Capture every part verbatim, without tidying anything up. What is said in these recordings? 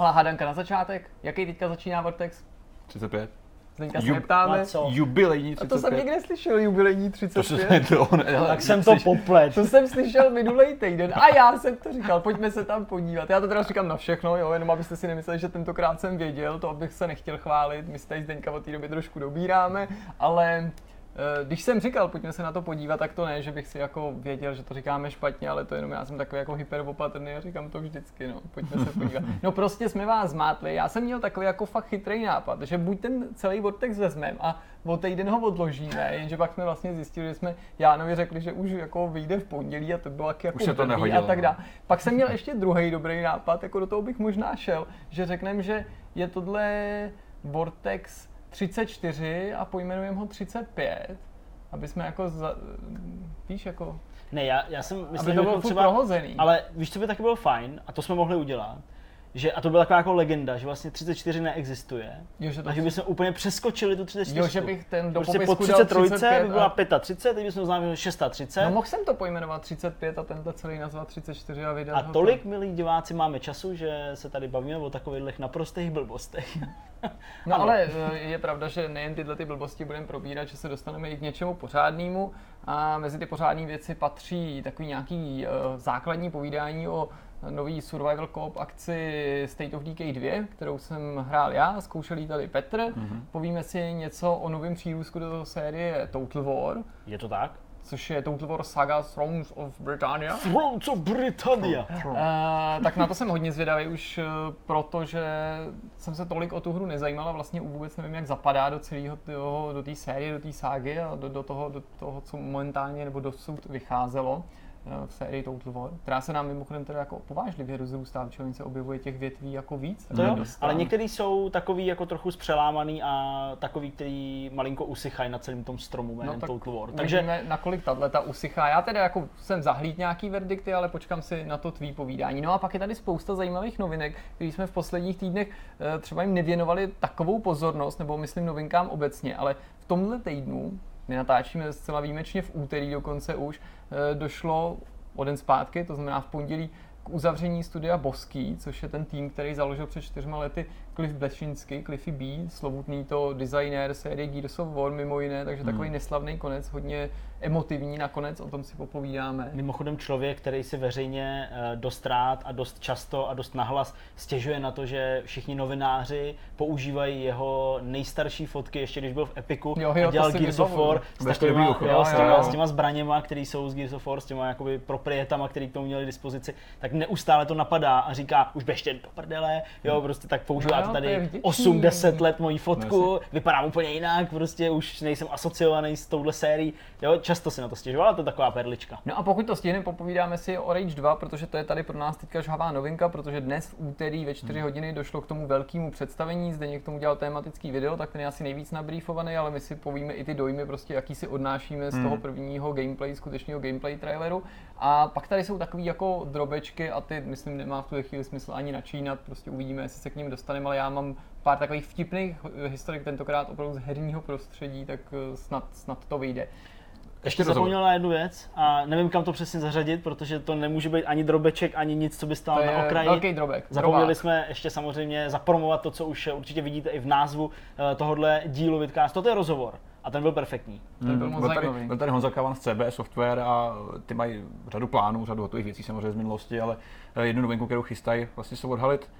Malá hádanka na začátek. Jaký teďka začíná Vortex? třicet pět. Zdeňka se Ju, neptáme. Jubilejní třicet pět. A to jsem někde slyšel, jubilejní třicet pět. To to, ne, tak jsem to poplet. To jsem slyšel minulej týden a já jsem to říkal, pojďme se tam podívat. Já to teda říkám na všechno, jo, jenom abyste si nemysleli, že tentokrát jsem věděl, to abych se nechtěl chválit, my se tady Zdeňka od té doby trošku dobíráme, ale když jsem říkal, pojďme se na to podívat, tak to ne, že bych si jako věděl, že to říkáme špatně, ale to jenom já jsem takový jako hyperopatrný a říkám to vždycky, no, pojďme se podívat. No prostě jsme vás zmátli, já jsem měl takový jako fakt chytrý nápad, že buď ten celý Vortex vezmeme a o týden ho odložíme, jenže pak jsme vlastně zjistili, že jsme Jánovi řekli, že už jako vyjde v pondělí a to bylo taky jako to nehodilo, a tak dále. Pak jsem měl ještě druhý dobrý nápad, jako do toho bych možná šel, že řekneme, že je tohle Vortex třicet čtyři a pojmenujeme ho třicet pět, aby jsme jako, za, víš, jako... Ne, já, já jsem myslím, to bylo třeba prohozený. Ale víš, co by taky bylo fajn, a to jsme mohli udělat, že, a to byla taková jako legenda, že vlastně třicet čtyři neexistuje, jo, že to a že bychom úplně přeskočili tu třicet čtyři. Jo, že bych ten do popisku prostě dal třicet pět by byla a... třicet pět, teď bychom znali třicet šest. No mohl jsem to pojmenovat třicet pět a tenhle celý nazvat třicet čtyři a vydat. A tolik, tam. Milí diváci, máme času, že se tady bavíme o takových naprostých blbostech. No ale je pravda, že nejen tyhle ty blbosti budeme probírat, že se dostaneme i k něčemu pořádnému a mezi ty pořádné věci patří takový nějaký uh, základní povídání o nový survival co-op akci State of Decay dva, kterou jsem hrál já, zkoušel jí tady Petr. Mm-hmm. Povíme si něco o novém přírůzku do série Total War. Je to tak? Což je Total War Saga Thrones of Britannia. Thrones of Britannia! Uh, tak na to jsem hodně zvědavý už, protože jsem se tolik o tu hru nezajímal a vlastně vůbec nevím, jak zapadá do celého toho, do té série, do té ságy a do, do, toho, do toho, co momentálně nebo dosud vycházelo v sérii Total War, která se nám mimochodem teda jako povážlivě rozrůstá, protože oni se objevuje těch větví jako víc. To jo, ale některý jsou takový jako trochu zpřelámaný a takový, který malinko usychají na celém tom stromu jménem no, Total War. Takže nakolik tato usychá. Já teda jako jsem zahlíd nějaký verdikty, ale počkám si na to tvý povídání. No a pak je tady spousta zajímavých novinek, které jsme v posledních týdnech třeba jim nevěnovali takovou pozornost, nebo myslím novinkám obecně, ale v tomhle týdnu my natáčíme zcela výjimečně v úterý dokonce už, došlo o den zpátky, to znamená v pondělí, k uzavření studia Boský, což je ten tým, který založil před čtyřma lety Cliff Bleszinski, Cliffy B, slovutný to designér série Gears of War mimo jiné, takže hmm. takový neslavný konec, hodně emotivní nakonec, o tom si popovídáme. Mimochodem člověk, který si veřejně dost rád a dost často a dost nahlas stěžuje na to, že všichni novináři používají jeho nejstarší fotky, ještě když byl v Epicu jo, jo, a dělal Gears of War s, takovýma, jo, jo, s, těma, jo, jo. s těma zbraněma, které jsou z Gears of War, s těma jakoby proprietama, který k tomu měli dispozici, tak neustále to napadá a říká, už běžte do prdele, jo, prostě tak používá no, tady osm deset let moji fotku, no, vypadám úplně jinak, prostě už nejsem asociovaný s touhle sérií, jo, často si na to stěžovala, to je taková perlička. No a pokud to stihneme, popovídáme si o Rage dva, protože to je tady pro nás teďka žhavá novinka, protože dnes v úterý ve čtyři hmm. hodiny došlo k tomu velkému představení, zde někdo k tomu dělal tématický video, tak ten je asi nejvíc nabrýfovaný, ale my si povíme i ty dojmy, prostě jaký si odnášíme z hmm. toho prvního gameplay, skutečného gameplay traileru. A pak tady jsou takový jako drobečky a ty, myslím, nemá v tuhle chvíli smysl ani načínat, prostě uvidíme, jestli se k ním dostaneme, ale já mám pár takových vtipných historik, tentokrát opravdu z herního prostředí, tak snad, snad to vyjde. Ještě jsem zapomněl na jednu věc a nevím, kam to přesně zařadit, protože to nemůže být ani drobeček, ani nic, co by stálo na okraji. Velký drobek. Zapomněli drobák. Jsme ještě samozřejmě zapromovat to, co už určitě vidíte i v názvu tohohle dílu Vidcast. Toto je rozhovor. A ten byl perfektní. Mm, ten byl, byl, tady, byl tady Honza Kavan z C B Software a ty mají řadu plánů, řadu hotových věcí samozřejmě z minulosti, ale jednu novinku, kterou chystají, vlastně se odhalit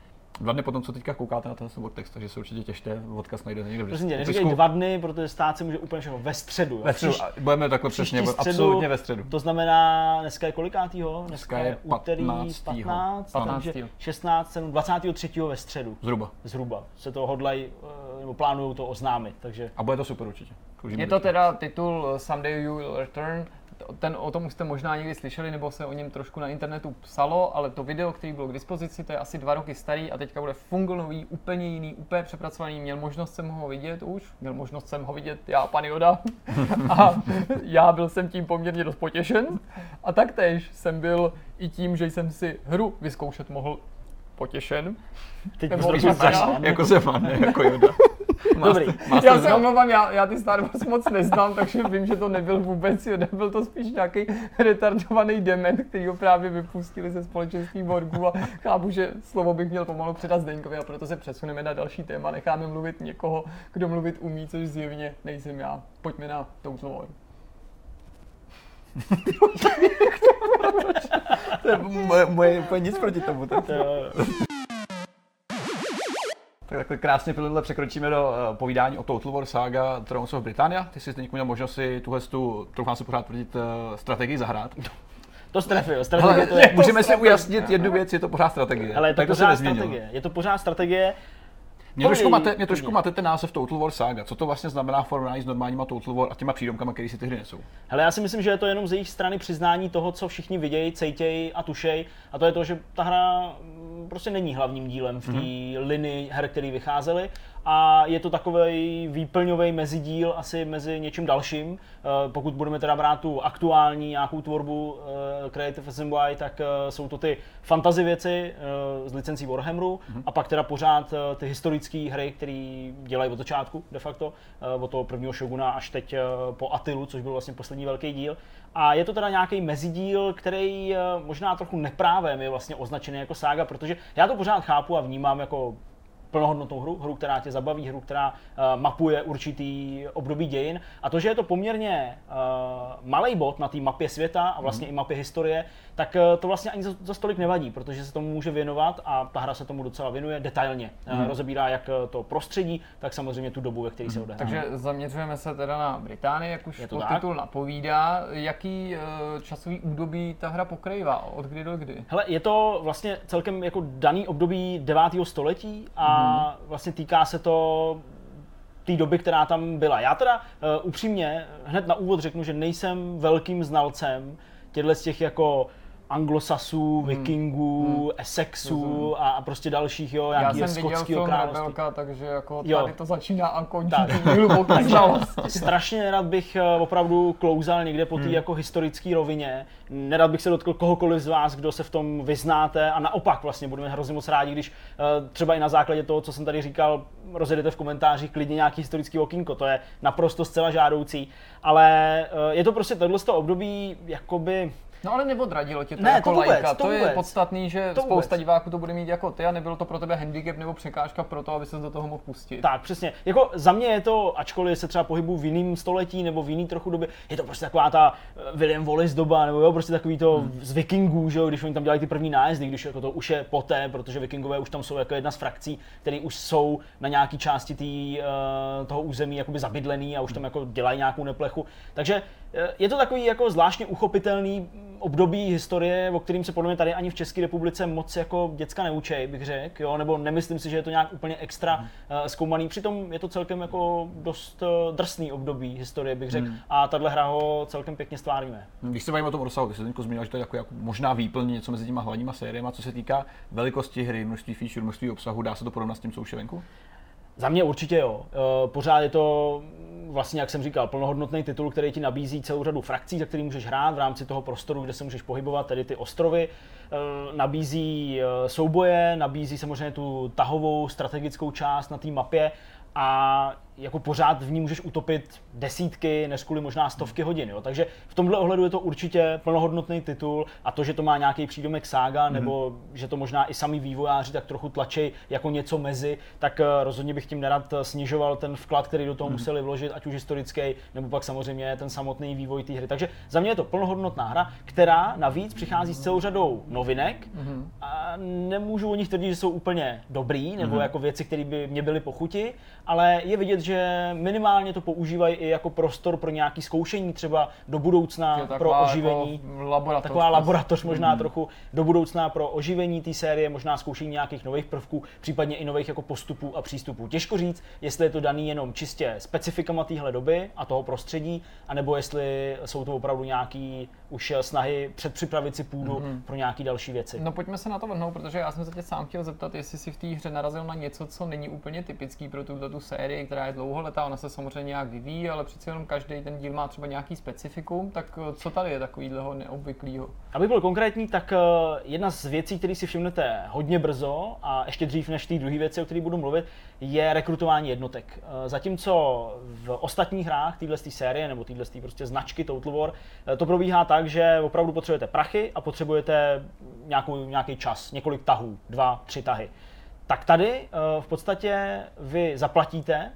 dva dny potom, co teďka koukáte na tenhle Vortex, takže se určitě těšte, odkaz najde někde v desku. Prostě neříkej dva dny, protože stát se může úplně všechno ve středu. Ve středu, příš, budeme takhle přesně, středu, absolutně ve středu. To znamená, dneska je kolikátýho? Dneska, dneska je úterý patnáctého. Takže šestnáctého, dvacátého třetího ve středu. Zhruba. Zhruba. Se to hodlají, nebo plánujou to oznámit, takže... A bude to super určitě. Koužíme je to teda titul Someday You'll Return. Ten, o tom už jste možná někdy slyšeli, nebo se o něm trošku na internetu psalo, ale to video, který bylo k dispozici, to je asi dva roky starý a teďka bude fungolový, úplně jiný, úplně přepracovaný. Měl možnost jsem ho vidět už, měl možnost jsem ho vidět já, pan Yoda. A já byl jsem tím poměrně dost potěšen. A taktéž jsem byl i tím, že jsem si hru vyzkoušet mohl potěšen. Teď jako se fane, jako Yoda. Dobrý. Já se omlouvám, já, já ty Star Wars moc neznám, takže vím, že to nebyl vůbec, nebyl to spíš nějaký retardovaný dement, který ho právě vypustili ze společenství Borgů, a chápu, že slovo bych měl pomalu předat Zdeňkovi, a proto se přesuneme na další téma. Necháme mluvit někoho, kdo mluvit umí, což zjevně nejsem já. Pojďme na Total War. To je moje, moje, moje nic proti tomu. Tak, takhle krásně pilule překročíme do povídání o Total War Saga Thrones of Britannia. Ty jsi teď měl možnost si tuhle, tu, troufám si pořád tvrdit, strategii zahrát. To strefil, strategie to je. Můžeme to si ujasnit jednu věc, je to pořád strategie. Ale je to tak pořád to strategie, je to pořád strategie. Mě trošku, mate, mě trošku mate ten název Total War Saga. Co to vlastně znamená v porovnání s normálníma Total War a těma přídomkama, které si ty hry nesou? Hele, já si myslím, že je to jenom z jejich strany přiznání toho, co všichni vidějí, cejtějí a tušejí. A to je to, že ta hra prostě není hlavním dílem v té mm-hmm. linii her, které vycházely. A je to takovej výplňovej mezidíl asi mezi něčím dalším. Pokud budeme teda brát tu aktuální nějakou tvorbu Creative Assembly, tak jsou to ty fantasy věci z licencí Warhammeru mm-hmm. a pak teda pořád ty historické hry, které dělají od začátku de facto, od toho prvního Shoguna až teď po Attilu, což byl vlastně poslední velký díl. A je to teda nějaký mezidíl, který možná trochu neprávem je vlastně označený jako sága, protože já to pořád chápu a vnímám jako plnohodnotnou hru, hru, která tě zabaví, hru, která uh, mapuje určitý období dějin. A to, že je to poměrně uh, malej bod na té mapě světa a vlastně mm. i mapě historie, tak uh, to vlastně ani za, za tolik nevadí, protože se tomu může věnovat a ta hra se tomu docela věnuje detailně. Mm. Uh, rozebírá jak to prostředí, tak samozřejmě tu dobu, ve které mm. se odehrává. Takže zaměřujeme se teda na Británii, jak už to titul napovídá. Jaký uh, časový období ta hra pokrývá? Od kdy do kdy? Hele, je to vlastně celkem jako daný období devátého století a mm. a vlastně týká se to té doby, která tam byla. Já teda uh, upřímně hned na úvod řeknu, že nejsem velkým znalcem těchto z těch jako anglosasů, vikingů, hmm. Essexů hmm. a prostě dalších, jo, nějaký skotského království. Rebelka, takže jako tady jo. To začíná a končí hlubokou znalost. Strašně nerad bych opravdu klouzal někde po té hmm. jako historické rovině. Nerad bych se dotkl kohokoliv z vás, kdo se v tom vyznáte, a naopak vlastně budeme hrozně moc rádi, když třeba i na základě toho, co jsem tady říkal, rozjedete v komentářích klidně nějaký historický okýnko. To je naprosto zcela žádoucí, ale je to prostě tohleto období jakoby. No ale neodradilo tě to ne, jako to vůbec, lajka, to, to je vůbec. Podstatný, že to spousta vůbec. Diváků to bude mít jako ty a nebylo to pro tebe handicap nebo překážka pro to, aby ses do toho mohl pustit. Tak, přesně. Jako za mě je to, ačkoliv se třeba pohybu v jiném století nebo v jiný trochu době, je to prostě taková ta William Wallace doba, nebo jo, prostě takový to hmm. z vikingů, že jo, když oni tam dělají ty první nájezdy, když jako to už je poté, protože vikingové už tam jsou jako jedna z frakcí, které už jsou na nějaký části tý, toho území jakoby zabydlený a už tam jako dělají nějakou neplechu. Takže je to takový jako zvláštně uchopitelný období historie, o kterým se podle mě tady ani v České republice moc jako děcka neučej, bych řekl, jo, nebo nemyslím si, že je to nějak úplně extra hmm. uh, zkoumaný, přitom je to celkem jako dost uh, drsný období historie, bych řekl, hmm. a tahle hra ho celkem pěkně stvárňuje. Když se bavíme o tom rozsahu, ty jsi teďko zmínil, že to je jako, jako možná výplň něco mezi těma hlavníma sériema, co se týká velikosti hry, množství feature, množství obsahu, dá se to porovnat s tím, co už je venku? Za mě určitě jo. Pořád je to vlastně, jak jsem říkal, plnohodnotný titul, který ti nabízí celou řadu frakcí, za který můžeš hrát v rámci toho prostoru, kde se můžeš pohybovat, tedy ty ostrovy. Nabízí souboje, nabízí samozřejmě tu tahovou strategickou část na té mapě a jako pořád v ní můžeš utopit desítky, než kvůli možná stovky hodin, jo. Takže v tomhle ohledu je to určitě plnohodnotný titul a to, že to má nějaký přídomek sága, mm-hmm. nebo že to možná i sami vývojáři tak trochu tlačí jako něco mezi, tak rozhodně bych tím nerad snižoval ten vklad, který do toho mm-hmm. museli vložit, ať už historický, nebo pak samozřejmě ten samotný vývoj té hry. Takže za mě je to plnohodnotná hra, která navíc přichází s celou řadou novinek mm-hmm. a nemůžu o nich tvrdit, že jsou úplně dobrý, nebo mm-hmm. jako věci, které by mě byly po chuti, ale je vidět, že minimálně to používají i jako prostor pro nějaké zkoušení třeba do budoucna, pro oživení, jako laboratoř, taková laboratoř možná mm. trochu do budoucna pro oživení té série, možná zkoušení nějakých nových prvků, případně i nových jako postupů a přístupů. Těžko říct, jestli je to daný jenom čistě specifikama téhle doby a toho prostředí, anebo jestli jsou to opravdu nějaké už snahy předpřipravit si půdu mm. pro nějaké další věci. No pojďme se na to rovnou, protože já jsem se tě sám chtěl zeptat, jestli si v té hře narazil na něco, co není úplně typický pro tuto sérii, která je dlouholetá, ona se samozřejmě nějak vyvíjí, ale přece jenom každý ten díl má třeba nějaký specifikum, tak co tady je takovýhleho neobvyklýho? Aby byl konkrétní, tak jedna z věcí, které si všimnete hodně brzo a ještě dřív než ty druhé věci, o kterých budu mluvit, je rekrutování jednotek. Zatímco v ostatních hrách téhle série nebo téhle prostě značky Total War to probíhá tak, že opravdu potřebujete prachy a potřebujete nějakou, nějaký čas, několik tahů, dva, tři tahy. Tak tady v podstatě vy zaplatíte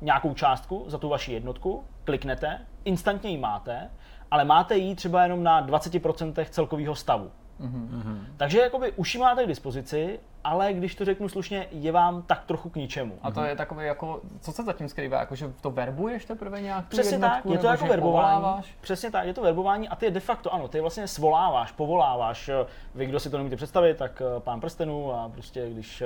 nějakou částku za tu vaši jednotku, kliknete, instantně ji máte, ale máte ji třeba jenom na dvacet procent celkového stavu. Mm-hmm. Takže jakoby už ji máte k dispozici, ale když to řeknu slušně, je vám tak trochu k ničemu. A to je takové jako, co se zatím skrývá, jako že to verbuješ teprve nějak? Přesně tak, je to jako verbování. Přesně tak, je to verbování a ty je de facto, ano, ty vlastně svoláváš, povoláváš. Vy, kdo si to nemůžete představit, tak Pán prstenů a prostě když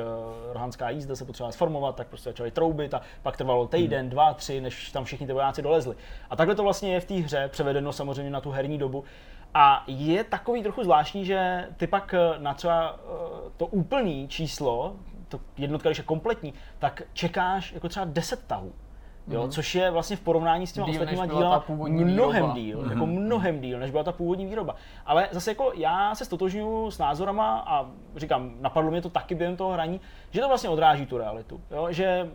rohanská jízda se potřebovala sformovat, tak prostě začali troubit a pak trvalo týden, hmm. dva, tři, než tam všichni ty vojáci dolezli. A takhle to vlastně je v té hře převedeno samozřejmě na tu herní dobu. A je takový trochu zvláštní, že ty pak na třeba to úplný číslo, to jednotka, když je kompletní, tak čekáš jako třeba deset tahů, jo? Mm-hmm. Což je vlastně v porovnání s těma díl, ostatníma dílama mnohem díl, mm-hmm. jako mnohem díl, než byla ta původní výroba. Ale zase jako já se stotožňuji s názorama a říkám, napadlo mě to taky během toho hraní, že to vlastně odráží tu realitu, jo? Že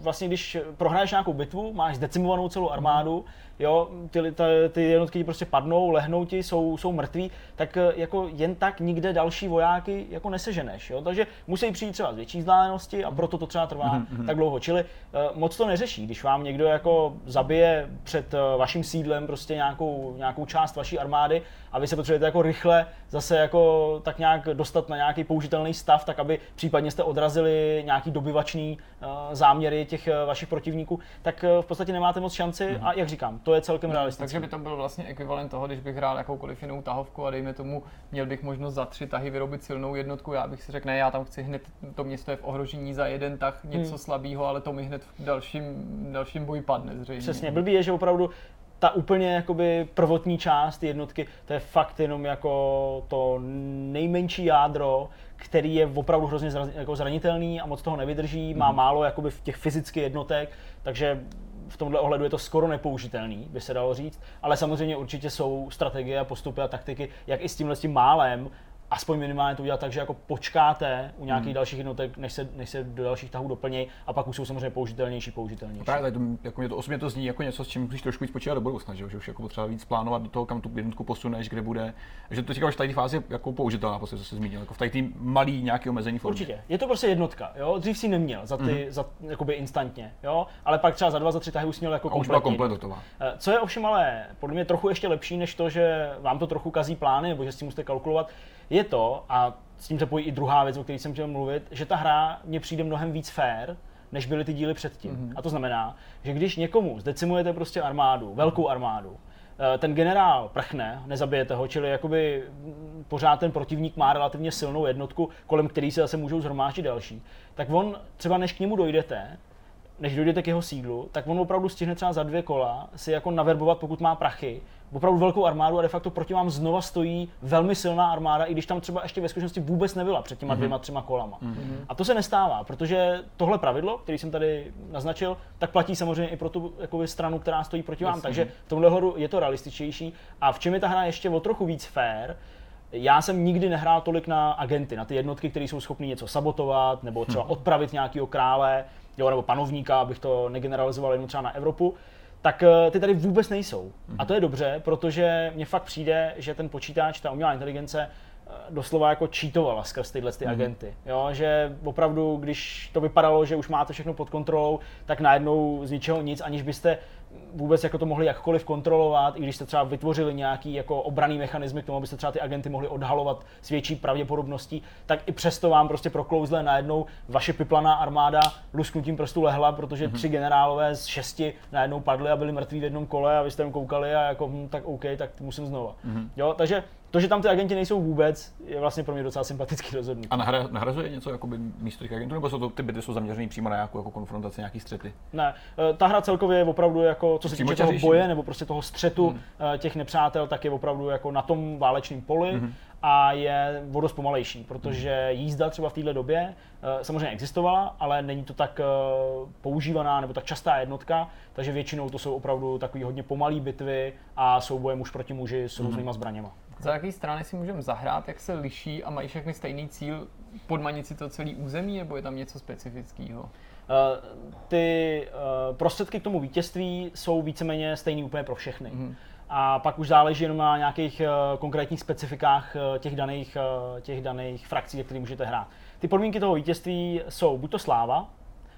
vlastně když prohráš nějakou bitvu, máš zdecimovanou celou armádu, jo, ty, ta, ty jednotky prostě padnou, lehnou ti, jsou, jsou mrtví, tak jako jen tak nikde další vojáky jako neseženeš, jo, takže musí přijít třeba z větší vzdálenosti a proto to třeba trvá mm-hmm. tak dlouho, čili uh, moc to neřeší, když vám někdo jako zabije před uh, vaším sídlem prostě nějakou, nějakou část vaší armády a vy se potřebujete jako rychle zase jako tak nějak dostat na nějaký použitelný stav, tak aby případně jste odrazili nějaký dobyvačný uh, záměry těch uh, vašich protivníků, tak uh, v podstatě nemáte moc šanci mm-hmm. a jak říkám, to je celkem realistické. Takže by to byl vlastně ekvivalent toho, když bych hrál jakoukoliv jinou tahovku a dejme tomu, měl bych možnost za tři tahy vyrobit silnou jednotku, já bych si řekl, ne, já tam chci hned, to město je v ohrožení za jeden tah, něco hmm. slabýho, ale to mi hned v dalším, dalším boji padne zřejmě. Přesně, blbý je, že opravdu ta úplně jakoby prvotní část jednotky, to je fakt jenom jako to nejmenší jádro, který je opravdu hrozně zranitelný a moc toho nevydrží, má hmm. málo jakoby v těch fyzických jednotek, takže v tomhle ohledu je to skoro nepoužitelný, by se dalo říct, ale samozřejmě určitě jsou strategie a postupy a taktiky, jak i s tímhle s tím málem, aspoň minimálně to udělat tak, že jako počkáte u nějakých hmm. dalších jednotek, než se, než se do dalších tahů doplněj a pak už jsou samozřejmě použitelnější, použitelnější. Právě tak, jako mě to osobně to zní jako něco, s čím musíš trošku víc počítat do budoucna, že už jako potřeba víc plánovat do toho, kam tu jednotku posuneš, kde bude. Že to říkáš, tady fáze jako použitelná, prostě co se zmínil, jako v tady tý malý nějaký omezení formy. Určitě. Je to prostě jednotka, jo? Dřív si neměl za ty hmm. za jakoby instantně, jo? Ale pak třeba za dva, za tři tahy už měl jako kompletní. Co je ovšem ale podle mě trochu ještě lepší než to, že vám to trochu kazí plány, nebo že s tím musíte kalkulovat. Je to, a s tím se pojí i druhá věc, o které jsem chtěl mluvit, že ta hra mně přijde mnohem víc fair, než byly ty díly předtím. Mm-hmm. A to znamená, že když někomu zdecimujete prostě armádu, velkou armádu, ten generál prchne, nezabijete ho, čili jakoby pořád ten protivník má relativně silnou jednotku, kolem který se zase můžou zhromáždit další, tak on třeba než k němu dojdete, než dojdete k jeho sídlu, tak on opravdu stihne třeba za dvě kola si jako naverbovat, pokud má prachy, opravdu velkou armádu a de facto proti vám znova stojí velmi silná armáda, i když tam třeba ještě ve skutečnosti vůbec nebyla před těma dvěma, třema kolama. Mm-hmm. A to se nestává, protože tohle pravidlo, který jsem tady naznačil, tak platí samozřejmě i pro tu jakoby stranu, která stojí proti vám, yes, takže mm-hmm. v tomhle hledu je to realističtější. A v čem je ta hra ještě o trochu víc fair, já jsem nikdy nehrál tolik na agenty, na ty jednotky, které jsou schopné něco sabotovat, nebo třeba odpravit nějakého krále, jo, nebo panovníka, abych to negeneralizoval jenom třeba na Evropu, tak ty tady vůbec nejsou. A to je dobře, protože mně fakt přijde, že ten počítač, ta umělá inteligence doslova jako cheatovala skrz tyhle ty agenty. Jo, že opravdu, když to vypadalo, že už máte všechno pod kontrolou, tak najednou z ničeho nic, aniž byste vůbec jako to mohli jakkoliv kontrolovat, i když jste třeba vytvořili nějaký jako obranný mechanismy k tomu, abyste třeba ty agenty mohli odhalovat s větší pravděpodobností, tak i přesto vám prostě proklouzle najednou vaše piplaná armáda lusknutím prstu lehla, protože tři generálové z šesti najednou padli a byli mrtví v jednom kole a vy jste jim koukali a jako hm, tak OK, tak musím znova. Mm-hmm. Jo, takže to, že tam ty agenti nejsou vůbec, je vlastně pro mě docela sympatický rozhodnutí. A nahra, nahrazuje něco jakoby místo těch agentů, nebo jsou to, ty byty jsou zaměřený přímo na nějakou jako konfrontaci, nějaký střety? Ne, ta hra celkově je opravdu jako, co se týče toho boje nebo prostě toho střetu hmm. těch nepřátel, tak je opravdu jako na tom válečném poli. Hmm. a je o dost pomalejší, protože jízda třeba v této době samozřejmě existovala, ale není to tak používaná nebo tak častá jednotka, takže většinou to jsou opravdu takové hodně pomalé bitvy a souboje muž proti muži s různýma zbraněma. Za jaký strany si můžeme zahrát, jak se liší a mají všechny stejný cíl, podmanit si to celý území, nebo je tam něco specifického? Ty prostředky k tomu vítězství jsou víceméně stejný úplně pro všechny. Mm. A pak už záleží jenom na nějakých konkrétních specifikách těch daných, těch daných frakcí, které můžete hrát. Ty podmínky toho vítězství jsou buď to sláva,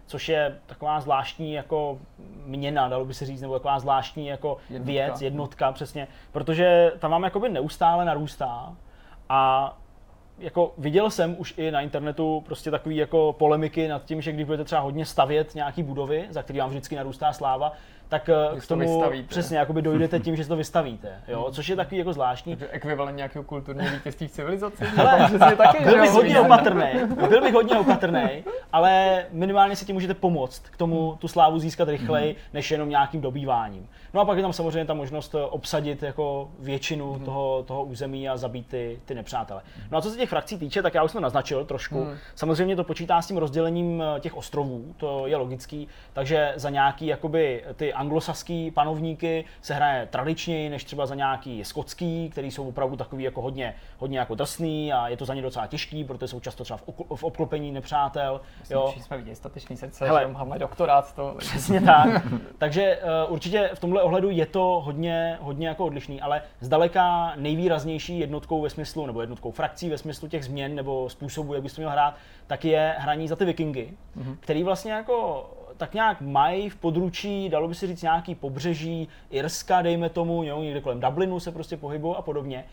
což je taková zvláštní jako měna, dalo by se říct, nebo taková zvláštní jako jednotka. věc, jednotka, přesně, protože tam vám jakoby neustále narůstá a jako viděl jsem už i na internetu prostě takový jako polemiky nad tím, že když budete třeba hodně stavět nějaký budovy, za který vám vždycky narůstá sláva, tak k tomu to přesně jakoby dojdete tím, že si to vystavíte, jo, což je takový jako zvláštní. Takže ekvivalent nějakého kulturního vítězství v civilizaci. Ale byl bych hodně opatrnej, byl bych hodně opatrnej, ale minimálně si tím můžete pomoct k tomu tu slávu získat rychleji, než jenom nějakým dobýváním. No a pak je tam samozřejmě ta možnost obsadit jako většinu mm. toho, toho území a zabít ty, ty nepřátele. No a co se těch frakcí týče, tak já už jsem to naznačil trošku. Mm. Samozřejmě to počítá s tím rozdělením těch ostrovů, to je logický, takže za nějaký jakoby ty anglosaský panovníky se hraje tradičněji než třeba za nějaký skotský, který jsou opravdu takový jako hodně, hodně jako drsný a je to za ně docela těžký, protože jsou často třeba v obklopení nepřátel. Myslím, jsme viděli statečný srdce, hele, že máme doktorát. To... Přesně tak. Takže uh, určitě v tomhle ohledu je to hodně, hodně jako odlišný, ale zdaleka nejvýraznější jednotkou ve smyslu, nebo jednotkou frakcí ve smyslu těch změn nebo způsobů, jak bys to měl hrát, tak je hraní za ty vikingy, mm-hmm. který vlastně jako tak nějak mají v područí, dalo by se říct, nějaký pobřeží Irska, dejme tomu, jo, někde kolem Dublinu se prostě pohybují a podobně.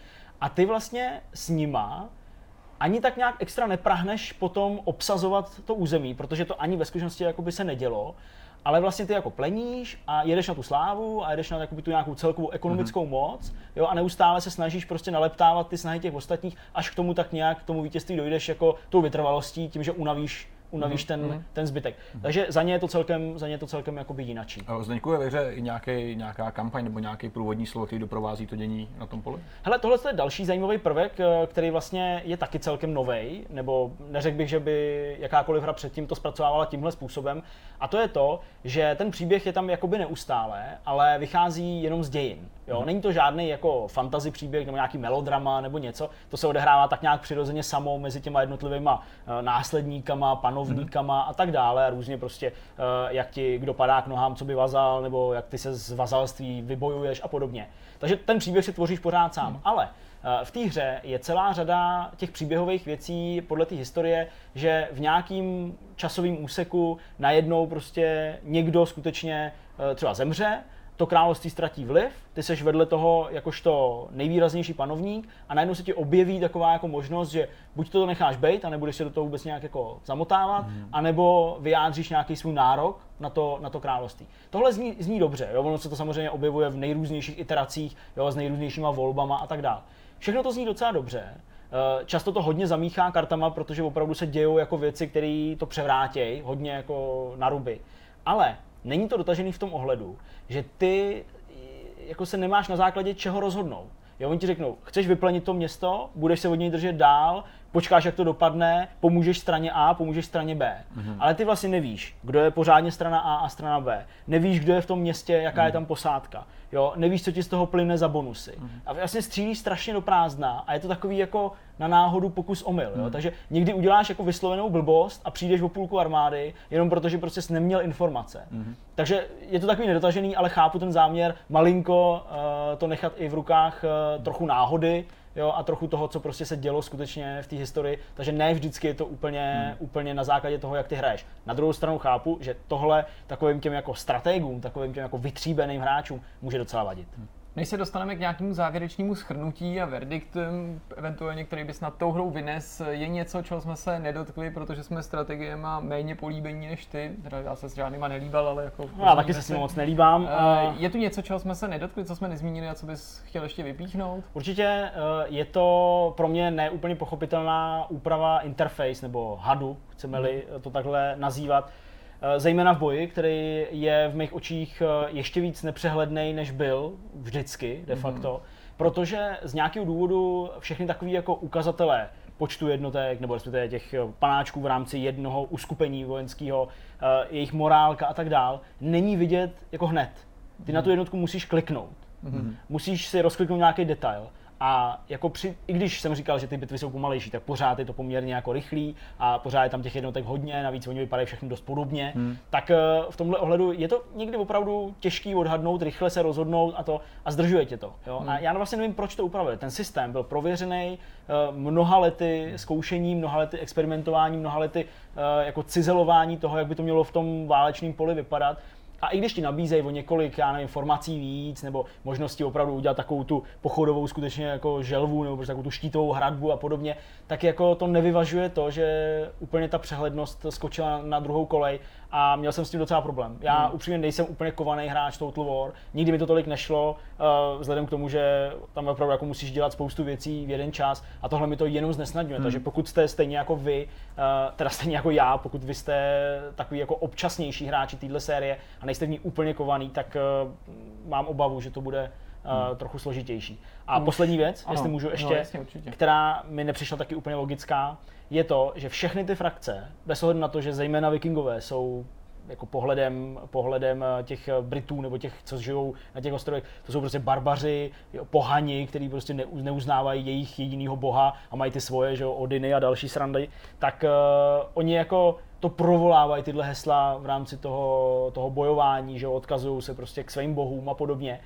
A ty vlastně s nima ani tak nějak extra neprahneš potom obsazovat to území, protože to ani ve skutečnosti jakoby se nedělo. Ale vlastně ty jako pleníš a jedeš na tu slávu a jedeš na jakoby, tu nějakou celkovou ekonomickou mm-hmm. moc, jo, a neustále se snažíš prostě naleptávat ty snahy těch ostatních, až k tomu tak nějak k tomu vítězství dojdeš jako tou vytrvalostí, tím, že unavíš, unavíš mm-hmm. ten, ten zbytek. Mm-hmm. Takže za ně je to celkem, za ně je to celkem jakoby jinačí. Zdeňku, je ve hře nějaký, nějaká kampaň nebo nějaký průvodní slovo, který doprovází to dění na tom poli? Hele, tohle je další zajímavý prvek, který vlastně je taky celkem novej, nebo neřekl bych, že by jakákoliv hra předtím to zpracovávala tímhle způsobem, a to je to, že ten příběh je tam jakoby neustále, ale vychází jenom z dějin. Jo? Není to žádný jako fantasy příběh nebo nějaký melodrama nebo něco, to se odehrává tak nějak přirozeně samo mezi těma jednotlivýma následníkama, panovníkama a tak dále a různě prostě, jak ti kdo padá k nohám, co by vazal, nebo jak ty se z vazalství vybojuješ a podobně. Takže ten příběh si tvoříš pořád sám, hmm. ale v té hře je celá řada těch příběhových věcí podle té historie, že v nějakým časovém úseku najednou prostě někdo skutečně třeba zemře, to království ztratí vliv, ty seš vedle toho jakožto nejvýraznější panovník a najednou se ti objeví taková jako možnost, že buď to necháš bejt a nebudeš se do toho vůbec nějak jako zamotávat, mm. anebo vyjádříš nějaký svůj nárok na to, na to království. Tohle zní, zní dobře, jo? Ono se to samozřejmě objevuje v nejrůznějších iteracích, jo? S nejrůznějšíma volbama a tak dále. Všechno to zní docela dobře. Často to hodně zamíchá kartama, protože opravdu se dějou jako věci, které to převrátějí, hodně jako naruby. Ale není to dotažený v tom ohledu, že ty jako se nemáš na základě čeho rozhodnout. Jo, oni ti řeknou, chceš vyplenit to město, budeš se od něj držet dál, počkáš, jak to dopadne, pomůžeš straně A, pomůžeš straně B. Mm-hmm. Ale ty vlastně nevíš, kdo je pořádně strana A a strana B. Nevíš, kdo je v tom městě, jaká mm-hmm. je tam posádka. Jo, nevíš, co ti z toho plyne za bonusy. Mm-hmm. A vlastně střílíš strašně do prázdna a je to takový jako na náhodu pokus omyl. Mm-hmm. Jo? Takže někdy uděláš jako vyslovenou blbost a přijdeš o půlku armády, jenom protože prostě jsi neměl informace. Mm-hmm. Takže je to takový nedotažený, ale chápu ten záměr malinko uh, to nechat i v rukách uh, trochu náhody. Jo, a trochu toho, co prostě se dělo skutečně v té historii, takže ne vždycky je to úplně, hmm. úplně na základě toho, jak ty hraješ. Na druhou stranu chápu, že tohle takovým těm jako strategům, takovým těm jako vytříbeným hráčům může docela vadit. Hmm. Než se dostaneme k nějakému závěrečnému shrnutí a verdikt, eventuálně, který by snad tou hrou vynes, je něco, čeho jsme se nedotkli, protože jsme strategiema méně políbení než ty. Teda já se s žádnýma nelíbal, ale jako... Já taky se s ním moc nelíbám. A... Je tu něco, čeho jsme se nedotkli, co jsme nezmínili a co bys chtěl ještě vypíchnout? Určitě je to pro mě neúplně pochopitelná úprava interface nebo hadu, chceme-li to takhle nazývat. Zejména v boji, který je v mých očích ještě víc nepřehlednej, než byl vždycky de facto. Mm-hmm. protože z nějakého důvodu všechny takové jako ukazatele počtu jednotek, nebo respektive těch panáčků v rámci jednoho uskupení vojenského, jejich morálka a tak dál, není vidět jako hned. Ty na tu jednotku musíš kliknout, mm-hmm. musíš si rozkliknout nějaký detail. A jako při, i když jsem říkal, že ty bitvy jsou pomalejší, tak pořád je to poměrně jako rychlý a pořád je tam těch jednotek hodně, navíc oni vypadají všechny dost podobně, hmm. tak v tomhle ohledu je to někdy opravdu těžký odhadnout, rychle se rozhodnout a to a zdržuje tě to. Jo? Hmm. A já vlastně nevím, proč to upravili. Ten systém byl prověřený mnoha lety zkoušení, mnoha lety experimentování, mnoha lety jako cizelování toho, jak by to mělo v tom válečném poli vypadat. A i když ti nabízejí o několik, já nevím, formací víc, nebo možnosti opravdu udělat takovou tu pochodovou skutečně jako želvu, nebo takovou tu štítovou hradbu a podobně, tak jako to nevyvažuje to, že úplně ta přehlednost skočila na druhou kolej a měl jsem s tím docela problém. Já hmm. upřímně nejsem úplně kovaný hráč Total War, nikdy mi to tolik nešlo, uh, vzhledem k tomu, že tam opravdu jako musíš dělat spoustu věcí v jeden čas a tohle mi to jenom znesnadňuje, hmm. takže pokud jste stejně jako vy, uh, teda stejně jako já, pokud vy jste takový jako občasnější hráči téhle série, nejste v ní úplně kovaný, tak uh, mám obavu, že to bude uh, hmm. trochu složitější. A no, poslední věc, ano, jestli můžu ještě, no, jasně, která mi nepřišla taky úplně logická, je to, že všechny ty frakce, bez ohledu na to, že zejména vikingové jsou jako pohledem, pohledem těch Britů nebo těch, co žijou na těch ostrovech, to jsou prostě barbaři, pohani, kteří prostě neuznávají jejich jedinýho boha a mají ty svoje, že jo, Odiny a další srandy, tak uh, oni jako to provolávají tyhle hesla v rámci toho, toho bojování, že odkazují se prostě k svým bohům a podobně,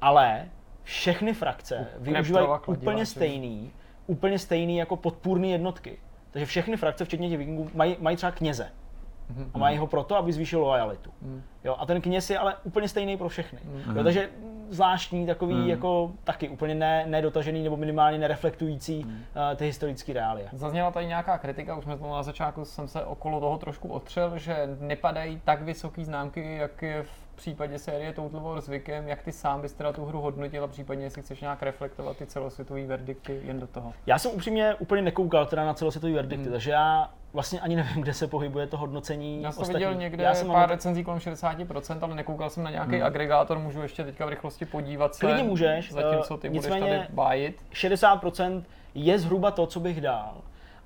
ale všechny frakce využívají úplně stejný, úplně stejný jako podpůrné jednotky. Takže všechny frakce, včetně těch vikingů, mají, mají třeba kněze. Mm-hmm. A mají ho proto, aby zvýšil lojalitu. Mm. Jo, a ten kněz je ale úplně stejný pro všechny. Mm. Jo, takže zvláštní takový mm. jako taky úplně ne, nedotažený nebo minimálně nereflektující mm. uh, ty historické reálie. Zazněla tady nějaká kritika, už jsme to na začátku, jsem se okolo toho trošku otřel, že nepadají tak vysoké známky, jak je v případě série Total War zvykem, jak ty sám bys teda tu hru hodnotil a případně jestli chceš nějak reflektovat ty celosvětové verdikty jen do toho. Já jsem upřímně úplně nekoukal teda na celosvětové verdikty, mm. takže já vlastně ani nevím, kde se pohybuje to hodnocení. Já jsem ostatní. viděl někde já jsem pár mám... recenzí kolem šedesát procent, ale nekoukal jsem na nějaký hmm. agregátor, můžu ještě teďka v rychlosti podívat se. Klidně můžeš, zatímco ty budeš tady bájit. šedesát procent je zhruba to, co bych dal.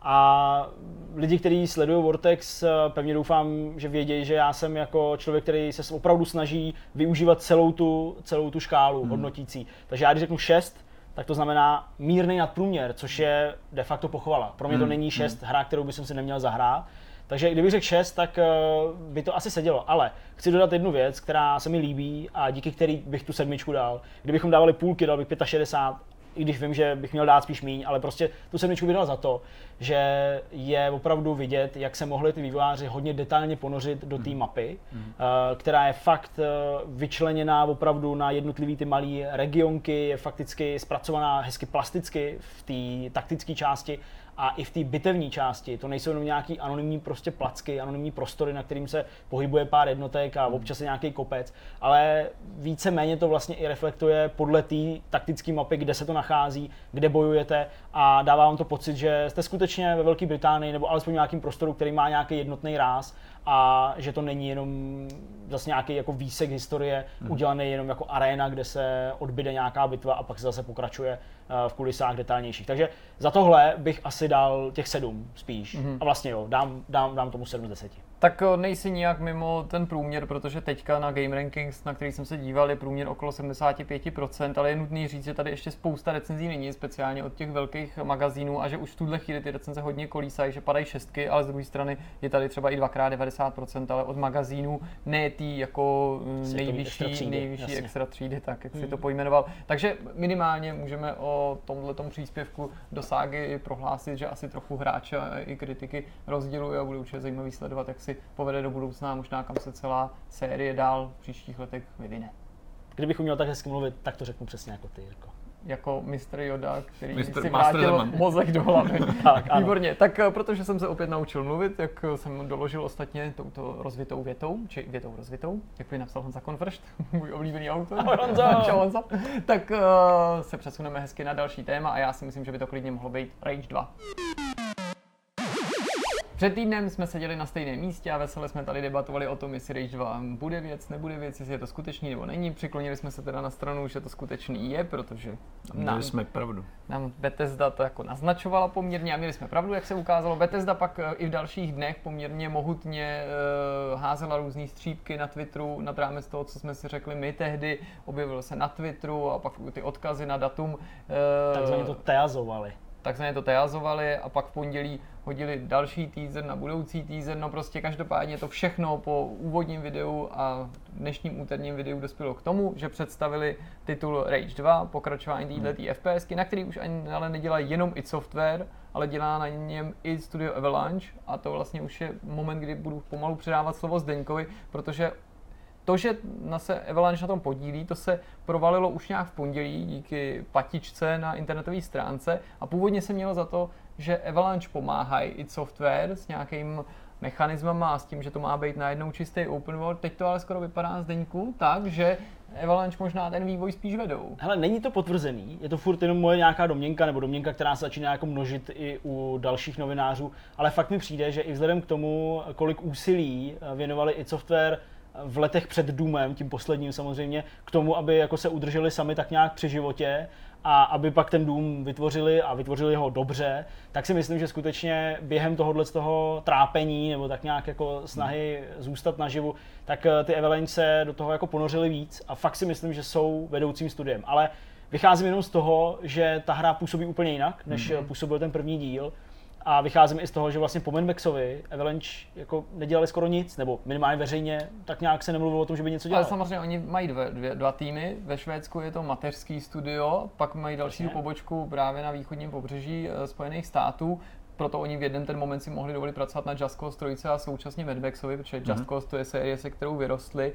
A lidi, kteří sledují Vortex, pevně doufám, že vědějí, že já jsem jako člověk, který se opravdu snaží využívat celou tu, celou tu škálu hmm. hodnotící. Takže já když řeknu šest, tak to znamená mírný nadprůměr, což je de facto pochvala. Pro mě to není šest hra, kterou bych si neměl zahrát. Takže kdybych řekl šest, tak by to asi sedělo. Ale chci dodat jednu věc, která se mi líbí a díky který bych tu sedmičku dal. Kdybychom dávali půlky, dal bych šedesát pět, i když vím, že bych měl dát spíš míň, ale prostě tu sedmičku bych dal za to, že je opravdu vidět, jak se mohli ty vývojáři hodně detailně ponořit do té mapy, která je fakt vyčleněná opravdu na jednotlivý ty malý regionky, je fakticky zpracovaná hezky plasticky v té taktické části a i v té bitevní části. To nejsou jenom nějaký anonymní prostě placky, anonymní prostory, na kterým se pohybuje pár jednotek a občas je nějaký kopec, ale víceméně to vlastně i reflektuje podle té taktické mapy, kde se to nachází, kde bojujete a dává vám to pocit, že jste skutečně ve Velké Británii nebo alespoň v nějakém prostoru, který má nějaký jednotný ráz a že to není jenom zase nějaký jako výsek historie hmm. udělaný jenom jako aréna, kde se odbyde nějaká bitva a pak se zase pokračuje v kulisách detailnějších. Takže za tohle bych asi dal těch sedm spíš. Mm. A vlastně jo, dám, dám, dám tomu sedm z deseti. Tak nejsi nijak mimo ten průměr, protože teďka na Game Rankings, na který jsem se díval, je průměr okolo sedmdesát pět procent, ale je nutný říct, že tady ještě spousta recenzí není, speciálně od těch velkých magazínů a že už v tuhle chvíli ty recenze hodně kolísají, že padají šestky, ale z druhé strany je tady třeba i dvakrát devadesát procent, ale od magazínů ne tý jako nejvyšší extra třídy, nejvyšší extra třídy, tak jak mm. si to pojmenoval. Takže minimálně můžeme o tomhletom příspěvku do ságy prohlásit, že asi trochu hráče i kritiky rozdělují a bude určitě zajímavý sledovat, jak si povede do budoucna, možná kam se celá série dál v příštích letech vyvine. Kdybych uměl tak hezky mluvit, tak to řeknu přesně jako ty, Jirko. Jako mistr Yoda, který Mister si vrátil mozek do hlavy. Tak, výborně. Tak protože jsem se opět naučil mluvit, jak jsem doložil ostatně touto rozvitou větou, či větou rozvitou, jak by napsal Honza Konfršt, můj oblíbený autor. Ahoj Honzo. Tak uh, se přesuneme hezky na další téma a já si myslím, že by to klidně mohlo být Rage dva. Před týdnem jsme seděli na stejném místě a vesele jsme tady debatovali o tom, jestli Rage dva bude věc, nebude věc, jestli je to skutečný nebo není. Přiklonili jsme se teda na stranu, že to skutečný je, protože nám, jsme pravdu. Nám Bethesda to jako naznačovala poměrně a měli jsme pravdu, jak se ukázalo. Bethesda pak i v dalších dnech poměrně mohutně uh, házela různý střípky na Twitteru, nad rámec toho, co jsme si řekli my tehdy, objevilo se na Twitteru a pak ty odkazy na datum. Uh, Takzvaně to teazovali. Takzvaně to teazovali a pak v pondělí hodili další teaser na budoucí teaser, no prostě každopádně to všechno po úvodním videu a dnešním úterním videu dospělo k tomu, že představili titul Rage dva, pokračování této hmm. FPSky, na který už ani ale nedělá jenom id Software, ale dělá na něm i studio Avalanche a to vlastně už je moment, kdy budu pomalu předávat slovo Zdeňkovi, protože to, že se Avalanche na tom podílí, to se provalilo už nějak v pondělí díky patičce na internetové stránce a původně se mělo za to, že Avalanche pomáhají id Software s nějakým mechanismem a s tím, že to má být najednou čistý open world. Teď to ale skoro vypadá, Zdeňku, tak, že Avalanche možná ten vývoj spíš vedou. Hele, není to potvrzený, je to furt jenom moje nějaká domněnka nebo domněnka, která se začíná jako množit i u dalších novinářů, ale fakt mi přijde, že i vzhledem k tomu, kolik úsilí věnovali id Software v letech před Doomem, tím posledním samozřejmě, k tomu, aby jako se udrželi sami tak nějak při životě a aby pak ten Doom vytvořili a vytvořili ho dobře, tak si myslím, že skutečně během tohohle z toho trápení nebo tak nějak jako snahy zůstat naživu, tak ty Avalanche se do toho jako ponořili víc a fakt si myslím, že jsou vedoucím studiem. Ale vycházím jenom z toho, že ta hra působí úplně jinak, než mm-hmm. působil ten první díl. A vycházím i z toho, že vlastně po Mad Maxovi Avalanche jako nedělali skoro nic, nebo minimálně veřejně, tak nějak se nemluvilo o tom, že by něco dělali. Ale samozřejmě oni mají dvě, dvě, dva týmy, ve Švédsku je to mateřský studio, pak mají další vlastně pobočku právě na východním pobřeží Spojených států, proto oni v jeden ten moment si mohli dovolit pracovat na Just Cause tři a současně Mad Maxovi, protože Just Cause to je série, se kterou vyrostli.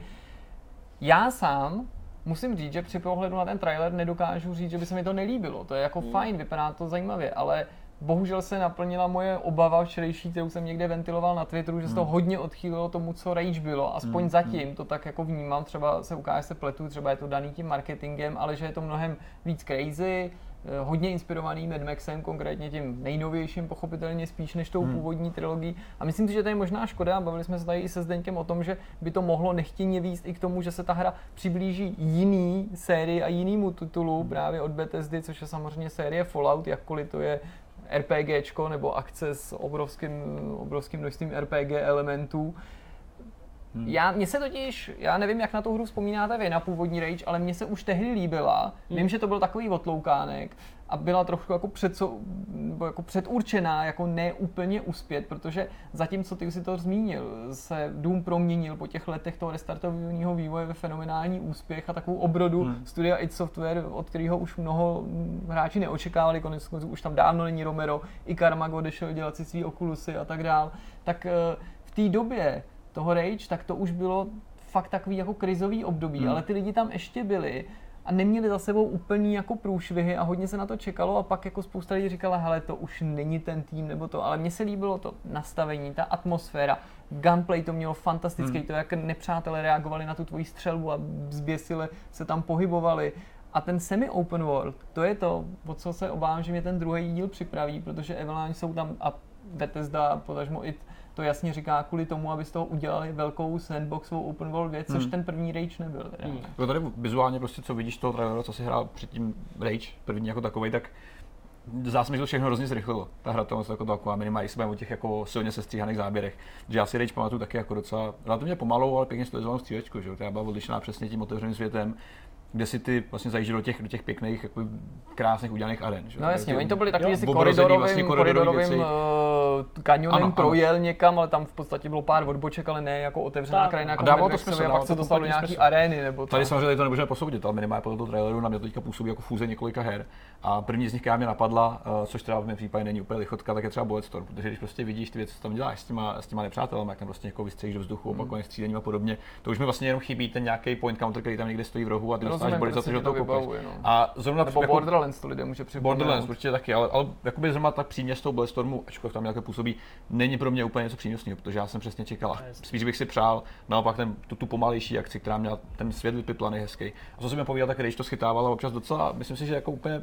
Já sám musím říct, že při pohledu na ten trailer nedokážu říct, že by se mi to nelíbilo, to je jako mm. fajn, vypadá to zajímavě, ale bohužel se naplnila moje obava včerejší, kterou jsem někde ventiloval na Twitteru, že se to hodně odchýlilo tomu, co Rage bylo. Aspoň hmm. zatím to tak jako vnímám, třeba se ukáže se pletu, třeba je to daný tím marketingem, ale že je to mnohem víc crazy, hodně inspirovaný Mad Maxem, konkrétně tím nejnovějším pochopitelně spíš než tou hmm. původní trilogií. A myslím si, že to je možná škoda, bavili jsme se tady i se Zdeňkem o tom, že by to mohlo nechtěně víc i k tomu, že se ta hra přiblíží jiný sérii a jinému titulu hmm. právě od Bethesdy, což je samozřejmě série Fallout, jakkoliv to je RPGčko nebo akce s obrovským, obrovským množstvím R P G elementů. Hmm. Já, mně se totiž, já nevím, jak na tu hru vzpomínáte vy na původní Rage, ale mně se už tehdy líbila. Hmm. Vím, že to byl takový otloukánek a byla trošku jako, předso, jako předurčená, jako ne úplně uspět, protože zatímco ty si to zmínil, se Doom proměnil po těch letech toho restartovního vývoje ve fenomenální úspěch a takovou obrodu hmm. studia id Software, od kterého už mnoho hráči neočekávali, konec konců už tam dávno není Romero, i Carmack odešel dělat si svý Oculusy a tak dál. Tak v té době toho Rage, tak to už bylo fakt takový jako krizový období, hmm. ale ty lidi tam ještě byli a neměli za sebou úplný jako průšvihy a hodně se na to čekalo a pak jako spousta lidí říkala, hele, to už není ten tým nebo to, ale mně se líbilo to nastavení, ta atmosféra, gunplay to mělo fantastické, hmm. to jak nepřátelé reagovali na tu tvoji střelbu a zběsile se tam pohybovali. A ten semi-open world, to je to, o co se obávám, že mě ten druhý díl připraví, protože Avalanche jsou tam a Bethesda, potažmo i to jasně říká kvůli tomu, aby z toho udělali velkou sandboxovou open world věc, což hmm. ten první Rage nebyl. Hmm. Jako tady vizuálně prostě, co vidíš toho traileru, co si hrál předtím Rage, první jako takovej, tak zásmysl to všechno hrozně zrychlilo. Ta hra tam jako taková minimalismem o těch jako silně sestříhaných záběrech. Že já si Rage pamatuju taky jako docela relativně pomalou, ale pěkně stylizovanou střílečku, že jo, která byla odlišná přesně tím otevřeným světem, kde si ty vlastně zajížděl do těch, do těch pěkných, jako krásných udělaných aren. Že? No jasně, oni to byli takový, jestli koridorovým, vlastně koridorovým uh, kanionem projel někam, ale tam v podstatě bylo pár odboček, ale ne jako otevřená krajina. A dávalo to smysl, a pak se dostalo do nějaký arény. Nebo tady samozřejmě tady to nemůžeme posoudit, ale minimálně podle toho traileru na mě to teďka působí jako fůze několika her. A první z nich, která mě napadla, uh, což teda v mém případě není úplně lichotka, tak je třeba Bulletstorm, protože když prostě vidíš ty věci, co tam děláš s těma, s těma nepřátelami, jak tam prostě někoho vystřelíš do vzduchu, opakovaně střílení a podobně, to už mi vlastně jenom chybí ten nějaký point counter, který tam někde stojí v rohu a ty rozumím, proč se to vybavuje. No. A zrovna nebo jako, Borderlands to lidé může připomínat. Borderlands určitě taky, ale, ale jakoby zrovna tak příměs toho Blastormu, ačkoliv tam nějaké působí, není pro mě úplně něco přínosného, protože já jsem přesně čekal. Spíš bych si přál naopak ten, tu, tu pomalejší akci, která měla ten svět vypiplaný hezký. A co jsem mi povídal, tak Rage to schytával občas docela, myslím si, že jako úplně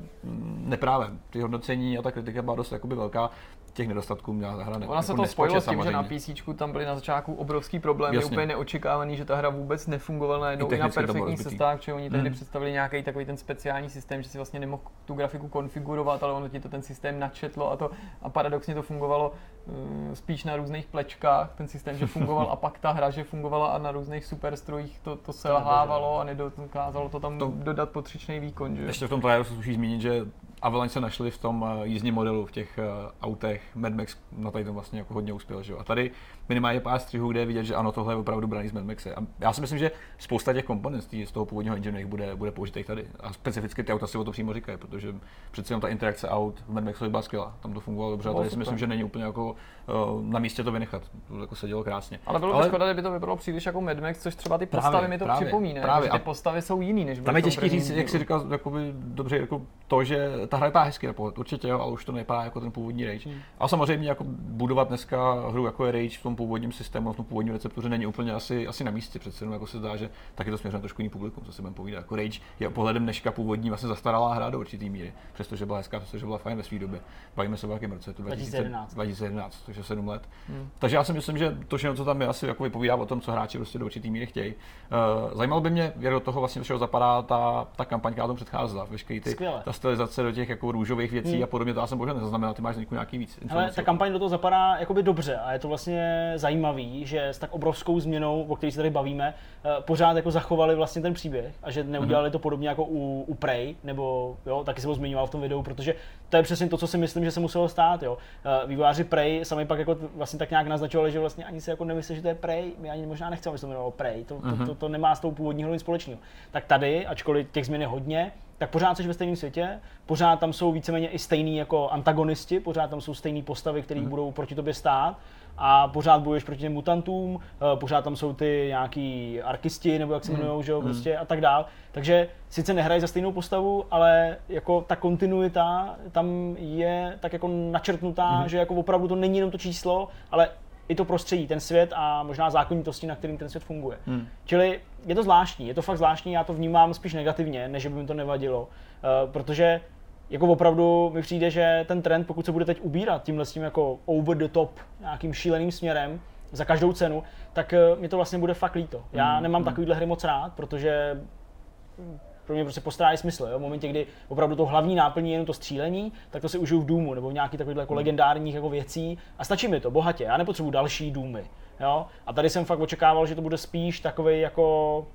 neprávě. Ty hodnocení a ta kritika byla dost jakoby velká. Těch nedostatků měla ta hra. Ona jako se to spojilo s tím, samozřejmě, že na PCčku tam byly na začátku obrovský problémy, jasně, úplně neočekávaný, že ta hra vůbec nefungovala najednou i na perfektní cestách, že oni tehdy hmm. představili nějaký takový ten speciální systém, že si vlastně nemohl tu grafiku konfigurovat, ale ono ti to ten systém načetlo a to a paradoxně to fungovalo uh, spíš na různých plečkách, ten systém, že fungoval a pak ta hra, že fungovala a na různých superstrojích to, to selhávalo a nedokázalo to tam to, dodat potřičný výkon. Že? Ještě v tom traileru se sluší zmínit, že Avalanche se našli v tom jízdním modelu, v těch autech, Mad Max na tady tom vlastně jako hodně uspěl, že jo. A tady minimálně pár střihů, kde je vidět, že ano, tohle je opravdu braný z Mad Maxe. A já si myslím, že spousta těch komponent z toho původního engineu bude, bude použitých tady. A specificky ty auta si o to přímo říkají, protože přece jenom ta interakce aut v Mad Maxovi byla skvělá. Tam to fungovalo dobře, a tady si myslím, že není úplně jako na místě to vynechat. To jako se dělo krásně. Ale bylo by ale... škoda, kdyby to vypadalo příliš jako Mad Max, což třeba ty postavy právě, mi to připomíná, že ty postavy jsou jiný než tam je těžký říct, jak si říkal, jakoby dobře jako to, že ta hra vypadá hezky, určitě jo, ale už to nevypadá jako ten původní Rage. Hmm. A samozřejmě jako budovat dneska hru jako je Rage v tom původním systému, v tom původním receptuře není úplně asi, asi na místě, přece jenom jako se zdá, že taky to směřuje na trošku jiný publikum, co si budeme povídat. Jako Rage je pohledem dneška původní vlastně zastaralá hra do určitý míry, přestože byla hezká, přestože byla fajn ve své době. Bavíme se o jakém roce, to dva tisíce jedenáct, takže sedm let. Hmm. Takže já si myslím, že to všechno, co tam je, asi jako vypovídá o tom, co hráči prostě do určitý míry chtějí. Uh, zajímalo by mě, jak do toho vlastně všeho zapadá ta ta kampaň, která tomu předcházela, veškerý ty Skvěle. ta stylizace do těch jako růžových věcí hmm. a podobně, to já jsem bohužel nezaznamenal, ty máš nějaký víc informací. Ale ta kampaň do toho zapadá jakoby dobře a je to vlastně zajímavý, že s tak obrovskou změnou, o které se tady bavíme, pořád jako zachovali vlastně ten příběh a že neudělali hmm. to podobně jako u, u Prey, nebo jo, taky se ho zmiňoval v tom videu, protože to je přesně to, co si myslím, že se muselo stát, jo. Vývojáři Prey sami pak jako vlastně tak nějak naznačovali, že vlastně ani se jako nemyslí, že to je Prey, my ani možná nechceme, aby se to jmenovalo Prey, to, hmm. to, to, to nemá s tou původní hrou nic společného. Tak tady, ačkoliv těch změn je hodně, tak pořád jsi ve stejném světě, pořád tam jsou víceméně i stejní jako antagonisti, pořád tam jsou stejné postavy, které hmm. budou proti tobě stát a pořád bojuješ proti těm mutantům, pořád tam jsou ty nějaký arkisti nebo jak se jmenujou, hmm. že jo, prostě a tak dál. Takže sice nehrají za stejnou postavu, ale jako ta kontinuita tam je tak jako načrtnutá, hmm. že jako opravdu to není jenom to číslo, ale i to prostředí, ten svět a možná zákonitosti, na kterým ten svět funguje. Hmm. Čili je to zvláštní, je to fakt zvláštní, já to vnímám spíš negativně, než by mi to nevadilo, uh, protože jako opravdu mi přijde, že ten trend, pokud se bude teď ubírat tímhle s tím jako over the top, nějakým šíleným směrem, za každou cenu, tak uh, mi to vlastně bude fakt líto. Já hmm. nemám hmm. takovýhle hry moc rád, protože pro mě prostě postrádá smysl, jo? V momentě, kdy opravdu to hlavní náplní je jenom to střílení, tak to si užiju v Doomu nebo v nějakých takových jako legendárních jako věcí a stačí mi to, bohatě, já nepotřebuji další Doomy, jo? A tady jsem fakt očekával, že to bude spíš takovej jako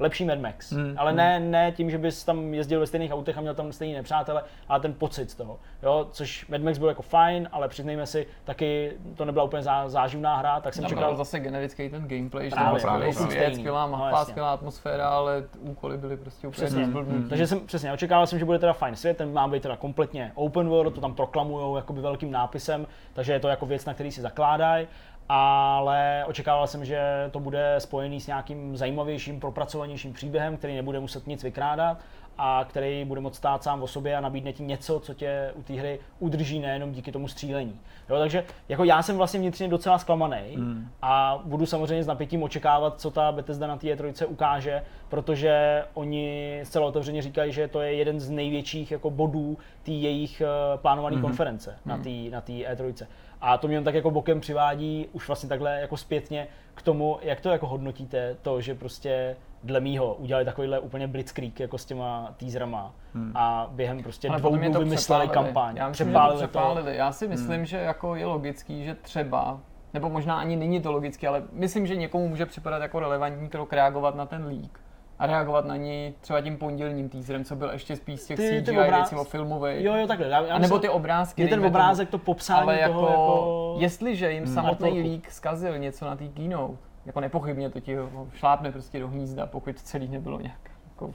lepší Mad Max, mm, ale mm. ne, ne tím, že bys tam jezdil ve stejných autech a měl tam stejný nepřátele, ale ten pocit z toho, jo? Což Mad Max byl jako fajn, ale přiznejme si, taky to nebyla úplně zá, záživná hra, tak jsem no, čekal zase generický ten gameplay, že právě, to byl skvělá mapa, skvělá atmosféra, ale úkoly byly prostě úplně nezblbný. Mm. Takže jsem přesně očekával jsem, že bude teda fajn svět, ten má být teda kompletně open world, to tam proklamujou jakoby velkým nápisem, takže je to jako věc, na který si zakládají. Ale očekával jsem, že to bude spojený s nějakým zajímavějším, propracovanějším příběhem, který nebude muset nic vykrádat a který bude moct stát sám o sobě a nabídne ti něco, co tě u té hry udrží nejenom díky tomu střílení. Jo, takže jako já jsem vlastně vnitřně docela zklamaný mm. a budu samozřejmě s napětím očekávat, co ta Bethesda na té é tři ukáže, protože oni zcela otevřeně říkají, že to je jeden z největších jako bodů té jejich plánované mm. konference mm. na té é tři. A to mě tak jako bokem přivádí už vlastně takhle jako zpětně k tomu, jak to jako hodnotíte to, že prostě dle mýho udělali takovýhle úplně blitzkrieg jako s těma teaserama hmm. a během prostě dvou dnů vymysleli kampaň, já myslím, přepálili, přepálili to. Já si myslím, hmm. že jako je logický, že třeba, nebo možná ani není to logický, ale myslím, že někomu může připadat jako relevantní krok reagovat na ten leak. A reagovat na ní třeba tím pondělním teaserem, co byl ještě spíš těch C G I, věcím o filmovej. Jo, jo, takhle. Já, já nebo jsem, ty obrázky. Je ten obrázek, tomu, to popsání ale toho jako, jako... jestliže jim hmm. samotný leak zkazil něco na té keynote, jako nepochybně to ti šlápne prostě do hnízda, pokud celý nebylo nějak jako...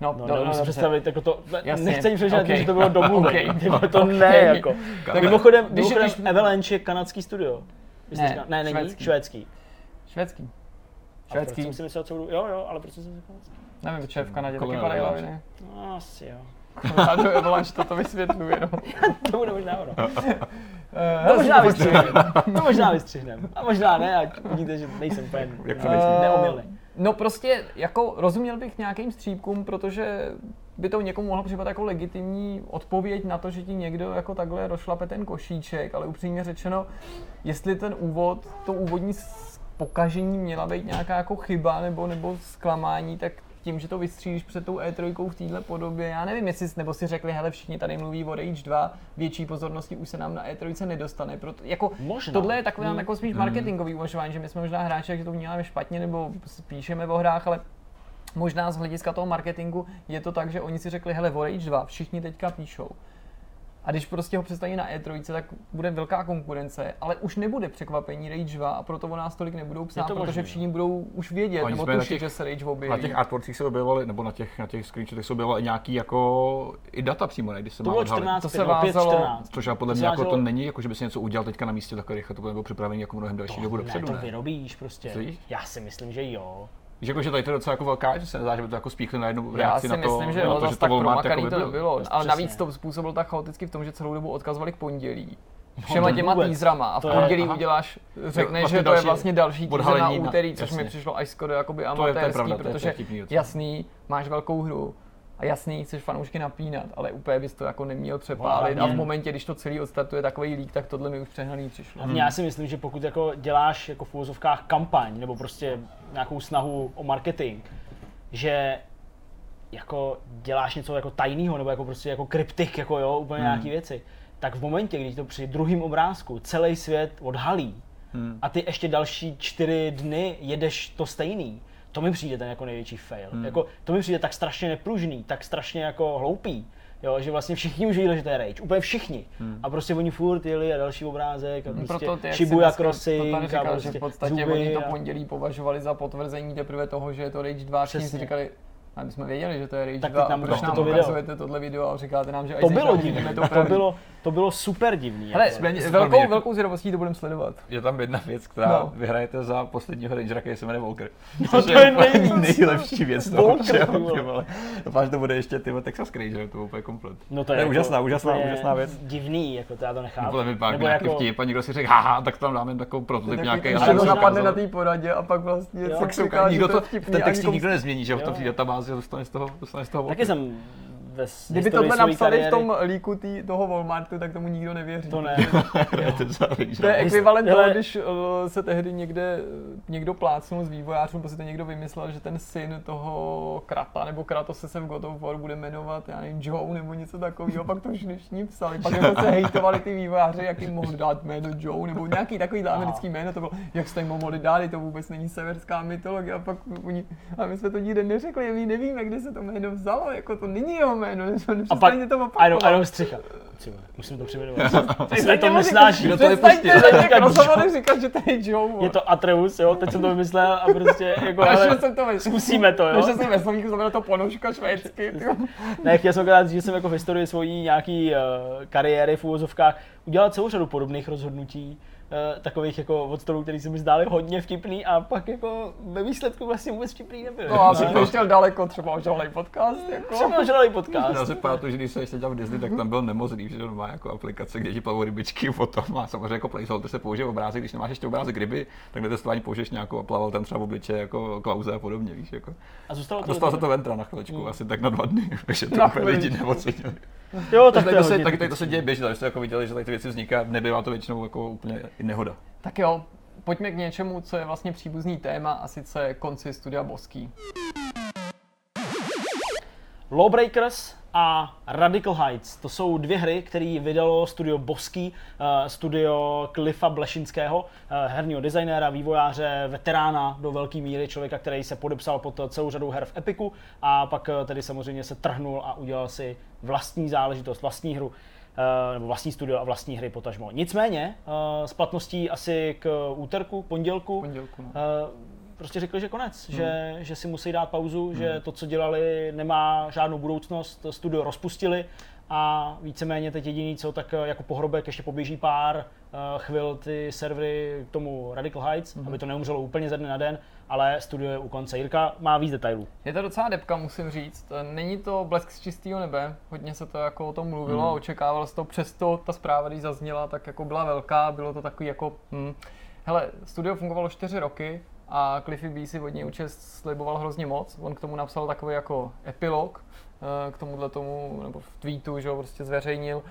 No, no, no, no si představit, jako to, nechci jim přežít, okay. Že to bylo domluveno, okay. To ne, okay. Jako. Mimochodem, Avalanche je kanadský studio. Ne, není, švédský. Švédský. Švédský. Proč jsem myslel, co budu... Jo, jo, ale proč jsem si myslel? Nevím, protože v Kanadě taky padají laviny. No, asi jo. Kanadu Avalanche toto vysvětluje, no. To bude možná ono. To možná vystřihneme. To možná vystřihneme. A možná ne, ať vidíte, že nejsem úplně neomylný. No prostě, jako rozuměl bych nějakým střípkům, protože by to někomu mohlo připadat jako legitimní odpověď na to, že ti někdo jako takhle rozšlape ten košíček, ale upřímně řečeno, jestli ten úvod, to úvodní pokažení měla být nějaká jako chyba nebo, nebo zklamání, tak tím, že to vystřílíš před tou E tři v téhle podobě, já nevím, jestli nebo si řekli, hele, všichni tady mluví o Rage dva, větší pozornosti už se nám na E tři nedostane, proto, jako možná. Tohle je takové hmm. jako spíš marketingový uvažování, že my jsme možná hráči, že to vnímáme špatně nebo píšeme o hrách, ale možná z hlediska toho marketingu je to tak, že oni si řekli, hele, o Rage dva všichni teďka píšou. A když prostě ho přestaní na E tři, tak bude velká konkurence, ale už nebude překvapení Rage dva a proto o nás tolik nebudou psát, to protože možný. Všichni budou už vědět, oni nebo tušit, že se Rage objeví. Na těch artworkích se objevovaly, nebo na těch, na těch screenshotech se objevovaly nějaký jako i data přímo, ne, když se má odhalit. To se vázalo, což já podle mě jako to není, jako že by si něco udělal teďka na místě, tak rychle to bylo připravený jako mnohem další dobu dopředu. To vyrobíš prostě, já si myslím, že jo. Že jakože tady to je docela jako velká, že se nezdá, že by to jako spíchli na jednu reakci na to. Já si myslím, že jo, zase tak promakaný to nebylo, ale navíc to způsobilo tak chaoticky v tom, že celou dobu odkazovali k pondělí. Všema těma týzrama a v pondělí uděláš, řekneš, že to je vlastně další týzr na úterý, což mi přišlo až skoro jakoby amatérský, protože jasný, máš velkou hru. A jasný, chceš fanoušky napínat, ale úplně bys to jako neměl přepálit a v momentě, když to celý odstartuje takový lík, tak tohle mi už přehnaný přišlo. Hmm. Já si myslím, že pokud jako děláš jako v úvozovkách kampaň nebo prostě nějakou snahu o marketing, že jako děláš něco jako tajného nebo jako prostě jako kryptik, jako jo, úplně hmm. nějaký věci, tak v momentě, když to při druhém obrázku celý svět odhalí hmm. a ty ještě další čtyři dny jedeš to stejný, to mi přijde ten jako největší fail. Hmm. Jako, to mi přijde tak strašně nepružný, tak strašně jako hloupý, jo, že vlastně všichni už věděli, že to je Rage, úplně všichni. Hmm. A prostě oni furt jeli a další obrázek a prostě Shibuya Crossing a říkal, prostě že v podstatě oni to pondělí a... považovali za potvrzení teprve toho, že je to Rage dva, všichni si říkali, a my jsme věděli, že to je Rage tak dva, nám proč nám to ukazujete tohle video a říkáte nám, že to bylo divné, to, to, bylo, to bylo super divný. Hele, s velkou, velkou zvědavostí to budeme sledovat. Je tam jedna věc, která no. vyhrajete za posledního Rangera, který se jmenuje Walker. No to je nejlepší věc toho všeho. Doufám, že to bude ještě tyhle Texas Ranger, to úplně komplet. No to je, to je jako, úžasná, úžasná, je úžasná věc. Divný, jako to já to nechápu. Podle mě pak nějaký vtip a někdo si řekl, haha, tak tam dáme takovou prototyp nějaký. A to napadne na té poradě a pak vlastně se ukáže, že to je vtipný. Ten text nikdo nezmění, že v tom databáze. Dostane z toho, dostane z toho Taky jsem ve Kdyby tohle napsali kariéry. V tom líku tý, toho Walmartu, tak tomu nikdo nevěří. To ne. To je ekvivalent toho, když se tehdy někde někdo plácnul z vývojářů, protože to někdo vymyslel, že ten syn toho Krata nebo Kratose se v God of War bude jmenovat, já nevím, Joe nebo něco takového, pak to už dnešní psali, pak jako se hejtovali ty vývojáři, jak jim mohli dát jméno Joe nebo nějaký takový americký jméno, to bylo, jak jste jim mohli dát, to vůbec není severská mytologie, a pak oni, a my jsme to nikde neřekli, my nevíme, kde se to jméno vzalo, jako to není jeho jméno. No, a pak, a jenom, jenom střicha. Musím to přijmenovat. Teď se to nesnáší. Kdo to nepustil? Rozhovory říkat, že to je Joe. Je to Atreus, jo, teď jsem to vymyslel a prostě jako, ale zkusíme to, jo. Než jsem ve slovníku znamená to ponožka švédsky. Ne, chtěl jsem říct, že jsem jako v historii svojí nějaký uh, kariéry v uvozovkách udělal celou řadu podobných rozhodnutí. Takových jako odstolů, který se mi zdály hodně vtipný a pak jako ve výsledku vlastně vůbec vtipný nebyl. No a jsem ještě daleko, třeba ožralej podcast, jako. Třeba ožralej podcast. Já si pamatuju, že když jsem ještě dělal v Disney, tak tam byl nemozný, že on má jako aplikace, kde ti plavou rybičky, potom má samozřejmě jako placeholder, se použije obrázek, když nemáš ještě obrázek ryby, tak na testování použiješ nějakou a plaval tam třeba obliče jako Klauze a podobně, víš, jako. A zůstalo a to dostal se to ventra na chviličku, mm. asi tak na dva dny, že to úplně lidi neocenili. Jo, tak, tak to se taky tady to se děje běžně, že jako viděli, že tady ty věci vznikají, nebývá to většinou jako úplně nehoda. Tak jo, pojďme k něčemu, co je vlastně příbuzný téma, a sice konci studia Boský. Lawbreakers a Radical Heights, to jsou dvě hry, které vydalo studio Boský, studio Cliffa Bleszinského, herního designéra, vývojáře, veterána do velké míry, člověka, který se podepsal pod celou řadou her v Epiku a pak tedy samozřejmě se trhnul a udělal si vlastní záležitost, vlastní hru. Nebo vlastní studio a vlastní hry potažmo. Nicméně s platností asi k úterku, pondělku, pondělku no. prostě řekli, že konec, hmm. že, že si musí dát pauzu, hmm. že to, co dělali, nemá žádnou budoucnost, studio rozpustili a víceméně teď jediný co, tak jako pohrobek ještě poběží pár chvil ty servery k tomu Radical Heights, mm-hmm. aby to neumřelo úplně ze dne na den, ale studio je u konce. Jirka má víc detailů. Je to docela debka, musím říct. Není to blesk z čistého nebe, hodně se to jako o tom mluvilo mm-hmm. a očekávalo se to, přesto ta zpráva, když zazněla, tak jako byla velká, bylo to takový jako... Hm. Hele, studio fungovalo čtyři roky a Cliffy B si od něj účest sliboval hrozně moc, on k tomu napsal takový jako epilog, k tomuhle tomu, nebo v tweetu, že ho prostě zveřejnil,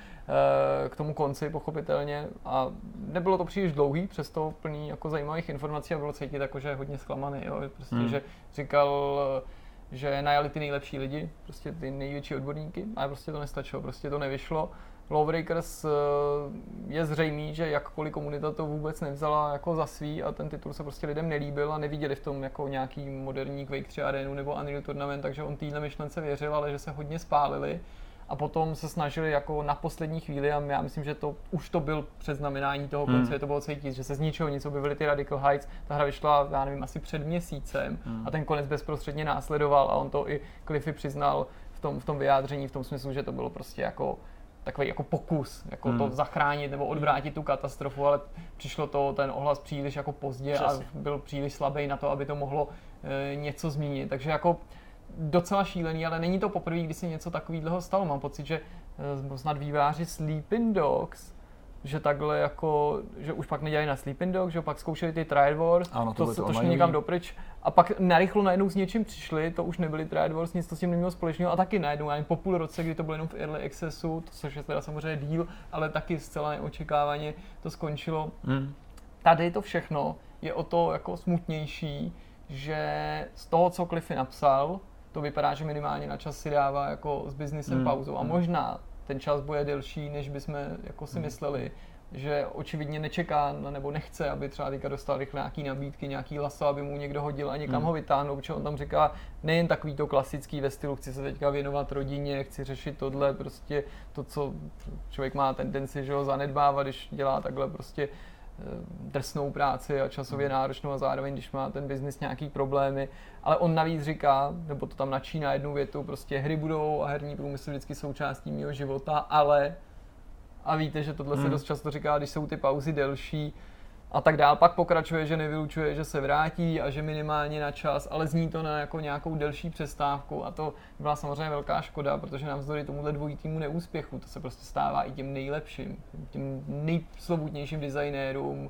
k tomu konci pochopitelně a nebylo to příliš dlouhý, přesto plný jako zajímavých informací a bylo cítit jako, že je hodně zklamaný, jo, prostě, hmm. že říkal, že najali ty nejlepší lidi, prostě ty největší odborníky, ale prostě to nestačilo, prostě to nevyšlo. Lawbreakers je zřejmý, že jakkoliv komunita to vůbec nevzala jako za svý a ten titul se prostě lidem nelíbil a neviděli v tom jako nějaký moderní Quake tři arenu nebo Unreal Tournament, takže on týhle myšlence věřil, ale že se hodně spálili a potom se snažili jako na poslední chvíli a já myslím, že to už to byl předznamenání toho konce, hmm. je to bylo cítit, že se z ničeho nic objevily ty Radical Heights, ta hra vyšla, já nevím, asi před měsícem hmm. a ten konec bezprostředně následoval a on to i Cliffy přiznal v tom, v tom vyjádření, v tom smyslu, že to bylo prostě jako takový jako pokus, jako hmm. to zachránit nebo odvrátit tu katastrofu, ale přišlo to ten ohlas příliš jako pozdě Přesně. a byl příliš slabý na to, aby to mohlo e, něco změnit. Takže jako docela šílený, ale není to poprvé, kdy se něco takového stalo. Mám pocit, že e, snad výváři Sleeping Dogs, že takhle jako, že už pak nedělali na Sleeping Dogs, že pak zkoušeli ty Triad Wars, ano, to, to, to, to šli někam dopryč a pak narychlo najednou s něčím přišli, to už nebyly Triad Wars, nic to s tím nemělo společného a taky najednou, ani po půl roce, kdy to bylo jenom v Early Accessu, to, což je teda samozřejmě díl, ale taky zcela neočekávaně to skončilo. Hmm. Tady to všechno je o to jako smutnější, že z toho, co Cliffy napsal, to vypadá, že minimálně na čas si dává jako s biznisem hmm. pauzu a možná ten čas bude delší, než bychom jako si mysleli, že očividně nečeká nebo nechce, aby třeba teďka dostal rychle nějaký nabídky, nějaký laso, aby mu někdo hodil a někam ho vytáhnout, protože on tam říká nejen takový to klasický ve stylu, chci se teďka věnovat rodině, chci řešit tohle, prostě to, co člověk má tendenci, že ho zanedbává, když dělá takhle prostě drsnou práci a časově náročnou a zároveň, když má ten biznis nějaký problémy, ale on navíc říká, nebo to tam načíná jednu větu, prostě hry budou a herní průmysl vždycky součástí mýho života, ale a víte, že tohle hmm. se dost často říká, když jsou ty pauzy delší a tak dál, pak pokračuje, že nevylučuje, že se vrátí a že minimálně na čas, ale zní to na jako nějakou delší přestávku a to byla samozřejmě velká škoda, protože navzdory tomuhle dvojitému neúspěchu, to se prostě stává i těm nejlepším, těm nejslovutnějším designérům,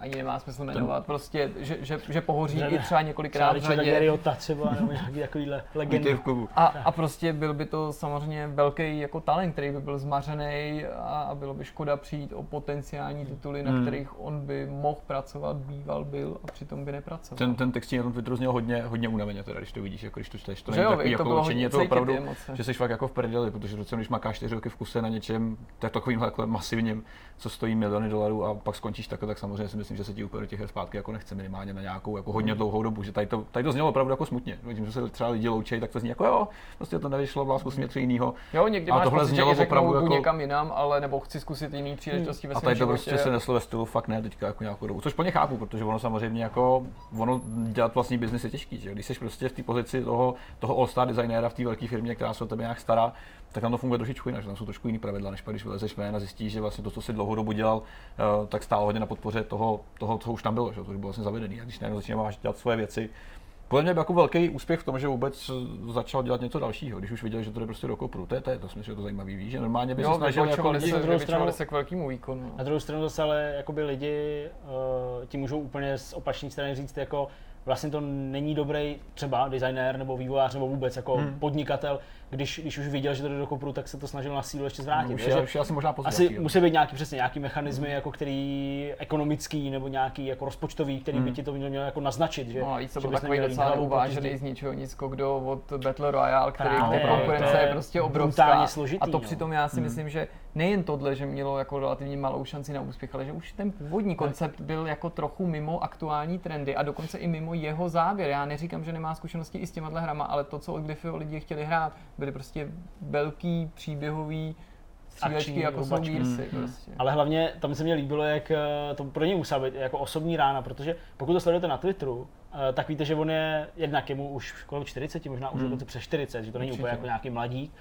ani nemá smysl jmenovat, prostě, že, že, že pohoří ne, i třeba několikrát v řadě. Třeba nebo nějaký takovýhle legendy. A, a prostě byl by to samozřejmě velký jako talent, který by byl zmařený a, a bylo by škoda přijít o potenciální tituly, na hmm. kterých on by mohl pracovat, býval, byl a přitom by nepracoval. Ten, ten textí na tom Twitteru zněl hodně, hodně unaveně, teda, když to vidíš, jako když to čteš. To není jo, takový jako učení, je to opravdu, že jsi fakt jako v prdeli, protože docela, když makáš čtyři roky v kuse na něčem, tak takovýmhle masivním, co stojí miliony dolarů a pak skončíš takhle, tak samozřejmě myslím, že se ti úplně do těch her zpátky jako nechce minimálně na nějakou jako hodně dlouhou dobu, že tady to, tady to znělo opravdu jako smutně. Tím, že se třeba lidi loučejí, tak to zní jako jo, prostě to nevyšlo, blásku smět co jinýho. Jo, někdy máš pocit, že řeknou, jdu někam jinam, ale nebo chci zkusit jiný příležitosti ve svém životě. A tady to prostě se neslo ve stylu, fakt ne, teďka jako nějakou dobu, což plně chápu, protože ono samozřejmě jako, ono dělat vlastní biznis je těžký, že když jsi prostě v té pozici toho, toho all-star designéra v té velké firmě, která se o tebe nějak stará, tak tam to funguje trošičku jinak, že tam jsou trošku jiný pravidla, než pak, když vylezeš jména a zjistíš, že vlastně to, co si dlouhou dobu dělal, tak stálo hodně na podpoře toho, toho co už tam bylo, že to už bylo vlastně zavedený. A když najednou začínáš dělat svoje věci, podle mě byl jako velký úspěch v tom, že vůbec začal dělat něco dalšího, když už viděl, že to je prostě do kopru. To je to, je to, myslím, že to zajímavý, víš, že normálně by se snažil jako lidi, vyčovali se k velkému výkonu. Na druhou stranu zase ale jakoby lidi ti můžou úplně z opačné strany říct jako vlastně to není dobrý třeba designér nebo vývojář nebo vůbec jako hmm. podnikatel, když, když už viděl, že to jde do kopru, tak se to snažil na sílu ještě zvrátit. No, už je, je, už je asi možná pozdě. Asi musí být nějaký, přesně, nějaký mechanismy, hmm. jako který ekonomický nebo nějaký jako rozpočtový, který hmm. by ti to měl jako naznačit. Že, no a víc to byl takový docela uvážený z ničeho nic, kdo od Battle Royale, který no, je, konkurence je prostě obrovská. Složitý, a to přitom já si hmm. myslím, že nejen tohle, že mělo jako relativně malou šanci na úspěch, ale že už ten původní koncept byl jako trochu mimo aktuální trendy a dokonce i mimo jeho závěr. Já neříkám, že nemá zkušenosti i s těmahle hrama, ale to, co od Cliffyho lidi chtěli hrát, byly prostě velký příběhový střílečky jako jsou Gearsy mm, prostě. Ale hlavně tam se mi líbilo, jak to pro něj musela být jako osobní rána, protože pokud to sledujete na Twitteru, tak víte, že on je jednak jemu už kolem čtyřicet, možná už mm. přes čtyřicet, že to není určitě úplně jako nějaký mladík.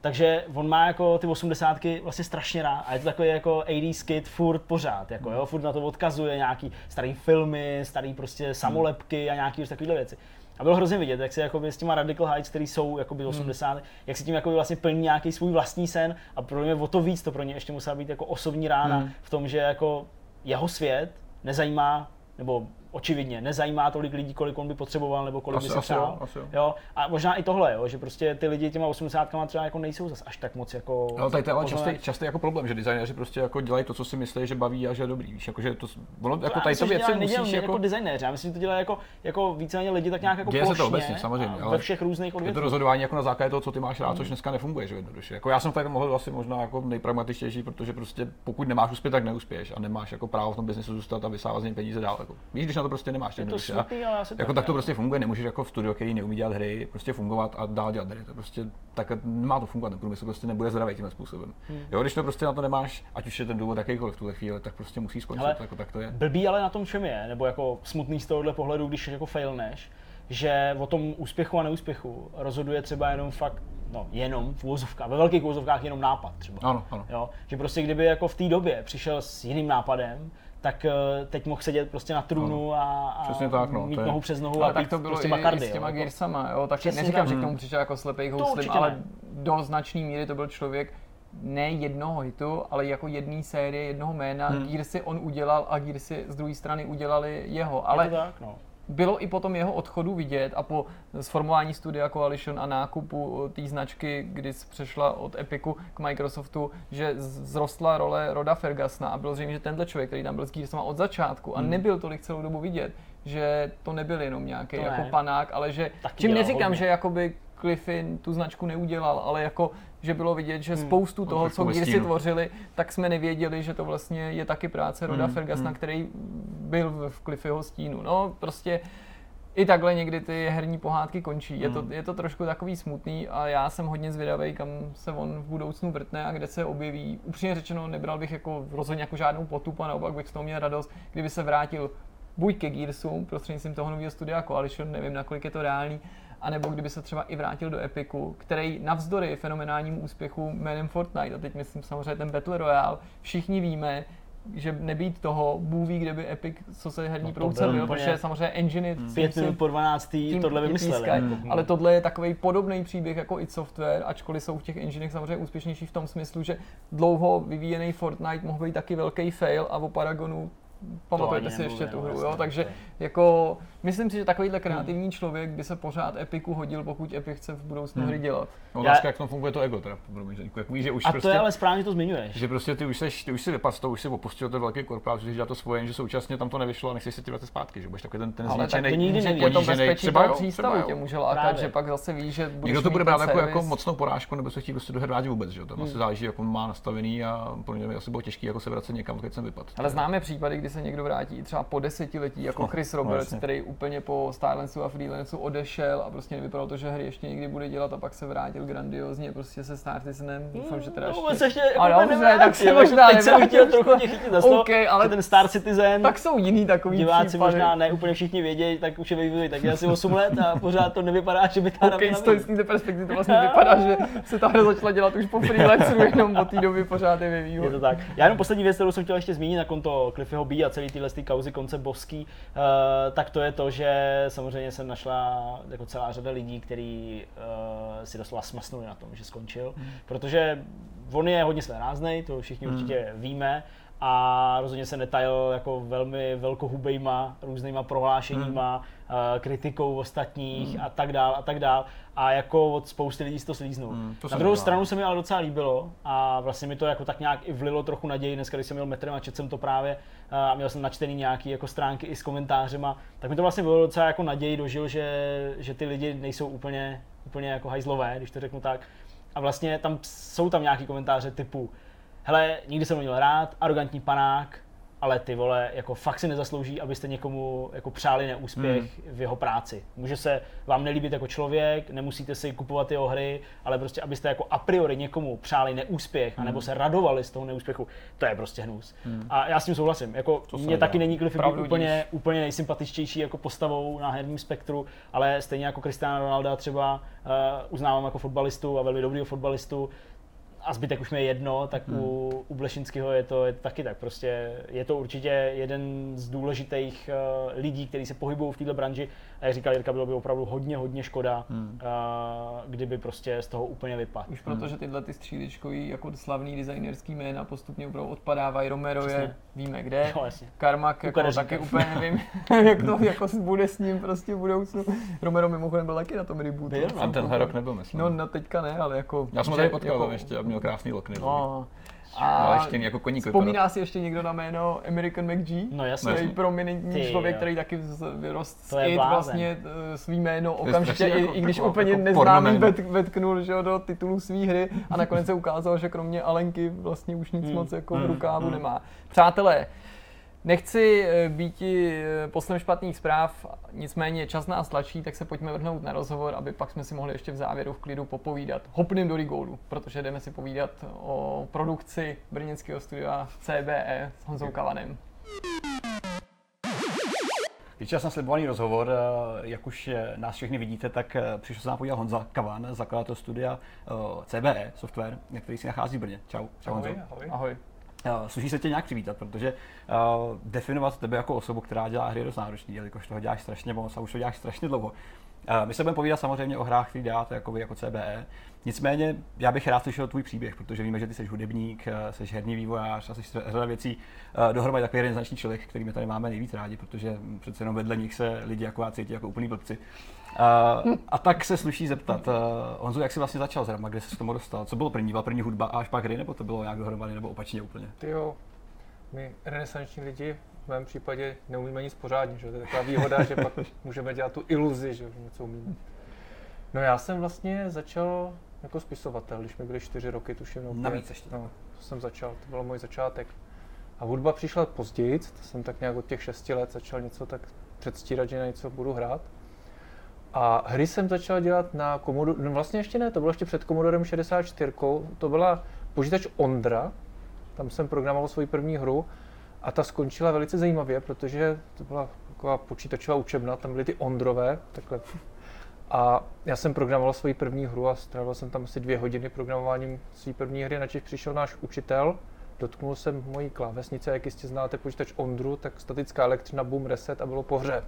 Takže on má jako ty osmdesátky vlastně strašně rád a je to takový jako osmdesátkový kid furt pořád, jako jo, furt na to odkazuje nějaký starý filmy, starý prostě samolepky a nějaký takovýhle věci. A bylo hrozně vidět, jak se jakoby s těma Radical Heights, který jsou jakoby osmdesát, hmm. jak se tím jakoby vlastně plní nějaký svůj vlastní sen a pro mě o to víc to pro ně ještě musela být jako osobní rána hmm. v tom, že jako jeho svět nezajímá, nebo očividně nezajímá tolik lidí, kolik on by potřeboval nebo kolik asi, by se přál. Jo, jo. A možná i tohle, jo, že prostě ty lidi těma osmdesátkama třeba jako nejsou zas až tak moc jako... No tady to je častý, častý jako problém, že designéři prostě jako dělají to, co si myslí, že baví a že je dobrý, víš, jako že to... Ono, jako tady to věci dělá, musíš neděl, jako... jako designéři, já myslím, že to dělají jako, jako víceméně lidi tak nějak jako plošně. Děje se to obecně, samozřejmě, ale ve všech různých odvětvích. Je to rozhodování jako na základě toho, co ty máš rád, mm. což dneska nefunguje, že jednoduše. Jako já jsem tady mohl asi možná jako nejpragmatičtější, protože prostě pokud nemáš úspěch, tak neuspěješ a nemáš jako právo v tom biznesu zůstat a vysávat z něj peníze dál jako. Víš, to prostě nemáš ten duše. Jako tak to prostě funguje, nemůžeš jako v studiu, který neumí dělat hry, prostě fungovat a dál dělat hry. To prostě tak nemá to fungovat, ten průmysl prostě nebude zdravý tímhle způsobem. Hmm. Jo, když to prostě na to nemáš, ať už je ten důvod jakýkoliv v tuhle chvíli, tak prostě musí skončit, jako tak to je. Blbý ale na tom čem je, nebo jako smutný z tohohle pohledu, když jako failneš, že o tom úspěchu a neúspěchu rozhoduje třeba jenom fakt no, jenom v uvozovkách, ve velkých uvozovkách jenom nápad třeba. Ano, ano. Jo, že prostě kdyby jako v té době přišel s jiným nápadem, tak teď mohl sedět prostě na trůnu a, a tak, no, mít je... nohu přes nohu ale a tak to bylo prostě i, makardy, i s těma jo, Gearsama, jo, tak neříkám, tak. že k tomu přišel jako slepej houslím, ale ne. do značné míry to byl člověk ne jednoho hitu, ale jako jedné série, jednoho jména, hmm. Gearsy on udělal a Gearsy z druhé strany udělali jeho, ale je to tak, no. Bylo i potom jeho odchodu vidět a po sformování studia Coalition a nákupu té značky, kdy přešla od Epicu k Microsoftu, že zrostla role Roda Fergusona a bylo zřejmě, že tenhle člověk, který tam byl s Gearsama od začátku a nebyl tolik celou dobu vidět, že to nebyl jenom nějaký ne. jako panák, ale že, taky čím neříkám, hodně. Že jakoby Cliffin tu značku neudělal, ale jako, že bylo vidět, že spoustu hmm. toho, co Gearsy tvořili, tak jsme nevěděli, že to vlastně je taky práce Roda hmm. Fergusona, hmm. který byl v Cliffyho stínu. No, prostě i takhle někdy ty herní pohádky končí. Je to, je to trošku takový smutný a já jsem hodně zvědavý, kam se on v budoucnu vrtne a kde se objeví. Upřímně řečeno, nebral bych jako rozhodně jako žádnou potupu a naopak bych z toho měl radost, kdyby se vrátil buď ke Gearsům prostřednictvím toho nového studia Coalition, nevím, nakolik je to reálný, anebo kdyby se třeba i vrátil do Epiku, který navzdory fenomenálnímu úspěchu jménem Fortnite, a teď myslím samozřejmě ten Battle Royale, všichni víme, že nebýt toho, Bůh ví, kde by Epic, co se herní no produce byl, protože samozřejmě engine pět minut po dvanácté tohle vymysleli. Hmm. Ale tohle je takový podobný příběh jako id Software, ačkoliv jsou v těch enginech samozřejmě úspěšnější v tom smyslu, že dlouho vyvíjený Fortnite mohl být taky velký fail a o Paragonu pamatujete si ještě tu hru, vlastně, jo? Takže jako, myslím si, že takovýhle kreativní hmm. člověk by se pořád Epiku hodil, pokud Epic chce v budoucnu hmm. hry dělat. No, otázka, jak tam funguje to ego teda, jako, víš, že už a prostě, to je ale správně to zmiňuješ. Že prostě ty už, seš, ty už si vypadl z toho, už si opustil ten velký korporát, že dělá to svoje, že současně tam to nevyšlo a nechceš si ty vrát zpátky, že budeš takový ten, ten zničený, ponížený. To bezpečí toho přístavu tě může lákat, že pak zase víš, že budeš mít ten servis. Někdo to bude brát jako mocnou porážku, nebo se chtít prostě do her vrátit vůbec, že jo, tam asi záleží, jak on má nastavený a pro něj asi bylo těžké jako se vracet někam, když jsem vypadl. Ale známe případy, kdy se někdo vrátí třeba po desetiletí, jako Chris Roberts, který úplně po Starlancu a Freelancu odešel a prostě nevypadalo to, že hry ještě někdy bude dělat a pak se vrátil grandiozně prostě se Starcinem. Doufám, že teda ještě... ještě ale dobře, tak se možná nevrátil. Teď jsem chtěl trochu tě chytit za slovo, okay, ale ten Star Citizen, tak jsou jiný takový diváci případy. Možná ne úplně všichni vědějí, tak už je vyvíjí taky asi osm let a pořád to nevypadá, že by ta okay, hra byla... z té perspektivy to vlastně vypadá, že se ta hra začala dělat už po Freelancu, jenom od té doby pořád je vyvíjí. Je to tak. Já jenom poslední věc, kterou jsem chtěl ještě zmínit na konto Cliffyho B a celý tyhle kauzy konce Bosky, tak to je to, že samozřejmě jsem našla jako celá řada lidí, kteří uh, si doslova smasnuli na tom, že skončil, mm. protože on je hodně svéráznej, to všichni mm. určitě víme a rozhodně se netajil jako velmi velkohubejma různýma prohlášeníma, mm. uh, kritikou ostatních mm. a tak dál a tak dál a jako od spousty lidí si to slíznul. Mm, to na druhou dělá. stranu se mi ale docela líbilo a vlastně mi to jako tak nějak i vlilo trochu naději, dneska když jsem jel metrem a četl jsem to právě a měl jsem načtený nějaký jako stránky i s komentářema, tak mi to vlastně bylo docela jako naději dožil, že, že ty lidi nejsou úplně, úplně jako hajzlové, když to řeknu tak a vlastně tam jsou tam nějaký komentáře typu hele, nikdy jsem neměl rád, arrogantní panák, a ale ty vole, jako fakt si nezaslouží, abyste někomu jako přáli neúspěch mm. v jeho práci. Může se vám nelíbit jako člověk, nemusíte si kupovat jeho hry, ale prostě abyste jako a priori někomu přáli neúspěch, mm. anebo se radovali z toho neúspěchu, to je prostě hnus. Mm. A já s tím souhlasím, jako mě taky není Cliff úplně, úplně nejsympatičtější jako postavou na herním spektru, ale stejně jako Cristiano Ronaldo třeba uh, uznávám jako fotbalistu a velmi dobrýho fotbalistu, a zbytek už mi je jedno, tak hmm. u, u Bleszinského je to, je to taky tak. Prostě je to určitě jeden z důležitých uh, lidí, kteří se pohybují v této branži. A jak říkal Jirka, bylo by opravdu hodně, hodně škoda, hmm. uh, kdyby prostě z toho úplně vypadl. Už hmm. protože tyhle ty stříličkový, jako slavný designerský jména postupně opravdu odpadávají. Romero je, víme kde, no, Karmak jako taky úplně nevím, jak to jako bude s ním prostě v budoucnu. Romero mimochodem byl taky na tom rebootu. A tenhle rok nebyl, myslím. No, no teďka ne, ale jako... Já jsem tady potkal jako, ještě, měl krásný lokny. No. A ještě jako koník vzpomíná vypadá. Si ještě někdo na jméno American McGee? No jasně. To je prominentní ty, člověk, jo. který taky vyrost vlastně svý jméno okamžitě, i, jako, i když taková, úplně jako neznámý vetknul že, do titulu svý hry a nakonec se ukázalo, že kromě Alenky vlastně už nic mm. moc jako mm. v rukávu mm. nemá. Přátelé, nechci být poslem špatných zpráv, nicméně čas nás tlačí, tak se pojďme vrhnout na rozhovor, aby pak jsme si mohli ještě v závěru v klidu popovídat. Hopneme do Rigolu, protože jdeme si povídat o produkci brněnského studia C B E s Honzou Kavanem. Je čas na slibovaný rozhovor, jak už nás všechny vidíte, tak přišel se nám podívat Honza Kavan, zakladatel studia C B E Software, který se nachází v Brně. Čau, čau Honzo. Ahoj, ahoj. ahoj. Sluší se tě nějak přivítat, protože uh, definovat tebe jako osobu, která dělá hry, je dost náročný, jelikož toho děláš strašně moc a už to děláš strašně dlouho. Uh, my se budeme povídat samozřejmě o hrách, které děláte jako, jako C B E, nicméně já bych rád slyšel tvůj příběh, protože víme, že ty jsi hudebník, jsi herní vývojář a jsi řada věcí uh, dohromady takový renesanční člověk, který my tady máme nejvíc rádi, protože přece jenom vedle nich se lidi jako já cítí jako úplný blbci. Uh, a tak se sluší zeptat, uh, Honzo, jak jsi vlastně začal s hrama, kde jsi k tomu dostal? Co bylo první? Byla první hudba a až pak hry, nebo to bylo nějak dohromady, nebo opačně úplně? Tyjo, my renesanční lidi v mém případě neumíme nic pořádně, že? To je taková výhoda, že pak můžeme dělat tu iluzi, že něco umíme. No já jsem vlastně začal jako spisovatel, když mi byly čtyři roky, tuším, no, navíc ještě. No, to jsem začal, to byl můj začátek. A hudba přišla později, to jsem tak nějak od těch šesti let začal něco tak předstírat, že na něco budu hrát. A hry jsem začal dělat na Commodore, no vlastně ještě ne, to bylo ještě před Commodorem šedesát čtyři, to byla počítač Ondra, tam jsem programoval svoji první hru a ta skončila velice zajímavě, protože to byla taková počítačová učebna, tam byly ty Ondrové, takhle. A já jsem programoval svoji první hru a strávil jsem tam asi dvě hodiny programováním své první hry, načež přišel náš učitel, dotknul jsem mojí klávesnice, jak jistě znáte počítač Ondru, tak statická elektřina, boom, reset a bylo po hře.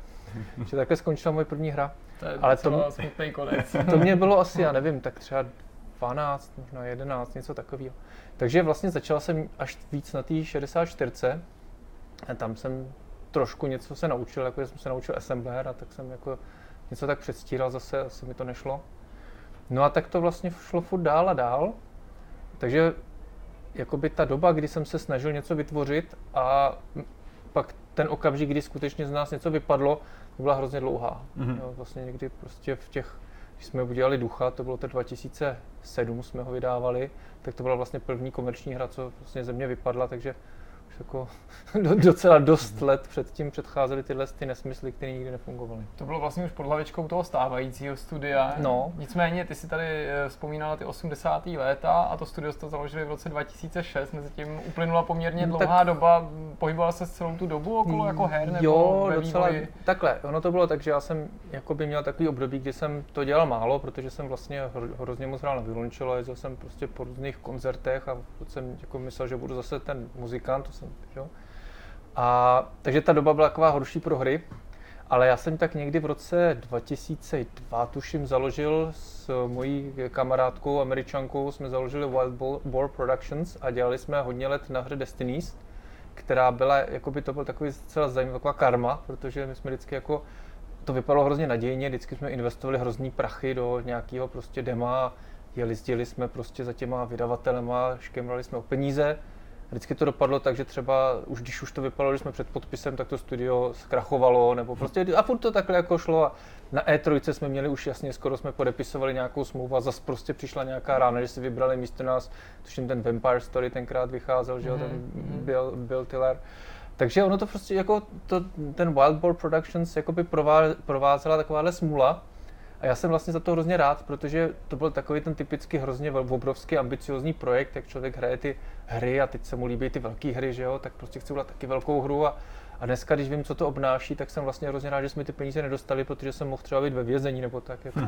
Takže takhle skončila moje první hra. To je ale to, smutný konec. To mě bylo asi, já nevím, tak třeba dvanáct, možná jedenáct, něco takového. Takže vlastně začal jsem až víc na té šedesát čtyři. A tam jsem trošku něco se naučil, jako jsem se naučil assembler a tak jsem jako něco tak předstíral, zase asi mi to nešlo. No a tak to vlastně šlo furt dál a dál. Takže jakoby ta doba, kdy jsem se snažil něco vytvořit a pak ten okamžik, kdy skutečně z nás něco vypadlo, byla hrozně dlouhá. Mm-hmm. Jo, vlastně někdy prostě v těch, když jsme udělali Ducha, to bylo to dva tisíce sedm, jsme ho vydávali, tak to byla vlastně první komerční hra, co vlastně ze mě vypadla, takže už jako docela dost let předtím předcházely tyhle ty nesmysly, které nikdy nefungovaly. To bylo vlastně už pod hlavičkou toho stávajícího studia. No. Nicméně ty si tady vzpomínala ty osmdesátá léta a to studio jste založili v roce dva tisíce šest, mezi tím uplynula poměrně dlouhá tak... doba, pohybovala se celou tu dobu okolo jako her nebo jo, docela vývoji. Takhle, ono to bylo tak, že já jsem jakoby měl takový období, kdy jsem to dělal málo, protože jsem vlastně hrozně moc hrál na violončelo, jezdil jsem prostě po různých koncertech a jsem jako myslel, že budu zase ten muzikant. A takže ta doba byla taková horší pro hry, ale já jsem tak někdy v roce dva tisíce dva, tuším, založil s mojí kamarádkou Američankou, jsme založili Wild Boar Productions a dělali jsme hodně let na hře Destinies, která byla, jakoby to byl takový celá zajímavá taková karma, protože my jsme vždycky jako, to vypadalo hrozně nadějně, vždycky jsme investovali hrozný prachy do nějakého prostě dema, jezdili jsme prostě za těma vydavatelema, škemrali jsme o peníze. Vždycky to dopadlo tak, že třeba už když už to vypadalo, když jsme před podpisem, tak to studio zkrachovalo nebo prostě a furt to takhle jako šlo a na E tři jsme měli už jasně, skoro jsme podepisovali nějakou smlouvu a zase prostě přišla nějaká rána, že si vybrali místo nás, tuším ten Vampire Story tenkrát vycházel, že jo, ten Bill, Bill Tiller Takže ono to prostě jako to, ten Wild Boar Productions jakoby prová, provázela takováhle smula. A já jsem vlastně za to hrozně rád, protože to byl takový ten typicky hrozně obrovský ambiciózní projekt, jak člověk hraje ty hry a teď se mu líbí ty velké hry, že jo, tak prostě chci udělat taky velkou hru a, a dneska, když vím, co to obnáší, tak jsem vlastně hrozně rád, že jsme ty peníze nedostali, protože jsem mohl třeba být ve vězení nebo tak. Jako.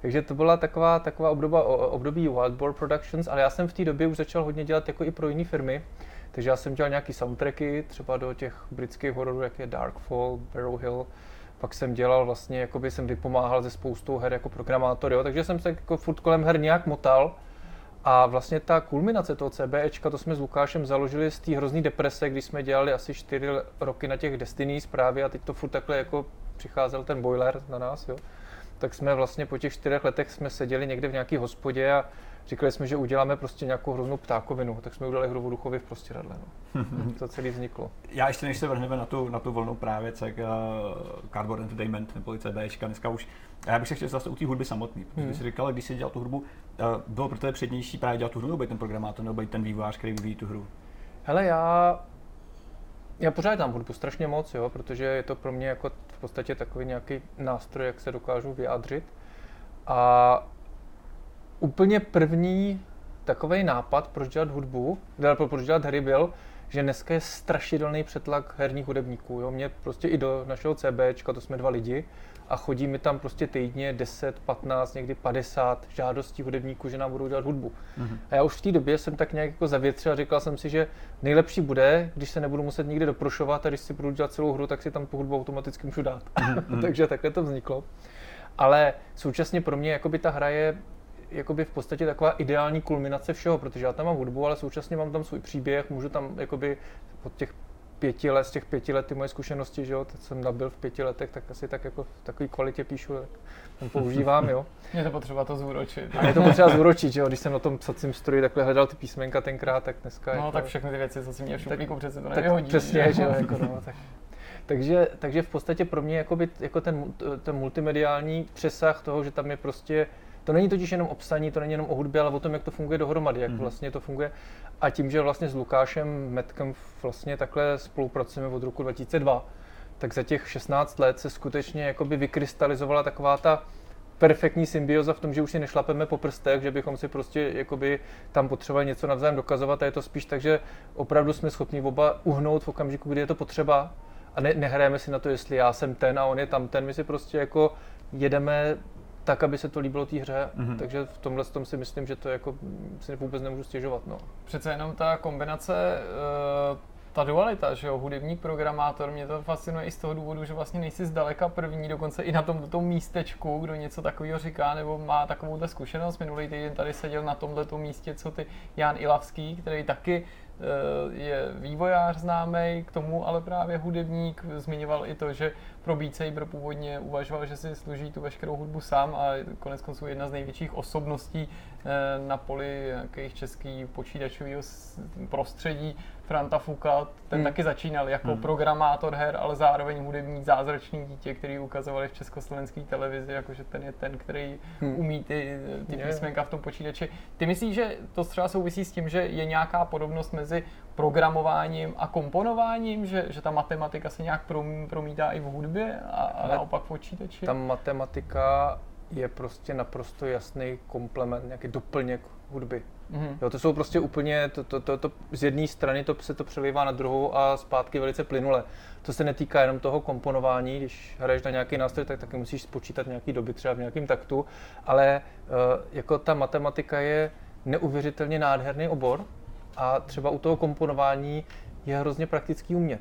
Takže to byla taková, taková obdoba, období Wild Boar Productions, ale já jsem v té době už začal hodně dělat jako i pro jiné firmy. Takže já jsem dělal nějaký soundtracky, třeba do těch britských hororů, jak je Darkfall, Barrow Hill. Pak jsem dělal vlastně, jakoby jsem vypomáhal ze spoustou her jako programátor, jo, takže jsem se jako furt kolem her nějak motal. A vlastně ta kulminace toho CBčka, to jsme s Lukášem založili z té hrozný deprese, když jsme dělali asi čtyři roky na těch Destinies právě a teď to furt takhle jako přicházel ten boiler na nás, jo. Tak jsme vlastně po těch čtyřech letech jsme seděli někde v nějaký hospodě a říkali jsme, že uděláme prostě nějakou hroznou ptákovinu, tak jsme udělali hru o duchovi v Prostěradle, no. To celý vzniklo. Já ještě než se vrhneme na tu, na tu vlnu právě, cek, uh, Cardboard Entertainment nebo CBčka dneska už, já bych se chtěl zase u té hudby samotný, protože hmm. jsi říkal, když jsi dělal tu hudbu, uh, bylo pro tebe přednější právě dělat tu hru, nebo být ten programátor, nebo být ten vývojář, který vyvíjí tu hru? Hele, já... Já pořád dám hudbu strašně moc, jo, protože je to pro mě jako v podstatě takový nějaký nástroj, jak se dokážu vyjádřit. A úplně první takovej nápad, proč dělat hudbu, proč dělat hry byl, že dneska je strašidelný přetlak herních hudebníků. Jo. Mě prostě i do našeho CBčka, to jsme dva lidi, a chodí mi tam prostě týdně deset, patnáct, někdy padesát žádostí hudebníků, že nám budou dělat hudbu. Mm-hmm. A já už v té době jsem tak nějak jako zavětřil a říkal jsem si, že nejlepší bude, když se nebudu muset nikde doprošovat a když si budu dělat celou hru, tak si tam tu hudbu automaticky můžu dát. Mm-hmm. Takže takhle to vzniklo. Ale současně pro mě jakoby ta hra je jakoby v podstatě taková ideální kulminace všeho, protože já tam mám hudbu, ale současně mám tam svůj příběh, můžu tam jakoby od těch pěti let, z těch pěti let ty moje zkušenosti, že jo, teď jsem nabyl v pěti letech, tak asi tak jako v takové kvalitě píšu, tak tam používám, jo. Mě to potřeba to zúročit. A mě to potřeba zúročit, že jo, když jsem na tom psacím stroji takhle hledal ty písmenka tenkrát, tak dneska... No, jako, tak všechny ty věci, co si mě v šuplíku přece to nevyhodí. Přesně, že jo, jako no, tak. Takže, takže v podstatě pro mě jakoby, jako ten, ten multimediální přesah toho, že tam je prostě to není totiž jenom o psaní, to není jenom o hudbě, ale o tom, jak to funguje dohromady, jak vlastně to funguje. A tím, že vlastně s Lukášem Metkem vlastně takhle spolupracujeme od roku dva tisíce dva, tak za těch šestnáct let se skutečně jakoby vykrystalizovala taková ta perfektní symbioza v tom, že už si nešlapeme po prstech, že bychom si prostě jakoby tam potřebovali něco navzájem dokazovat a je to spíš tak, že opravdu jsme schopni oba uhnout v okamžiku, kdy je to potřeba a ne- nehrajeme si na to, jestli já jsem ten a on je tam ten, my si prostě jako jedeme tak, aby se to líbilo té hře, mm-hmm. takže v tomhle tom si myslím, že to jako si vůbec nemůžu stěžovat, no. Přece jenom ta kombinace, ta dualita, že jo, hudebník, programátor, mě to fascinuje i z toho důvodu, že vlastně nejsi zdaleka první, dokonce i na tomto místečku, kdo něco takového říká nebo má takovouhle zkušenost. Minulý týden tady seděl na tomhletom místě, co ty Jan Ilavský, který taky je vývojář známý, k tomu ale právě hudebník, zmiňoval i to, že pro Beat Saber původně uvažoval, že si složí tu veškerou hudbu sám a konec konců jedna z největších osobností na poli nějakých českých počítačového prostředí, Franta Fuka, ten hmm. taky začínal jako hmm. programátor her, ale zároveň hudebník, zázračný dítě, který ukazovali v československé televizi, jakože ten je ten, který hmm. umí ty, ty písmenka v tom počítači. Ty myslíš, že to třeba souvisí s tím, že je nějaká podobnost mezi programováním a komponováním, že, že ta matematika se nějak promítá i v hudbě a, a naopak v počítači? Ta matematika je prostě naprosto jasný komplement, nějaký doplněk hudby. Mm-hmm. Jo, to jsou prostě úplně, to, to, to, to, z jedné strany to se to přelívá na druhou a zpátky velice plynule. To se netýká jenom toho komponování, když hraješ na nějaký nástroj, tak taky musíš spočítat nějaký doby třeba v nějakém taktu, ale uh, jako ta matematika je neuvěřitelně nádherný obor a třeba u toho komponování je hrozně praktický umět.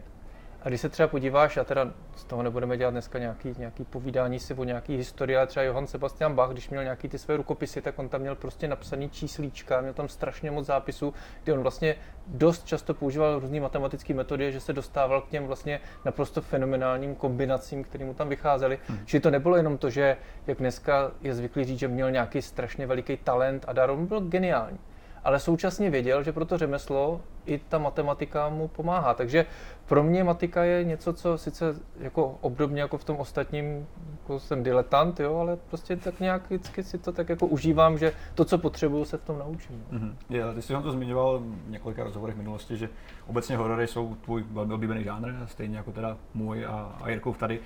A když se třeba podíváš, a teda z toho nebudeme dělat dneska nějaký, nějaký povídání si o nějaký historii, ale třeba Johann Sebastian Bach, když měl nějaký ty své rukopisy, tak on tam měl prostě napsaný číslíčka, měl tam strašně moc zápisů, kdy on vlastně dost často používal různé matematické metody, že se dostával k těm vlastně naprosto fenomenálním kombinacím, které mu tam vycházely. Hmm. Čili to nebylo jenom to, že jak dneska je zvyklý říct, že měl nějaký strašně veliký talent a dar, on byl geniální. ale současně věděl, že pro to řemeslo i ta matematika mu pomáhá. Takže pro mě matika je něco, co sice jako obdobně jako v tom ostatním, jako jsem diletant, jo, ale prostě tak nějak vždycky si to tak jako užívám, že to, co potřebuju, se v tom naučím. Mm-hmm. Já, ty jsi nám to zmiňoval v několika rozhovorech v minulosti, že obecně horory jsou tvůj velmi oblíbený žánr, stejně jako teda můj a, a Jirkův tady.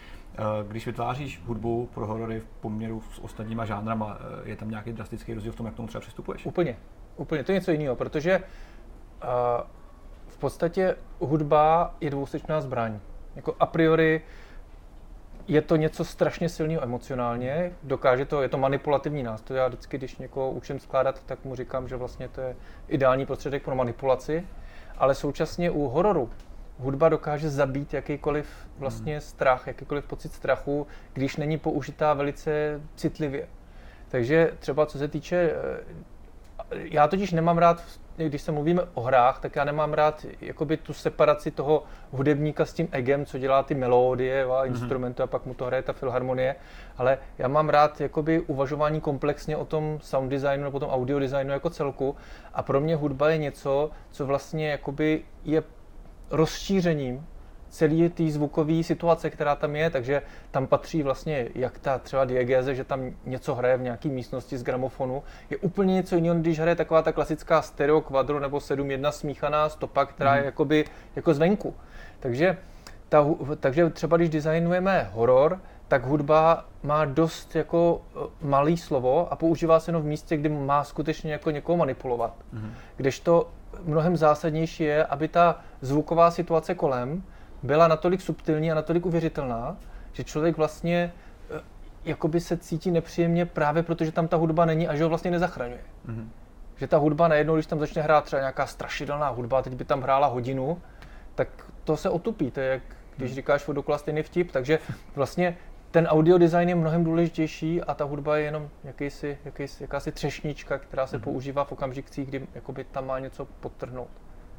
Když vytváříš hudbu pro horory v poměru s ostatníma žánrama, je tam nějaký drastický rozdíl v tom, jak k tomu třeba přistupuješ? Úplně. Úplně, to je něco jiného, protože uh, v podstatě hudba je dvousečná zbraň. Jako a priori je to něco strašně silného emocionálně, dokáže to, je to manipulativní nástroj. Já vždycky, když někoho učím skládat, tak mu říkám, že vlastně to je ideální prostředek pro manipulaci, ale současně u hororu hudba dokáže zabít jakýkoliv vlastně strach, jakýkoliv pocit strachu, když není použitá velice citlivě. Takže třeba co se týče já totiž nemám rád, když se mluvíme o hrách, tak já nemám rád jakoby tu separaci toho hudebníka s tím egem, co dělá ty melodie a instrumenty a pak mu to hraje ta filharmonie, ale já mám rád jakoby uvažování komplexně o tom sound designu nebo o tom audio designu jako celku a pro mě hudba je něco, co vlastně jakoby je rozšířením celý té zvukové situace, která tam je, takže tam patří vlastně jak ta třeba diegéze, že tam něco hraje v nějaké místnosti z gramofonu, je úplně něco jiného, když hraje taková ta klasická stereo kvadro nebo sedm jedna smíchaná stopa, která je jakoby, jako zvenku. Takže, ta, takže třeba když designujeme horor, tak hudba má dost jako malý slovo a používá se jenom v místě, kdy má skutečně jako někoho manipulovat. Mm-hmm. Kdežto mnohem zásadnější je, aby ta zvuková situace kolem byla natolik subtilní a natolik uvěřitelná, že člověk vlastně jakoby se cítí nepříjemně právě protože tam ta hudba není a že ho vlastně nezachraňuje. Mm-hmm. Že ta hudba najednou, když tam začne hrát třeba nějaká strašidelná hudba, teď by tam hrála hodinu, tak to se otupí. To je jak když mm-hmm. říkáš od dokola stejný vtip, takže vlastně ten audio design je mnohem důležitější a ta hudba je jenom jakýsi, jakýsi, jakási třešnička, která se mm-hmm. používá v okamžicích, kdy jakoby tam má něco podtrhnout.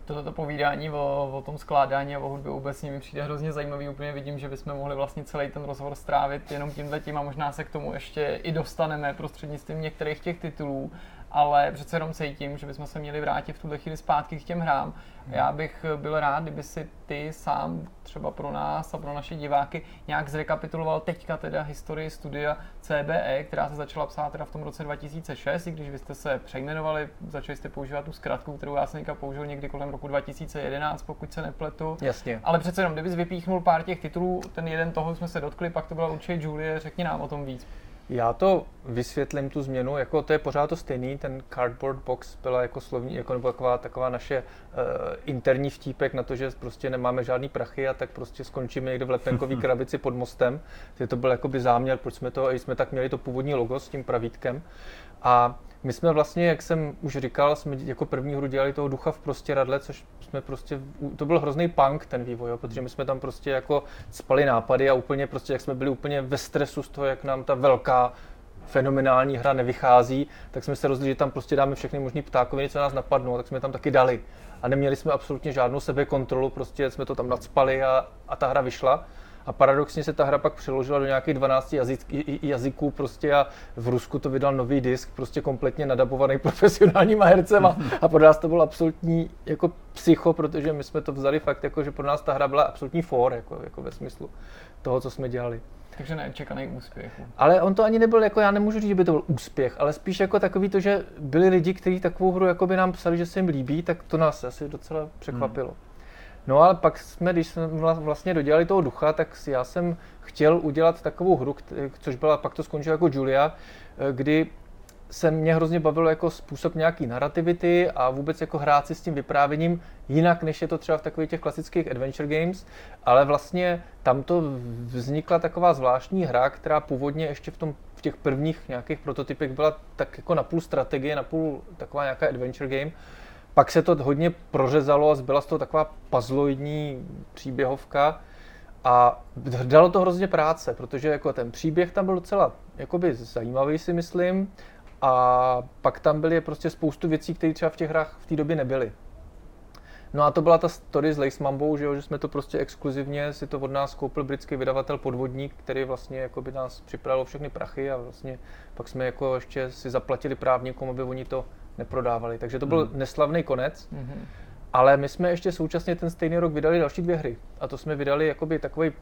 Toto povídání o, o tom skládání a o hudbě obecně mi přijde hrozně zajímavý. Úplně vidím, že bychom mohli vlastně celý ten rozhovor strávit jenom tímhletím a možná se k tomu ještě i dostaneme prostřednictvím některých těch titulů, ale přece jenom cítím, že bychom se měli vrátit v tuhle chvíli zpátky k těm hrám. Já bych byl rád, kdyby si ty sám třeba pro nás a pro naše diváky nějak zrekapituloval teďka teda historii studia C B E, která se začala psát teda v tom roce dva tisíce šest, i když vy jste se přejmenovali, začali jste používat tu zkratku, kterou já jsem použil někdy kolem roku dva tisíce jedenáct, pokud se nepletu. Jasně. Ale přece jenom, kdybys vypíchnul pár těch titulů, ten jeden toho jsme se dotkli, pak to byla určitě Julie, řekni nám o tom víc. Já to vysvětlím tu změnu, jako to je pořád to stejný, ten cardboard box byla jako slovní, jako nebo taková, taková naše uh, interní vtípek na to, že prostě nemáme žádný prachy a tak prostě skončíme někde v lepenkový krabici pod mostem. Tady to byl jakoby záměr, proč jsme to, jsme tak měli to původní logo s tím pravítkem. A my jsme vlastně, jak jsem už říkal, jsme jako první hru dělali toho ducha v prostěradle, což jsme prostě, to byl hrozný punk ten vývoj, jo, protože my jsme tam prostě jako spali nápady a úplně prostě, jak jsme byli úplně ve stresu z toho, jak nám ta velká fenomenální hra nevychází, tak jsme se rozhodli, že tam prostě dáme všechny možný ptákoviny, co nás napadnou, tak jsme tam taky dali. A neměli jsme absolutně žádnou sebekontrolu, prostě jsme to tam nadspali a, a ta hra vyšla. A paradoxně se ta hra pak přeložila do nějakých dvanácti jazyk, jazyků prostě a v Rusku to vydal nový disk, prostě kompletně nadabovaný profesionálníma hercema. A pro nás to bylo absolutní jako psycho, protože my jsme to vzali fakt jako, že pro nás ta hra byla absolutní for, jako, jako ve smyslu toho, co jsme dělali. Takže nečekaný úspěch. Ale on to ani nebyl, jako já nemůžu říct, že by to byl úspěch, ale spíš jako takový to, že byli lidi, kteří takovou hru jakoby nám psali, že se jim líbí, tak to nás asi docela překvapilo. Hmm. No ale pak jsme, když jsme vlastně dodělali toho ducha, tak já jsem chtěl udělat takovou hru, což byla, pak to skončilo jako Julia, kdy se mě hrozně bavilo jako způsob nějaký narrativity a vůbec jako hrát si s tím vyprávěním jinak, než je to třeba v takových těch klasických adventure games, ale vlastně tamto vznikla taková zvláštní hra, která původně ještě v tom v těch prvních nějakých prototypech byla tak jako napůl strategie, napůl taková nějaká adventure game. Pak se to hodně prořezalo a zbyla z toho taková puzzloidní příběhovka a dalo to hrozně práce, protože jako ten příběh tam byl docela jakoby zajímavý, si myslím, a pak tam byly prostě spoustu věcí, které třeba v těch hrách v té době nebyly. No a to byla ta story s Lace Mambou, že, jo, že jsme to prostě exkluzivně, si to od nás koupil britský vydavatel Podvodník, který vlastně jakoby nás připravil všechny prachy a vlastně pak jsme jako ještě si zaplatili právníkům, aby oni to neprodávali. Takže to byl mm. neslavný konec. Mm-hmm. Ale my jsme ještě současně ten stejný rok vydali další dvě hry. A to jsme vydali jakoby takový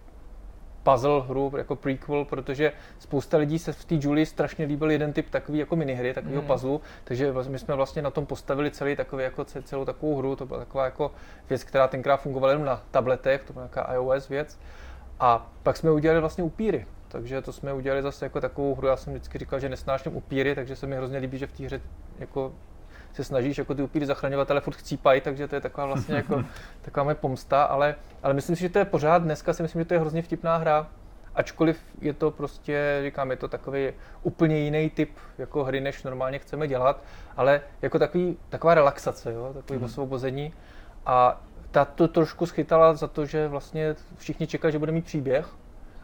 puzzle hru, jako prequel, protože spousta lidí se v té Julii strašně líbil jeden typ takový jako minihry, takovýho mm. puzzlu, takže my jsme vlastně na tom postavili celý takový, jako celou takovou hru, to byla taková jako věc, která tenkrát fungovala jenom na tabletech, to byla nějaká iOS věc. A pak jsme udělali vlastně upíry, takže to jsme udělali zase jako takovou hru, já jsem vždycky říkal, že nesnáším upíry, takže se mi hrozně líbí, že v té hře jako se snažíš jako ty upíry zachraňovat, ale furt chcípají, takže to je taková vlastně jako taková moje pomsta, ale, ale myslím si, že to je pořád, dneska si myslím, že to je hrozně vtipná hra, ačkoliv je to prostě, říkám, je to takový úplně jiný typ jako hry, než normálně chceme dělat, ale jako takový, taková relaxace, jo? Takový mm. osvobození a ta to trošku schytala za to, že vlastně všichni čekali, že bude mít příběh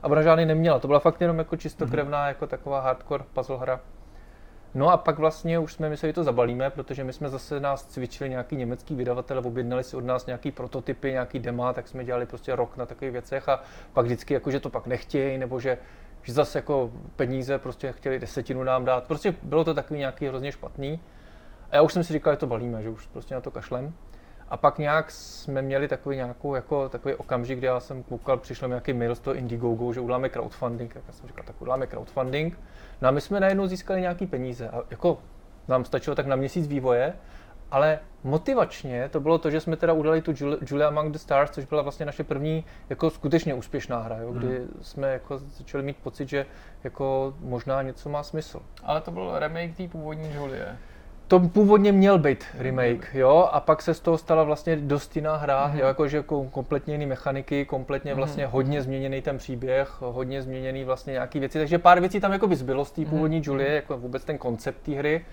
a ona žádný neměla, to byla fakt jenom jako čistokrevná, mm. jako taková hardcore puzzle hra. No a pak vlastně už jsme mysleli, že to zabalíme, protože my jsme zase nás cvičili nějaký německý vydavatel, objednali si od nás nějaký prototypy, nějaký dema, tak jsme dělali prostě rok na takových věcech a pak vždycky jako, že to pak nechtějí, nebo že, že zase jako peníze prostě chtěli desetinu nám dát, prostě bylo to takový nějaký hrozně špatný a já už jsem si říkal, že to balíme, že už prostě na to kašlem. A pak nějak jsme měli takový, nějakou, jako, takový okamžik, kde já jsem koukal, přišlo nějaký mail z toho Indiegogo, že uděláme crowdfunding. Tak já jsem říkal, tak uděláme crowdfunding. No a my jsme najednou získali nějaký peníze. A jako nám stačilo tak na měsíc vývoje, ale motivačně to bylo to, že jsme teda udělali tu Julia Among the Stars, což byla vlastně naše první jako skutečně úspěšná hra, jo, kdy hmm. jsme jako začali mít pocit, že jako možná něco má smysl. Ale to byl remake té původní Julie. To původně měl být remake, jo, a pak se z toho stala vlastně dost jiná hra, mm-hmm. jo, jakože jako kompletně jiný mechaniky, kompletně vlastně mm-hmm. hodně změněný ten příběh, hodně změněný vlastně nějaký věci, takže pár věcí tam jako by zbylo z té původní mm-hmm. Julie, jako vůbec ten koncept té hry,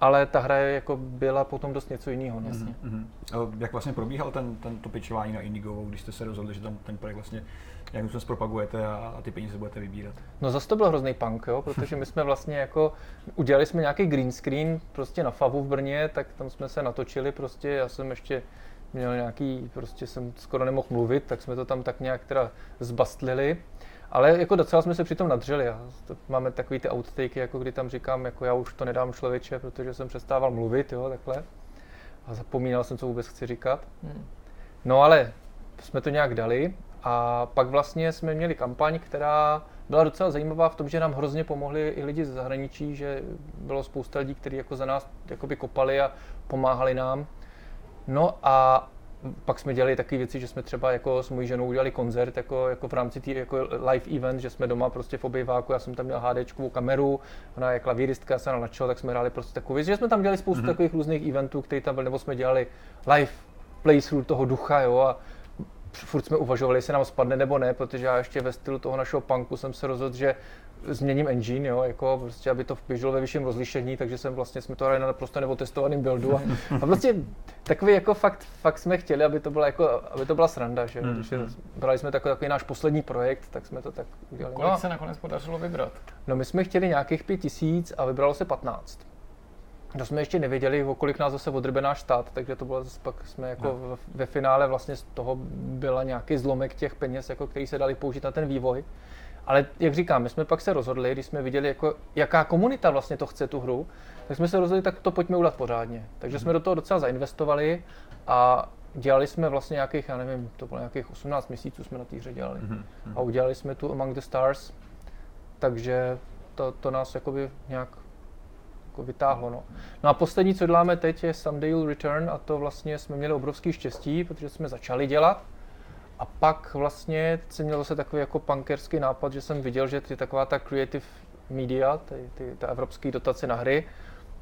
ale ta hra je jako byla potom dost něco jiného. Vlastně. Mm-hmm. Jak vlastně probíhal ten, ten to pitchování na Indiegogo, když jste se rozhodli, že tam ten projekt vlastně nějak se zpropagujete a, a ty peníze budete vybírat? No zase to byl hrozný punk, jo, protože my jsme vlastně jako, udělali jsme nějaký green screen prostě na Favu v Brně, tak tam jsme se natočili prostě, já jsem ještě měl nějaký, prostě jsem skoro nemohl mluvit, tak jsme to tam tak nějak teda zbastlili. Ale jako docela jsme se přitom nadřeli a máme takový ty outtakey, jako kdy tam říkám, jako já už to nedám člověče, protože jsem přestával mluvit, jo, takhle. A zapomínal jsem, co vůbec chci říkat. No ale jsme to nějak dali a pak vlastně jsme měli kampaň, která byla docela zajímavá v tom, že nám hrozně pomohli i lidi ze zahraničí, že bylo spousta lidí, kteří jako za nás jakoby kopali a pomáhali nám. No a pak jsme dělali takové věci, že jsme třeba jako s mojí ženou udělali koncert jako, jako v rámci tý, jako live event, že jsme doma prostě v obýváku, já jsem tam měl HDčkovou kameru, ona je klavíristka, já jsem na načel, tak jsme hráli prostě takovou věc, že jsme tam dělali spoustu mm-hmm. takových různých eventů, které tam byly, nebo jsme dělali live playthrough toho ducha, jo, a furt jsme uvažovali, jestli nám spadne nebo ne, protože já ještě ve stylu toho našeho punku jsem se rozhodl, že změním engine, jo, jako prostě, aby to běželo ve vyšším rozlišení, takže jsem vlastně, jsme to hráli na naprosto neotestovaném buildu a, a prostě takový jako fakt, fakt jsme chtěli, aby to byla jako, aby to byla sranda, že mm, když mm. brali jsme takový, takový náš poslední projekt, tak jsme to tak udělali. Kolik no, se nakonec podařilo vybrat? No my jsme chtěli nějakých pět tisíc a vybralo se patnáct. To jsme ještě nevěděli, o kolik nás zase odrbe náš stát, takže to bylo zase pak jsme jako no. ve finále vlastně z toho byla nějaký zlomek těch peněz, jako který se dali použít na ten vývoj. Ale jak říkám, my jsme pak se rozhodli, když jsme viděli, jako, jaká komunita vlastně to chce tu hru, tak jsme se rozhodli, tak to pojďme udělat pořádně. Takže jsme do toho docela zainvestovali a dělali jsme vlastně nějakých, já nevím, to bylo nějakých osmnáct měsíců jsme na té hře dělali. A udělali jsme tu Among the Stars, takže to, to nás jakoby nějak jako vytáhlo. No. no a poslední, co děláme teď, je Someday You'll Return a to vlastně jsme měli obrovský štěstí, protože jsme začali dělat. A pak vlastně jsem měl zase takový jako punkerský nápad, že jsem viděl, že ty taková ta creative media, ty, ty, ta evropský dotace na hry,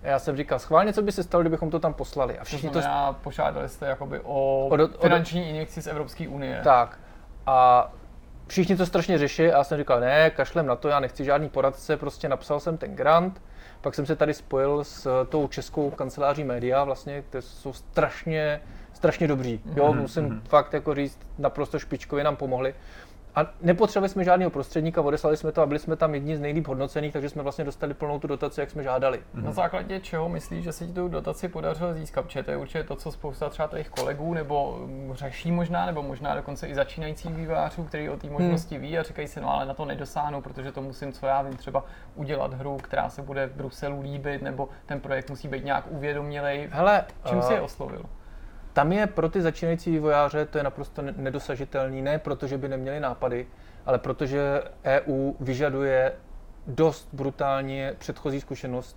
a já jsem říkal, schválně, co by se stalo, kdybychom to tam poslali. A všichni to znamená, to... požádali jste jakoby o, o, do, o finanční injekci z Evropské unie. Tak. A všichni to strašně řeší a já jsem říkal, ne, kašlem na to, já nechci žádný poradce, prostě napsal jsem ten grant. Pak jsem se tady spojil s tou českou kanceláří média, vlastně, které jsou strašně strašně dobří, jo, musím mm-hmm. fakt jako říct, naprosto špičkově nám pomohli A nepotřebovali jsme žádného prostředníka, odeslali jsme to a byli jsme tam jedni z nejlíp hodnocených, takže jsme vlastně dostali plnou tu dotaci, jak jsme žádali. Mm-hmm. Na základě čeho myslíš, že si tu dotaci podařilo získat? Protože to je určitě to, co spousta třeba tvých kolegů nebo řeší možná, nebo možná dokonce i začínajících vývojářů, kteří o té možnosti mm. ví a říkají si, no ale na to nedosáhnou, protože to musím, co já vím, třeba udělat hru, která se bude v Bruselu líbit, nebo ten projekt musí být nějak uvědomělej. Hele, čím jsi je oslovil? Tam je pro ty začínající vývojáře to je naprosto nedosažitelný, ne protože by neměli nápady, ale protože E U vyžaduje dost brutálně předchozí zkušenost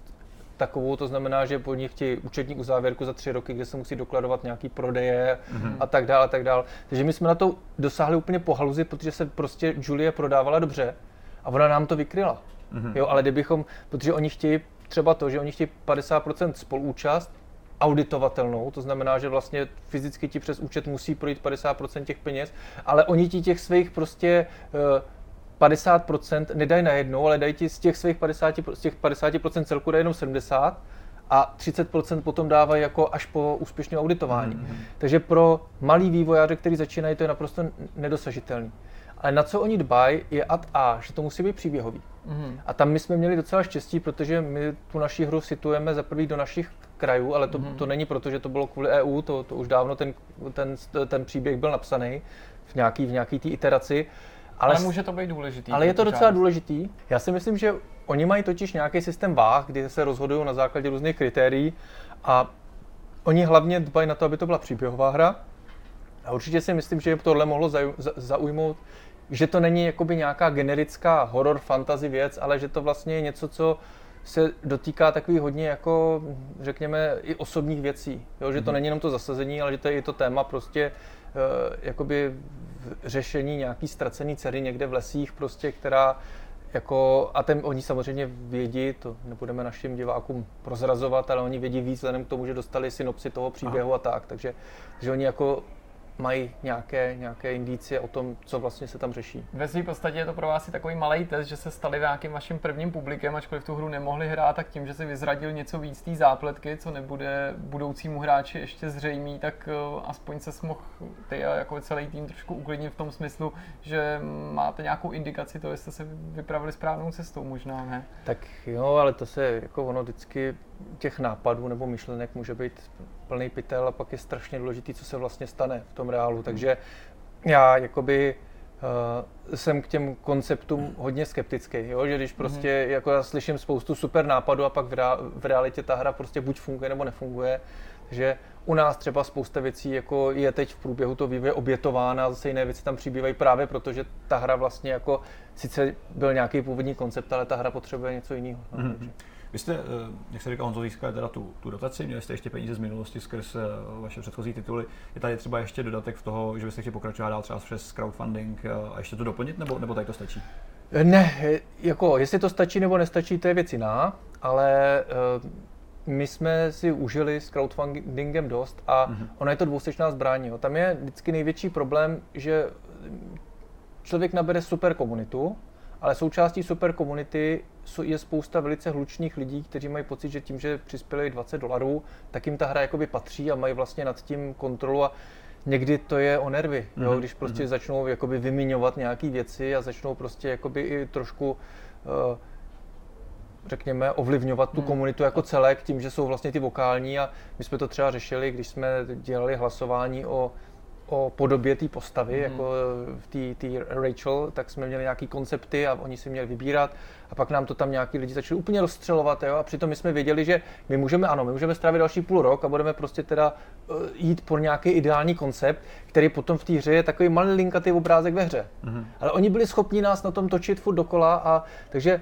takovou, to znamená, že po nich chtějí účetní uzávěrku za tři roky, kde se musí dokladovat nějaký prodeje mm-hmm. a tak dále a tak dále. Takže my jsme na to dosáhli úplně po haluzi, protože se prostě Julie prodávala dobře a ona nám to vykryla. Mm-hmm. Jo, ale kdybychom, protože oni chtějí třeba to, že oni chtějí padesát procent spoluúčast, auditovatelnou, to znamená, že vlastně fyzicky ti přes účet musí projít padesát procent těch peněz, ale oni ti těch svých prostě padesát procent nedají najednou, ale dají ti z těch svých padesát, z těch padesát procent celku dají jenom sedmdesát procent a třicet procent potom dávají jako až po úspěšném auditování. Mm-hmm. Takže pro malý vývojáře, který začínají, to je naprosto nedosažitelný. Ale na co oni dbají, je ad a, že to musí být příběhový. Mm. A tam my jsme měli docela štěstí, protože my tu naši hru situujeme za prvý do našich krajů, ale to, mm. to není proto, že to bylo kvůli E U, to, to už dávno ten, ten, ten příběh byl napsaný v nějaký, v nějaký té iteraci. Ale, ale může to být důležitý. Ale je to docela důležitý. Já si myslím, že oni mají totiž nějaký systém váh, kdy se rozhodují na základě různých kritérií a oni hlavně dbají na to, aby to byla příběhová hra. A určitě si myslím, že tohle mohlo zaujmout, že to není jakoby nějaká generická horor fantasy věc, ale že to vlastně je něco, co se dotýká takový hodně jako, řekněme, i osobních věcí. Jo? Že to není jenom to zasazení, ale že to je i to téma prostě uh, jakoby řešení nějaký ztracený dcery někde v lesích prostě, která jako, a ten, oni samozřejmě vědí, to nebudeme našim divákům prozrazovat, ale oni vědí víc vzhledem k tomu, že dostali synopsi toho příběhu. Aha. A tak, takže že oni jako mají nějaké, nějaké indicie o tom, co vlastně se tam řeší. Ve své podstatě je to pro vás i takový malej test, že se stali nějakým vaším prvním publikem, ačkoliv tu hru nemohli hrát, tak tím, že si vyzradil něco víc té zápletky, co nebude budoucímu hráči ještě zřejmý, tak aspoň se smohl ty a jako celý tým trošku uklidnit v tom smyslu, že máte nějakou indikaci toho, jestli se vypravili správnou cestou možná, ne? Tak jo, ale to se jako ono vždycky těch nápadů nebo myšlenek může být plný pytel a pak je strašně důležitý, co se vlastně stane v tom reálu. Takže já jakoby uh, jsem k těm konceptům hodně skeptický, jo? Že když prostě jako já slyším spoustu super nápadů a pak v, rea- v realitě ta hra prostě buď funguje nebo nefunguje. Takže u nás třeba spousta věcí jako je teď v průběhu toho vývoje obětována a zase jiné věci tam přibývají právě proto, že ta hra vlastně jako sice byl nějaký původní koncept, ale ta hra potřebuje něco jiného. No, mm-hmm. Vy jste, jak se říká Honzo, získali teda tu, tu dotaci, měli jste ještě peníze z minulosti skrz vaše předchozí tituly. Je tady třeba ještě dodatek v toho, že byste chtěli pokračovat dál třeba přes crowdfunding a ještě to doplnit, nebo, nebo tady to stačí? Ne, jako jestli to stačí nebo nestačí, to je věc jiná, ale my jsme si užili s crowdfundingem dost a mm-hmm. ona je to dvousečná zbraň. Jo. Tam je vždycky největší problém, že člověk nabere super komunitu, ale součástí super komunity je spousta velice hlučných lidí, kteří mají pocit, že tím, že přispěli dvacet dolarů, tak jim ta hra jakoby patří a mají vlastně nad tím kontrolu a někdy to je o nervy, mm-hmm. jo, když prostě mm-hmm. začnou jakoby vymiňovat nějaké věci a začnou prostě jakoby i trošku uh, řekněme, ovlivňovat tu komunitu jako celek tím, že jsou vlastně ty vokální a my jsme to třeba řešili, když jsme dělali hlasování o o podobě té postavy, mm. jako té Rachel, tak jsme měli nějaký koncepty a oni si měli vybírat a pak nám to tam nějaký lidi začali úplně rozstřelovat, jo, a přitom my jsme věděli, že my můžeme, ano, my můžeme strávit další půl rok a budeme prostě teda jít po nějaký ideální koncept, který potom v té hře je takový malinkatý obrázek ve hře. Mm. Ale oni byli schopni nás na tom točit furt dokola a takže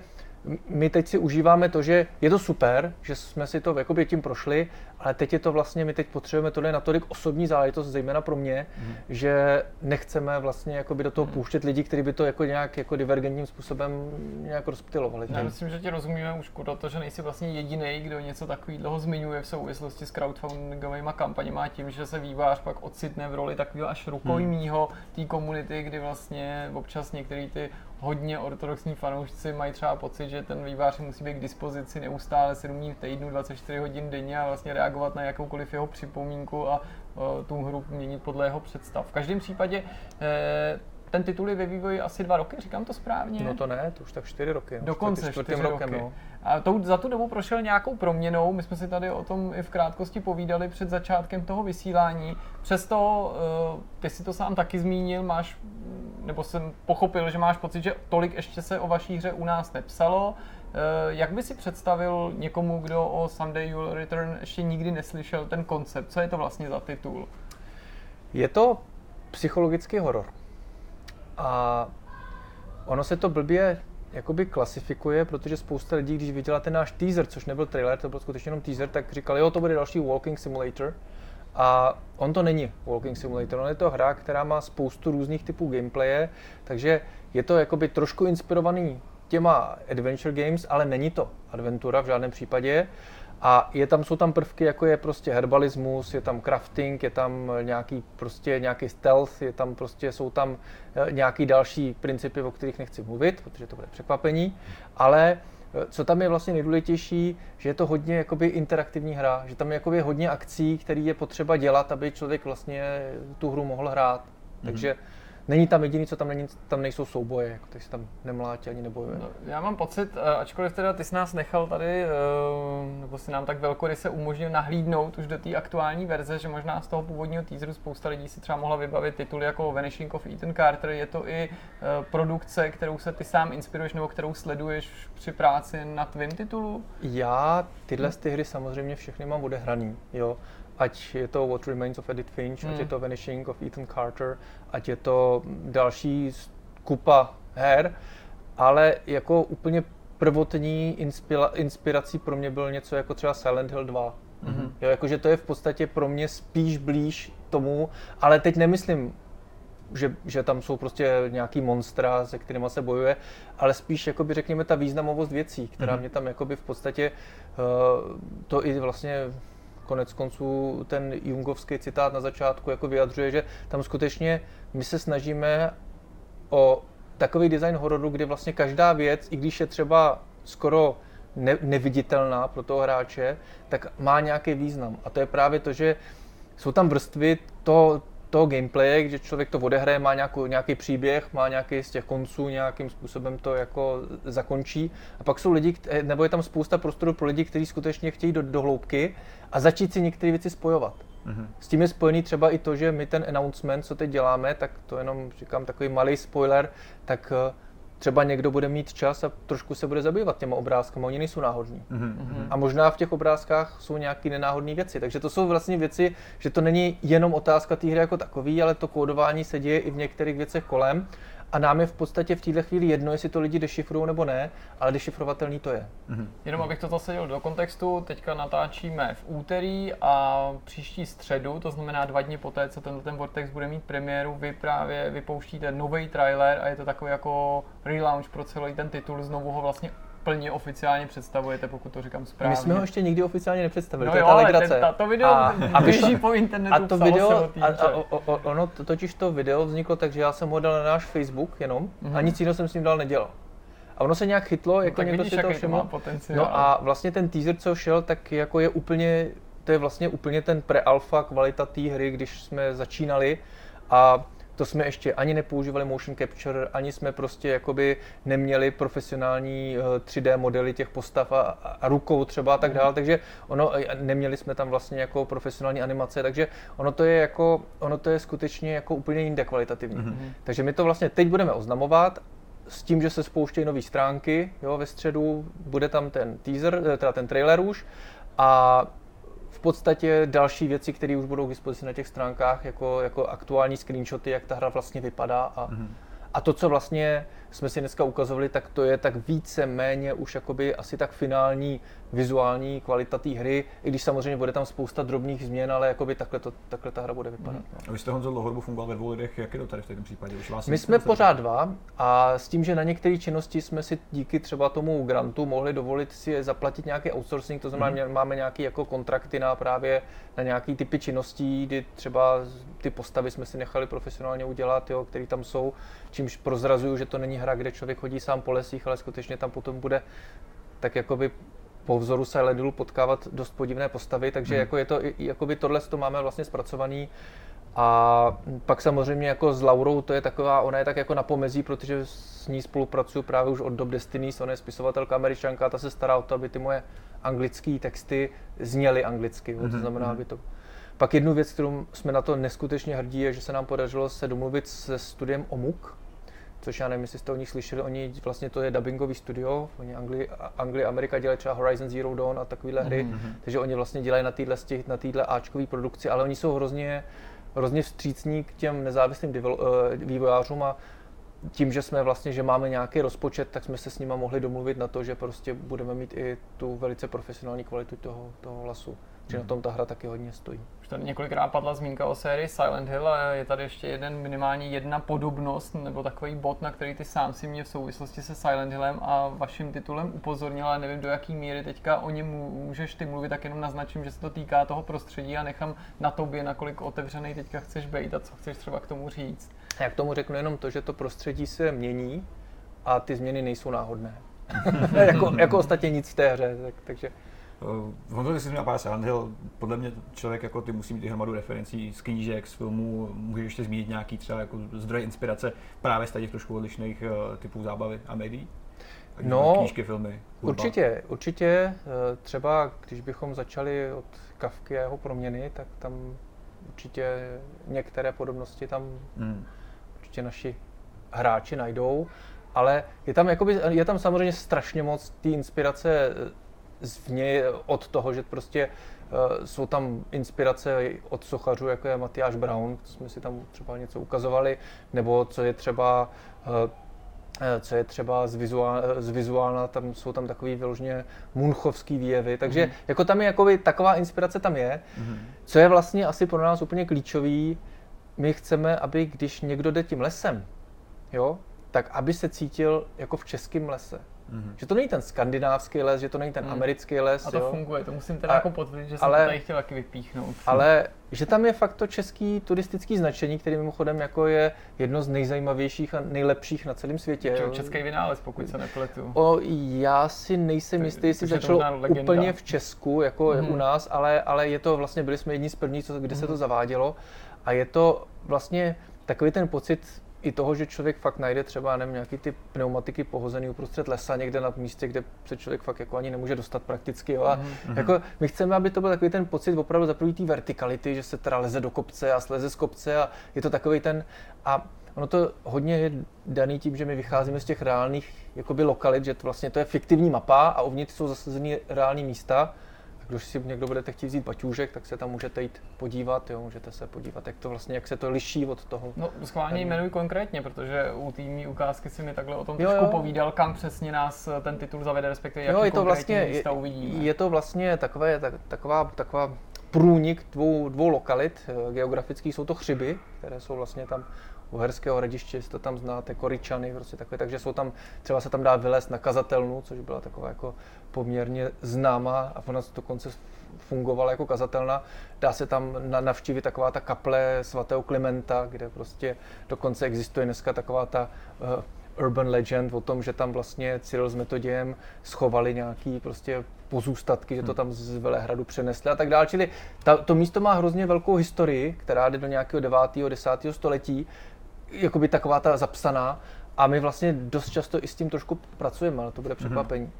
my teď si užíváme to, že je to super, že jsme si to jakoby tím prošli, ale teď je to vlastně, my teď potřebujeme tohle natolik osobní záležitost, zejména pro mě, mm. že nechceme vlastně jakoby do toho pouštět lidi, kteří by to jako nějak jako divergentním způsobem nějak rozptylovali. Já myslím, že ti rozumíme už, Kudo, to, že nejsi vlastně jediný, kdo něco takového zmiňuje v souvislosti s crowdfundingovými kampaněmi a tím, že se vývojář pak ocitne v roli takového až rukojmího té komunity, kdy vlastně občas některý ty hodně ortodoxní fanoušci mají třeba pocit, že ten vývojář musí být k dispozici neustále sedm dní v týdnu, dvacet čtyři hodin denně a vlastně reagovat na jakoukoliv jeho připomínku a uh, tu hru měnit podle jeho představ. V každém případě eh, ten titul je ve vývoji asi dva roky, říkám to správně? No to ne, to už tak čtyři roky. No. Dokonce čtyři roky. No. A to, za tu dobu prošel nějakou proměnou, my jsme si tady o tom i v krátkosti povídali před začátkem toho vysílání. Přesto, ty si to sám taky zmínil, máš, nebo jsem pochopil, že máš pocit, že tolik ještě se o vaší hře u nás nepsalo. Jak by si představil někomu, kdo o Someday You'll Return ještě nikdy neslyšel, ten koncept? Co je to vlastně za titul? Je to psychologický horor. A ono se to blbě jakoby klasifikuje, protože spousta lidí, když viděla ten náš teaser, což nebyl trailer, to byl skutečně jenom teaser, tak říkali, jo, to bude další Walking Simulator. A on to není Walking Simulator, on je to hra, která má spoustu různých typů gameplaye, takže je to jakoby trošku inspirovaný těma adventure games, ale není to adventura v žádném případě. A je tam, jsou tam prvky, jako je prostě herbalismus, je tam crafting, je tam nějaký prostě nějaký stealth, je tam prostě, jsou tam nějaký další principy, o kterých nechci mluvit, protože to bude překvapení, ale co tam je vlastně nejdůležitější, že je to hodně jakoby interaktivní hra, že tam je jakoby hodně akcí, které je potřeba dělat, aby člověk vlastně tu hru mohl hrát. Mm-hmm. Takže není tam jediný, co tam není, tam nejsou souboje, jako, tak se tam nemlátí ani nebojuje. No, já mám pocit, ačkoliv teda ty jsi nás nechal tady, nebo si nám tak velkoryse umožnil nahlídnout už do té aktuální verze, že možná z toho původního teaseru spousta lidí si třeba mohla vybavit tituly jako Vanishing of Ethan Carter. Je to i produkce, kterou se ty sám inspiruješ nebo kterou sleduješ při práci na tvém titulu? Já tyhle ty hry samozřejmě všechny mám odehraný, jo. Ať je to What Remains of Edith Finch, hmm. ať je to Vanishing of Ethan Carter, ať je to další kupa her, ale jako úplně prvotní inspira- inspirací pro mě bylo něco jako třeba Silent Hill dva. Mm-hmm. Jo, jakože to je v podstatě pro mě spíš blíž tomu, ale teď nemyslím, že, že tam jsou prostě nějaký monstra, se kterýma se bojuje, ale spíš jakoby řekněme ta významovost věcí, která mm-hmm. mě tam jakoby v podstatě uh, to i vlastně konec konců ten jungovský citát na začátku jako vyjadřuje, že tam skutečně my se snažíme o takový design hororu, kdy vlastně každá věc, i když je třeba skoro ne- neviditelná pro toho hráče, tak má nějaký význam. A to je právě to, že jsou tam vrstvy toho, toho gameplaye, že člověk to odehraje, má nějakou, nějaký příběh, má nějaký z těch konců, nějakým způsobem to jako zakončí. A pak jsou lidi, nebo je tam spousta prostoru pro lidi, kteří skutečně chtějí do, do hloubky a začít si některé věci spojovat. Mm-hmm. S tím je spojený třeba i to, že my ten announcement, co teď děláme, tak to jenom říkám takový malý spoiler, tak třeba někdo bude mít čas a trošku se bude zabývat těma obrázkama, oni nejsou náhodní. Mm-hmm. A možná v těch obrázkách jsou nějaké nenáhodné věci, takže to jsou vlastně věci, že to není jenom otázka té hry jako takový, ale to kódování se děje i v některých věcech kolem a nám je v podstatě v této chvíli jedno, jestli to lidi dešifrujou nebo ne, ale dešifrovatelný to je. Mm-hmm. Jenom abych to zase dělal do kontextu, teďka natáčíme v úterý a příští středu, to znamená dva dny poté, co tenhle ten Vortex bude mít premiéru, vy právě vypouštíte nový trailer a je to takový jako relaunch pro celý ten titul, znovu ho vlastně plně oficiálně představujete, pokud to říkám správně. My jsme ho ještě nikdy oficiálně nepředstavili, no to jo, je ta legrace. Ten, ta, to video a, běží a po internetu, a to video, se o týče. A, a, o, o, ono totiž to video vzniklo tak, že já jsem ho dal na náš Facebook jenom mm-hmm. a nic jiného jsem s ním dál nedělal. A ono se nějak chytlo, jako no, někdo vidíš, si to všiml. No a vlastně ten teaser, co šel, tak jako je úplně, to je vlastně úplně ten pre-alpha kvalita té hry, když jsme začínali a to jsme ještě ani nepoužívali motion capture, ani jsme prostě jakoby neměli profesionální tři dé modely těch postav a, a rukou třeba a tak dále, takže ono, neměli jsme tam vlastně jako profesionální animace, takže ono to je jako, ono to je skutečně jako úplně jinde kvalitativní. Mm-hmm. Takže my to vlastně teď budeme oznamovat s tím, že se spouštějí nové stránky, jo, ve středu bude tam ten teaser, teda ten trailer už a v podstatě další věci, které už budou k dispozici na těch stránkách, jako, jako aktuální screenshoty, jak ta hra vlastně vypadá. A, mm-hmm. a to, co vlastně jsme si dneska ukazovali, tak to je tak více méně už jakoby asi tak finální vizuální kvalita té hry, i když samozřejmě bude tam spousta drobných změn, ale jakoby takhle, to, takhle ta hra bude vypadat. Mm-hmm. No. A vy jste, Honzo, dlouhodobu fungoval ve dvou lidech, jak je to tady v tom případě? Už vás My jsme pořád dva a s tím, že na některé činnosti jsme si díky třeba tomu grantu mohli dovolit si zaplatit nějaký outsourcing, to znamená, mm-hmm. máme nějaké jako kontrakty na právě na nějaké typy činností, kdy třeba ty postavy jsme si nechali profesionálně udělat, jo, které tam jsou, čímž prozrazuju, že to není hra, kde člověk chodí sám po lesích, ale skutečně tam potom bude tak jakoby po vzoru Silent Hillu potkávat dost podivné postavy, takže mm. jako je to, jakoby tohle to máme vlastně zpracovaný A pak samozřejmě jako s Laurou to je taková, ona je tak jako na pomezí, protože s ní spolupracuju právě už od dob Destinies, ona je spisovatelka Američanka, ta se stará o to, aby ty moje anglické texty zněly anglicky, mm-hmm. to znamená, aby to... Pak jednu věc, kterou jsme na to neskutečně hrdí, je, že se nám podařilo se domluvit se studiem O M U K, což já nevím, jestli jste o nich slyšeli, oni vlastně to je dubbingový studio, oni Angli, Angli Amerika dělají třeba Horizon Zero Dawn a takovéhle hry, mm-hmm. takže oni vlastně dělají na téhle na téhle áčkové produkci, ale oni jsou hrozně hrozně vstřícní k těm nezávislým vývojářům a tím, že jsme vlastně, že máme nějaký rozpočet, tak jsme se s nima mohli domluvit na to, že prostě budeme mít i tu velice profesionální kvalitu toho, toho hlasu. Že na tom ta hra taky hodně stojí. Už tady několikrát padla zmínka o sérii Silent Hill a je tady ještě jeden minimálně jedna podobnost nebo takový bod, na který ty sám si mě v souvislosti se Silent Hillem a vaším titulem upozornil, ale nevím, do jaký míry teďka o něm můžeš ty mluvit, tak jenom naznačím, že se to týká toho prostředí a nechám na tobě, nakolik otevřenej teďka chceš být a co chceš třeba k tomu říct. Já k tomu řeknu jenom to, že to prostředí se mění a ty změny nejsou náhodné. jako, jako ostatně nic v té hře, tak, takže... Honzo, když jsi měl pár Silent Hill, podle mě člověk jako ty musí mít i hromadu referencí z knížek, z filmů, můžeš ještě zmínit nějaký třeba jako zdroj inspirace právě z těch trošku odlišných typů zábavy a médií? No, knížky, filmy, hudba. Určitě, určitě. Třeba když bychom začali od Kafky a jeho proměny, tak tam určitě některé podobnosti tam hmm. určitě naši hráči najdou, ale je tam, jakoby, je tam samozřejmě strašně moc té inspirace zvně od toho, že prostě uh, jsou tam inspirace od sochařů, jako je Matyáš Brown, jsme si tam třeba něco ukazovali, nebo co je třeba, uh, co je třeba z, vizuál, z vizuálna, tam jsou tam takový vyloženě munchovský výjevy, takže mm-hmm. jako tam je jakoby, taková inspirace tam je, mm-hmm. co je vlastně asi pro nás úplně klíčový, my chceme, aby když někdo jde tím lesem, jo, tak aby se cítil jako v českém lese. Mm-hmm. Že to není ten skandinávský les, že to není ten mm. americký les. A to jo? funguje, to musím teda a, jako potvrdit, že jsem ale, to tady chtěl taky vypíchnout. Ale že tam je fakt to český turistický značení, který mimochodem jako je jedno z nejzajímavějších a nejlepších na celém světě. Český vynález, pokud se nepletu. O, já si nejsem jistý, jestli začalo úplně v Česku, jako mm. u nás, ale, ale je to vlastně, byli jsme jedni z prvních, co, kde mm. se to zavádělo. A je to vlastně takový ten pocit, i toho, že člověk fakt najde třeba nevím, nějaký ty pneumatiky pohozený uprostřed lesa někde na místě, kde se člověk fakt jako ani nemůže dostat prakticky. Jo? A mm-hmm. jako my chceme, aby to byl takový ten pocit opravdu za první té vertikality, že se teda leze do kopce a sleze z kopce a je to takový ten... A ono to hodně je daný tím, že my vycházíme z těch reálných jakoby lokalit, že to vlastně to je fiktivní mapa a uvnitř jsou zasazený reální místa. Když si někdo budete chtít vzít baťůžek, tak se tam můžete jít podívat, jo, můžete se podívat, jak to vlastně, jak se to liší od toho. No, schválně jmenuji konkrétně, protože u týmní ukázky si mi takhle o tom jo, trošku jo. povídal, kam přesně nás ten titul zavede, respektive jaký jo, je to konkrétní vlastně, místa uvidíme. Je to vlastně takové, tak, taková, taková průnik dvou, dvou lokalit geografických, jsou to Chřiby, které jsou vlastně tam u Herského Hradiště, jestli to tam znáte, Koryčany, prostě takové, takže jsou tam, třeba se tam dá vylézt na kazatelnu, což byla taková jako poměrně známá a ona dokonce fungovala jako kazatelna. Dá se tam navštívit taková ta kaple svatého Klimenta, kde prostě dokonce existuje dneska taková ta uh, urban legend o tom, že tam vlastně Cyril s Metodějem schovali nějaký prostě pozůstatky, že to tam z Velehradu přenesli a tak dále. Čili ta, to místo má hrozně velkou historii, která jde do nějakého devátého desátého století, jakoby taková ta zapsaná a my vlastně dost často i s tím trošku pracujeme, ale to bude překvapení.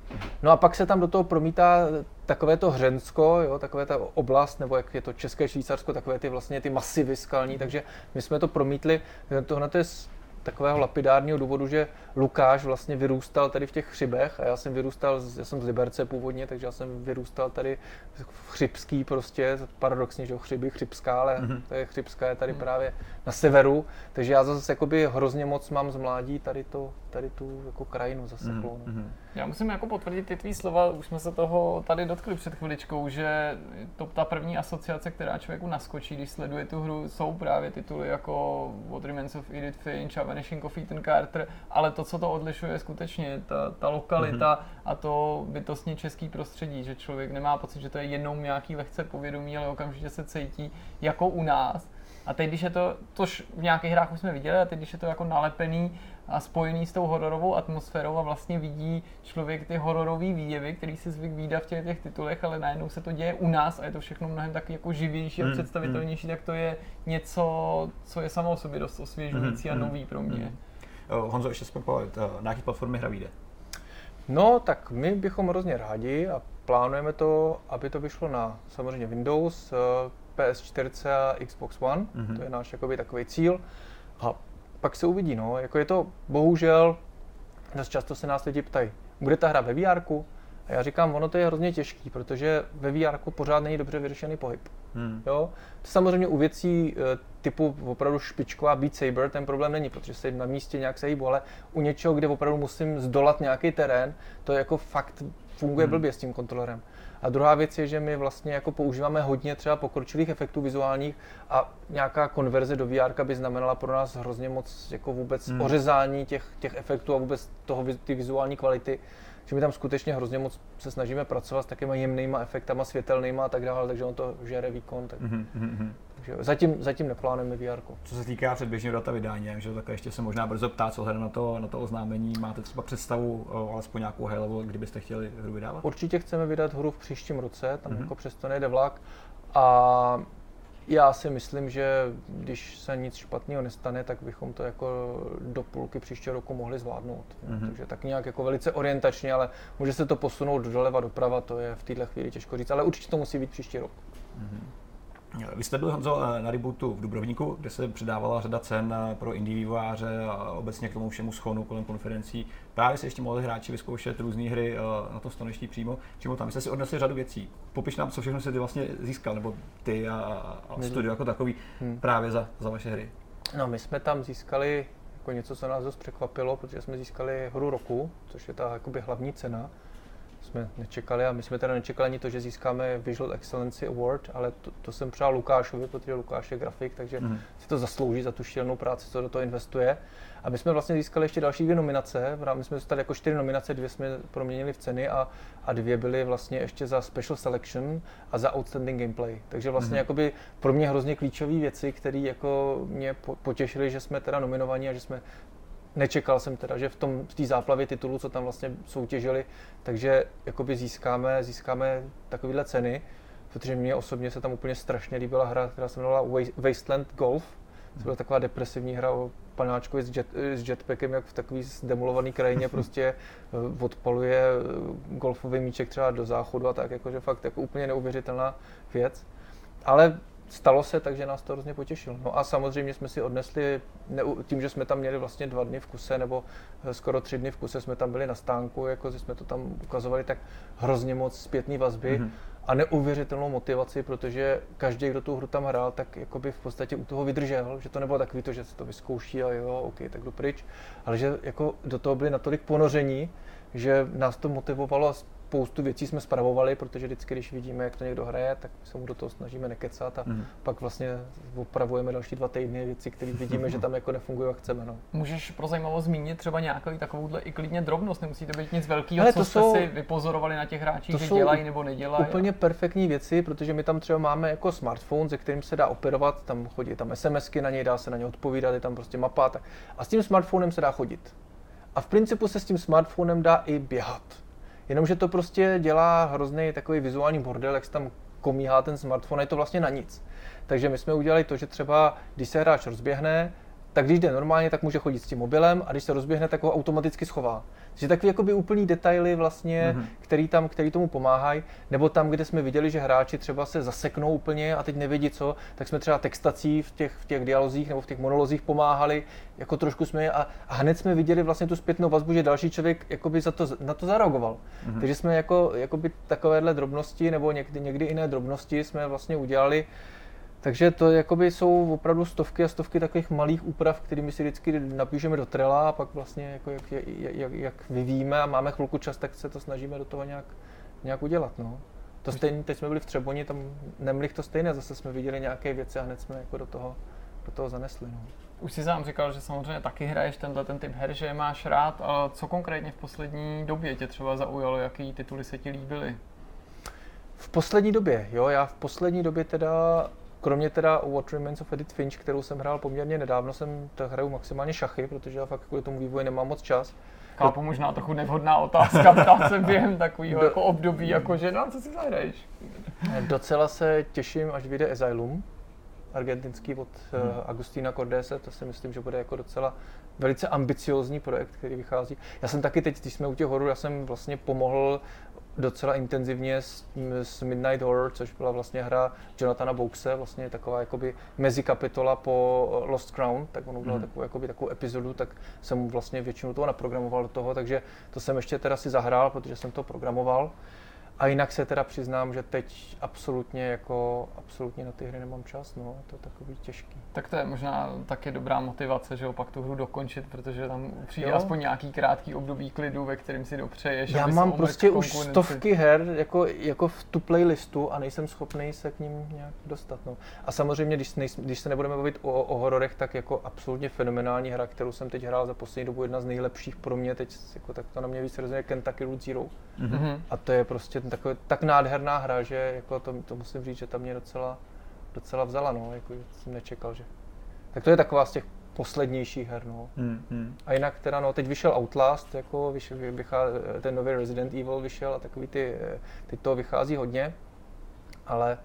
No a pak se tam do toho promítá takové to Hřensko, jo, takové ta oblast, nebo jak je to České Švýcarsko, takové ty vlastně ty masivy skalní, takže my jsme to promítli, tohle to je z takového lapidárního důvodu, že Lukáš vlastně vyrůstal tady v těch Chřibech a já jsem vyrůstal, já jsem z Liberce původně, takže já jsem vyrůstal tady v Chřibský prostě, paradoxně, že Chřiby, Chřibská, ale mm-hmm. to je Chřibská je tady mm-hmm. právě na severu, takže já zase jakoby hrozně moc mám z mládí tady, to, tady tu jako krajinu zaseklou. Mm-hmm. Já musím jako potvrdit ty tvý slova, už jsme se toho tady dotkli před chviličkou, že to ta první asociace, která člověku naskočí, když sleduje tu hru, jsou právě tituly jako What Remains of Edith Finch a Vanishing of Ethan Carter, ale to, co to odlišuje, je skutečně ta, ta lokalita mm-hmm. a to bytostně český prostředí, že člověk nemá pocit, že to je jenom nějaký lehce povědomí, ale okamžitě se cítí jako u nás. A teď, když je to, tož v nějakých hrách už jsme viděli, a teď, když je to jako nalepený a spojený s tou hororovou atmosférou a vlastně vidí člověk ty hororové výjevy, který si zvyk vídat v těch, těch titulech, ale najednou se to děje u nás a je to všechno mnohem taky jako živější a představitelnější, tak to je něco, co je samo o sobě dost osvěžující a nový pro mě. Honzo, ještě jsme povědět, na jaký platformy hra vyjde? No, tak my bychom hrozně rádi a plánujeme to, aby to vyšlo na samozřejmě Windows, P S čtyři a Xbox One, mm-hmm. to je náš jakoby takový cíl. A pak se uvidí, no, jako je to, bohužel, dost často se nás lidi ptají, bude ta hra ve vé erku? A já říkám, ono to je hrozně těžký, protože ve vé erku pořád není dobře vyřešený pohyb. Hmm. Jo? Samozřejmě u věcí typu opravdu špičková Beat Saber ten problém není, protože se na místě nějak se hýbu, ale u něčeho, kde opravdu musím zdolat nějaký terén, to jako fakt funguje hmm. blbě s tím kontrolerem. A druhá věc je, že my vlastně jako používáme hodně třeba pokročilých efektů vizuálních a nějaká konverze do vé erka by znamenala pro nás hrozně moc jako vůbec hmm. ořezání těch, těch efektů a vůbec toho, ty vizuální kvality. Že my tam skutečně hrozně moc se snažíme pracovat s takovýma jemnýma efektama, světelnýma a tak dále, takže on to žere výkon. Tak... Mm-hmm, mm-hmm. Takže zatím, zatím neplánujeme vé erku. Co se týká předběžného data vydání, že takhle ještě se možná brzo ptá, co hledám na to, na to oznámení. Máte třeba představu, o, alespoň nějakou high level, kdybyste chtěli hru vydávat? Určitě chceme vydat hru v příštím roce, tam mm-hmm. jako přesto nejde vlak. A já si myslím, že když se nic špatného nestane, tak bychom to jako do půlky příštího roku mohli zvládnout. Mm-hmm. Takže tak nějak jako velice orientačně, ale může se to posunout doleva doprava, to je v této chvíli těžko říct, ale určitě to musí být příští rok. Mm-hmm. Vy jste byl, Honzo, na rebootu v Dubrovniku, kde se předávala řada cen pro indie vývojáře a obecně k tomu všemu shonu kolem konferencí. Právě se ještě mohli hráči vyzkoušet různé hry na to stanoviště přímo. Čemu tam jste si odnesli řadu věcí. Popiš nám, co všechno jsi ty vlastně získal, nebo ty a, a studio jako takový hmm. právě za, za vaše hry. No, my jsme tam získali jako něco, co nás dost překvapilo, protože jsme získali hru roku, což je ta jakoby hlavní cena. Jsme nečekali a my jsme teda nečekali ani to, že získáme Visual Excellency Award, ale to, to jsem přál Lukášovi, protože Lukáš je grafik, takže mm. si to zaslouží za tu šílenou práci, co do toho investuje. A my jsme vlastně získali ještě další dvě nominace, my jsme dostali jako čtyři nominace, dvě jsme proměnili v ceny a, a dvě byly vlastně ještě za Special Selection a za Outstanding Gameplay. Takže vlastně mm. jakoby pro mě hrozně klíčové věci, které jako mě potěšily, že jsme teda nominovaní a že jsme nečekal jsem teda, že v tom v té záplavě titulů, co tam vlastně soutěžili, takže jakoby získáme, získáme takovéhle ceny, protože mně osobně se tam úplně strašně líbila hra, která se jmenovala Wasteland Golf. To byla taková depresivní hra o panáčkovi s, jet, s jetpackem, jak v takový zdemolovaný krajině prostě odpaluje golfový míček třeba do záchodu a tak, jakože fakt jako úplně neuvěřitelná věc. Ale stalo se, takže nás to hrozně potěšilo. No a samozřejmě jsme si odnesli, tím, že jsme tam měli vlastně dva dny v kuse, nebo skoro tři dny v kuse jsme tam byli na stánku, jako jsme to tam ukazovali, tak hrozně moc zpětný vazby mm-hmm. a neuvěřitelnou motivaci, protože každý, kdo tu hru tam hrál, tak jakoby v podstatě u toho vydržel, že to nebylo takový to, že se to vyzkouší a jo, ok, tak jdu pryč, ale že jako do toho byli natolik ponoření, že nás to motivovalo. Spoustu věcí jsme spravovali, protože vždycky, když vidíme, jak to někdo hraje, tak se mu do toho snažíme nekecat a mm. pak vlastně opravujeme další dva týdny věci, které vidíme, že tam jako nefungují a chceme. No. Můžeš pro zajímavost zmínit třeba nějakou takovouhle i klidně drobnost, nemusí to být nic velkého, co jste si vypozorovali na těch hráčích, že dělají nebo nedělají. Úplně perfektní věci, protože my tam třeba máme jako smartphone, se kterým se dá operovat, tam chodí tam SMSky na něj, dá se na ně odpovídat, je tam prostě mapa tak. A s tím smartphonem se dá chodit. A v principu se s tím smartphonem dá i běhat. Jenomže to prostě dělá hrozný takový vizuální bordel, jak se tam komíhá ten smartphone, a je to vlastně na nic. Takže my jsme udělali to, že třeba když se hráč rozběhne, tak když jde normálně, tak může chodit s tím mobilem a když se rozběhne, tak ho automaticky schová. Takže takový jakoby úplný detaily vlastně, mm-hmm. který tam, který tomu pomáhají, nebo tam, kde jsme viděli, že hráči třeba se zaseknou úplně a teď nevědí co, tak jsme třeba textací v těch, v těch dialozích nebo v těch monolozích pomáhali, jako trošku jsme a, a hned jsme viděli vlastně tu zpětnou vazbu, že další člověk jakoby za to, na to zareagoval. Mm-hmm. Takže jsme jako, jakoby takovéhle drobnosti nebo někdy, někdy jiné drobnosti jsme vlastně udělali. Takže to jakoby jsou opravdu stovky a stovky takových malých úprav, kterými si vždycky napíšeme do Trela a pak vlastně jako jak, jak, jak vyvíjíme a máme chvilku čas, tak se to snažíme do toho nějak, nějak udělat. No. To stejně, teď jsme byli v Třeboni, tam nemlich to stejné, zase jsme viděli nějaké věci a hned jsme jako do toho, do toho zanesli. No. Už jsi sám říkal, že samozřejmě taky hraješ tenhle ten typ her, že je máš rád, a co konkrétně v poslední době tě třeba zaujalo, jaký tituly se ti líbily? V poslední době, jo, já v poslední době teda Kromě teda What Remains of Edith Finch, kterou jsem hrál poměrně nedávno, jsem tak hraju maximálně šachy, protože já fakt kvůli tomu vývoji nemám moc čas. Chápu, možná trochu nevhodná otázka, ptát se během takového Do... jako období, jako že, no, co si zahraješ? Docela se těším, až vyjde Asylum, argentinský od hmm. uh, Agustína Cordese, to si myslím, že bude jako docela velice ambiciózní projekt, který vychází. Já jsem taky teď, když jsme u těch hororů, já jsem vlastně pomohl docela intenzivně s, s Midnight Horror, což byla vlastně hra Jonathana Boukse, vlastně taková jakoby mezikapitola po Lost Crown, tak ono udělal mm. takovou, jakoby, takovou epizodu, tak jsem mu vlastně většinu toho naprogramoval do toho, takže to jsem ještě teda si zahrál, protože jsem to programoval. A jinak se teda přiznám, že teď absolutně jako absolutně na ty hry nemám čas, no, je to takový těžký. Tak to je možná taky dobrá motivace, že jo, pak tu hru dokončit, protože tam přijde jo. aspoň nějaký krátký období klidu, ve kterém si dopřeješ. Já mám prostě už stovky her jako, jako v tu playlistu a nejsem schopný se k ním nějak dostat, no. A samozřejmě, když, nejsme, když se nebudeme bavit o, o hororech, tak jako absolutně fenomenální hra, kterou jsem teď hrál za poslední dobu, jedna z nejlepších pro mě, teď jako tak to na mě víc rozumí, Kentucky Route Zero. Mm-hmm. A to je prostě Takové, tak nádherná hra, že jako to, to musím říct, že ta mě docela, docela vzala, no, jako jsem nečekal, že. Tak to je taková z těch poslednějších her, no. Hmm, hmm. A jinak teda, no, teď vyšel Outlast, jako vyšel, vychází, ten nový Resident Evil vyšel a takový ty, teď toho vychází hodně, ale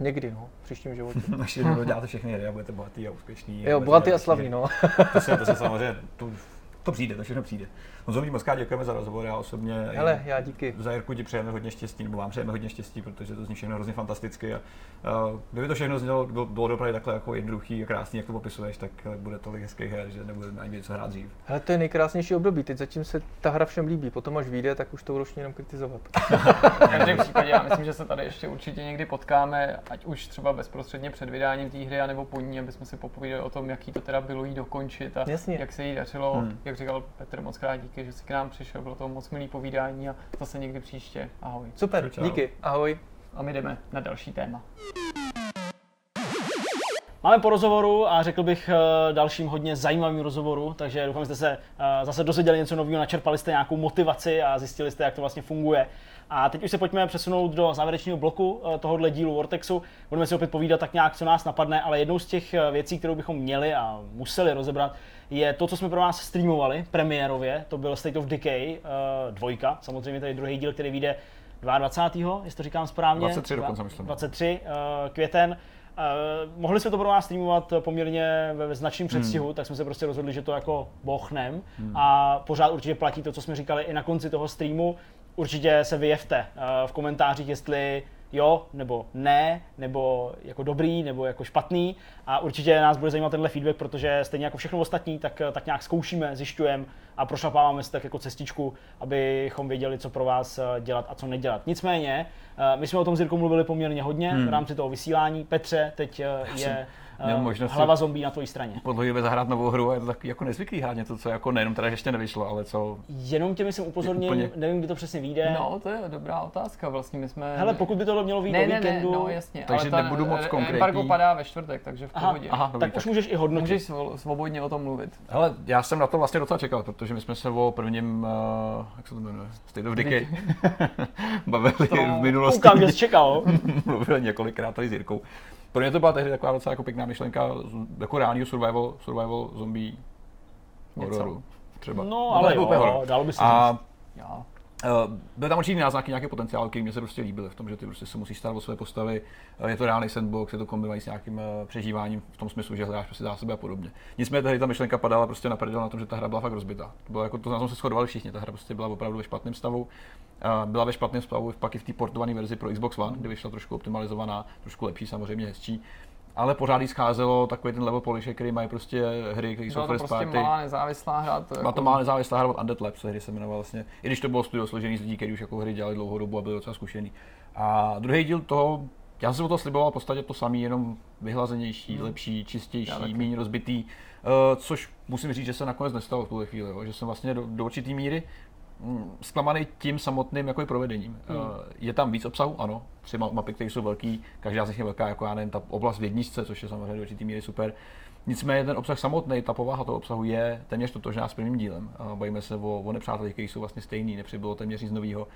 někdy, no, v příštím životě. Naši budou dělat všechny hry a budete bohatý a úspěšný. Jo, bohatý a slavný, no. to, se, to se samozřejmě, to, to přijde, to všechno přijde. Honzo, moc krát děkujeme za rozhovor, já osobně. Hele, já díky. Za Jirku ti přejeme hodně štěstí, nebo vám přejeme hodně štěstí, protože to zní všechno hrozně fantasticky. A, uh, kdyby to všechno znělo, bylo, bylo dopravy takhle jako jednoduchý a krásný, jak to popisuješ, tak bude tolik hezkých her, že nebudeme ani vědět, co hrát dřív. Hele, to je nejkrásnější období, teď zatím se ta hra všem líbí, potom až vyjde, tak už to budou všichni jenom kritizovat. V každém případě já myslím, že se tady ještě určitě někdy potkáme, ať už třeba bezprostředně před vydáním té hry, anebo po ní, abychom si popovídali o tom, jaký to teda bylo jí dokončit a Jasně. jak se jí dařilo, hmm. jak říkal Petr, moc krát díky, že jsi k nám přišel, bylo to moc milý povídání a zase někdy příště. Ahoj. Super, čau, čau. Díky, ahoj. A my jdeme na další téma. Máme po rozhovoru a řekl bych dalším hodně zajímavým rozhovoru, takže doufám, že jste se zase dozvěděli něco nového, načerpali jste nějakou motivaci a zjistili jste, jak to vlastně funguje. A teď už se pojďme přesunout do závěrečného bloku tohohle dílu Vortexu. Budeme si opět povídat tak nějak, co nás napadne, ale jednou z těch věcí, kterou bychom měli a museli rozebrat, je to, co jsme pro vás streamovali premiérově. To byl State of Decay dva, samozřejmě tady druhý díl, který vyjde dvacátého druhého, jestli to říkám správně. dvacátého třetího dokonce myslím. dvacátého třetího květen. Uh, mohli jsme to pro vás streamovat poměrně ve značném předstihu, hmm. tak jsme se prostě rozhodli, že to jako bochnem hmm. a pořád určitě platí to, co jsme říkali i na konci toho streamu. Určitě se vyjevte uh, v komentářích, jestli jo, nebo ne, nebo jako dobrý, nebo jako špatný a určitě nás bude zajímat tenhle feedback, protože stejně jako všechno ostatní, tak, tak nějak zkoušíme, zjišťujeme a prošlapáváme si tak jako cestičku, abychom věděli, co pro vás dělat a co nedělat. Nicméně, my jsme o tom s Jirkou mluvili poměrně hodně hmm. v rámci toho vysílání. Petře, teď je hlava zombí na tvojí straně. Podlouhé zahrát novou hru a je to tak jako nezvyklý hrát něco, co jako nejenom teda ještě nevyšlo, ale co... Jenom tě myslím upozorním, úplně... nevím, kdy to přesně vyjde. No, to je dobrá otázka, vlastně my jsme... Hele, pokud by tohle mělo vyjít do víkendu... Ne, ne, no jasně, takže ale nebudu moc konkrétní. Embargo padá ve čtvrtek, takže v pohodě. Aha, aha, dobrý, tak, tak už můžeš i hodnotit. Můžeš svobodně o tom mluvit. Hele, já jsem na to vlastně docela čekal, protože my jsme se o prvním, uh, jak se to jmenuje, State of Decay bavili v minulosti. Koukám, že jsi čekal. Mluvili několikrát tady s Jirkou. Pro mě to byla tehdy taková docela jako pěkná myšlenka jako reálního survival, survival zombie hororu třeba. No, no ale jo, jo, dalo by se a, jo. Uh, byly tam určitý náznaky nějakého potenciálu, který mě se prostě líbily v tom, že ty prostě se musíš starat o své postavy, uh, je to reálný sandbox, je to kombinovaný s nějakým uh, přežíváním v tom smyslu, že hledáš prostě zásoby a podobně. Nicméně tehdy ta myšlenka padala prostě na prdel na tom, že ta hra byla fakt rozbitá. To bylo jako to, na tom se shodovali všichni, ta hra prostě byla opravdu ve špatném stavu. Byla ve špatném stavu pak i v té portované verzi pro Xbox One, kdy vyšla trošku optimalizovaná, trošku lepší, samozřejmě hezčí. Ale pořád jí scházelo takový ten level polish, který mají prostě hry, které jsou first party. Byla to prostě malá nezávislá hra. To, jako... to malá nezávislá hra od Undead Labs, hry se jmenovala vlastně, i když to bylo studio složený z lidí, kteří už jako hry dělali dlouhou dobu a byli docela zkušený. A druhý díl toho, já jsem o toho sliboval v podstatě to samý, jenom vyhlazenější, hmm. lepší, čistější, méně rozbitý, což musím říct, že se nakonec nestalo v tuhle chvíli, jo? Že jsem vlastně do, do určitý míry zklamaný tím samotným jako provedením. Hmm. Je tam víc obsahu, ano, tři mapy, které jsou velký, každá z nich je velká, jako já nevím, ta oblast v jedničce, což je samozřejmě do určitý míry super. Nicméně ten obsah samotný, ta povaha toho obsahu je téměř totožná s prvním dílem. Bavíme se o, o nepřátelích, kteří jsou vlastně stejný, nepřibylo téměř nic nového.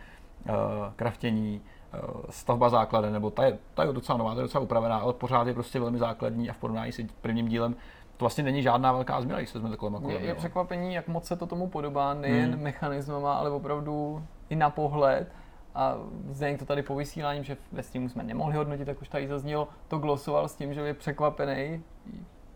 Kraftění, stavba základen, nebo ta je, ta je docela nová, ta je docela upravená, ale pořád je prostě velmi základní a v porovnání s prvním dílem to vlastně není žádná velká změna, když se vezme takhle makulem. Je, je překvapení, jak moc se to tomu podobá, nejen hmm. mechanismama, ale opravdu i na pohled. A zřejmě to tady po vysílání, že ve streamu jsme nemohli hodnotit, tak už tady zaznělo, to glosoval s tím, že je překvapený,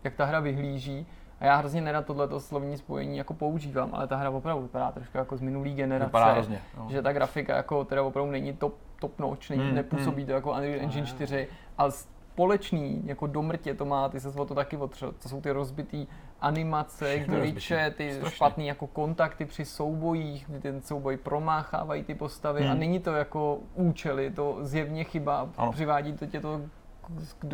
jak ta hra vyhlíží. A já hrozně nerad tohleto slovní spojení jako používám, ale ta hra opravdu vypadá trošku jako z minulý generace. Vypadá hrozně, no. Že ta grafika jako teda opravdu není top, top notch, není, hmm, nepůsobí hmm. to jako Unreal Engine čtyři, ale společný, jako do mrtě to má, ty se o to taky otřel, to jsou ty rozbitý animace, glitche, ty strašný. Špatný jako kontakty při soubojích, kdy ten souboj promáchávají ty postavy hmm. a není to jako účel, je to zjevně chyba, ano. Přivádí to tě to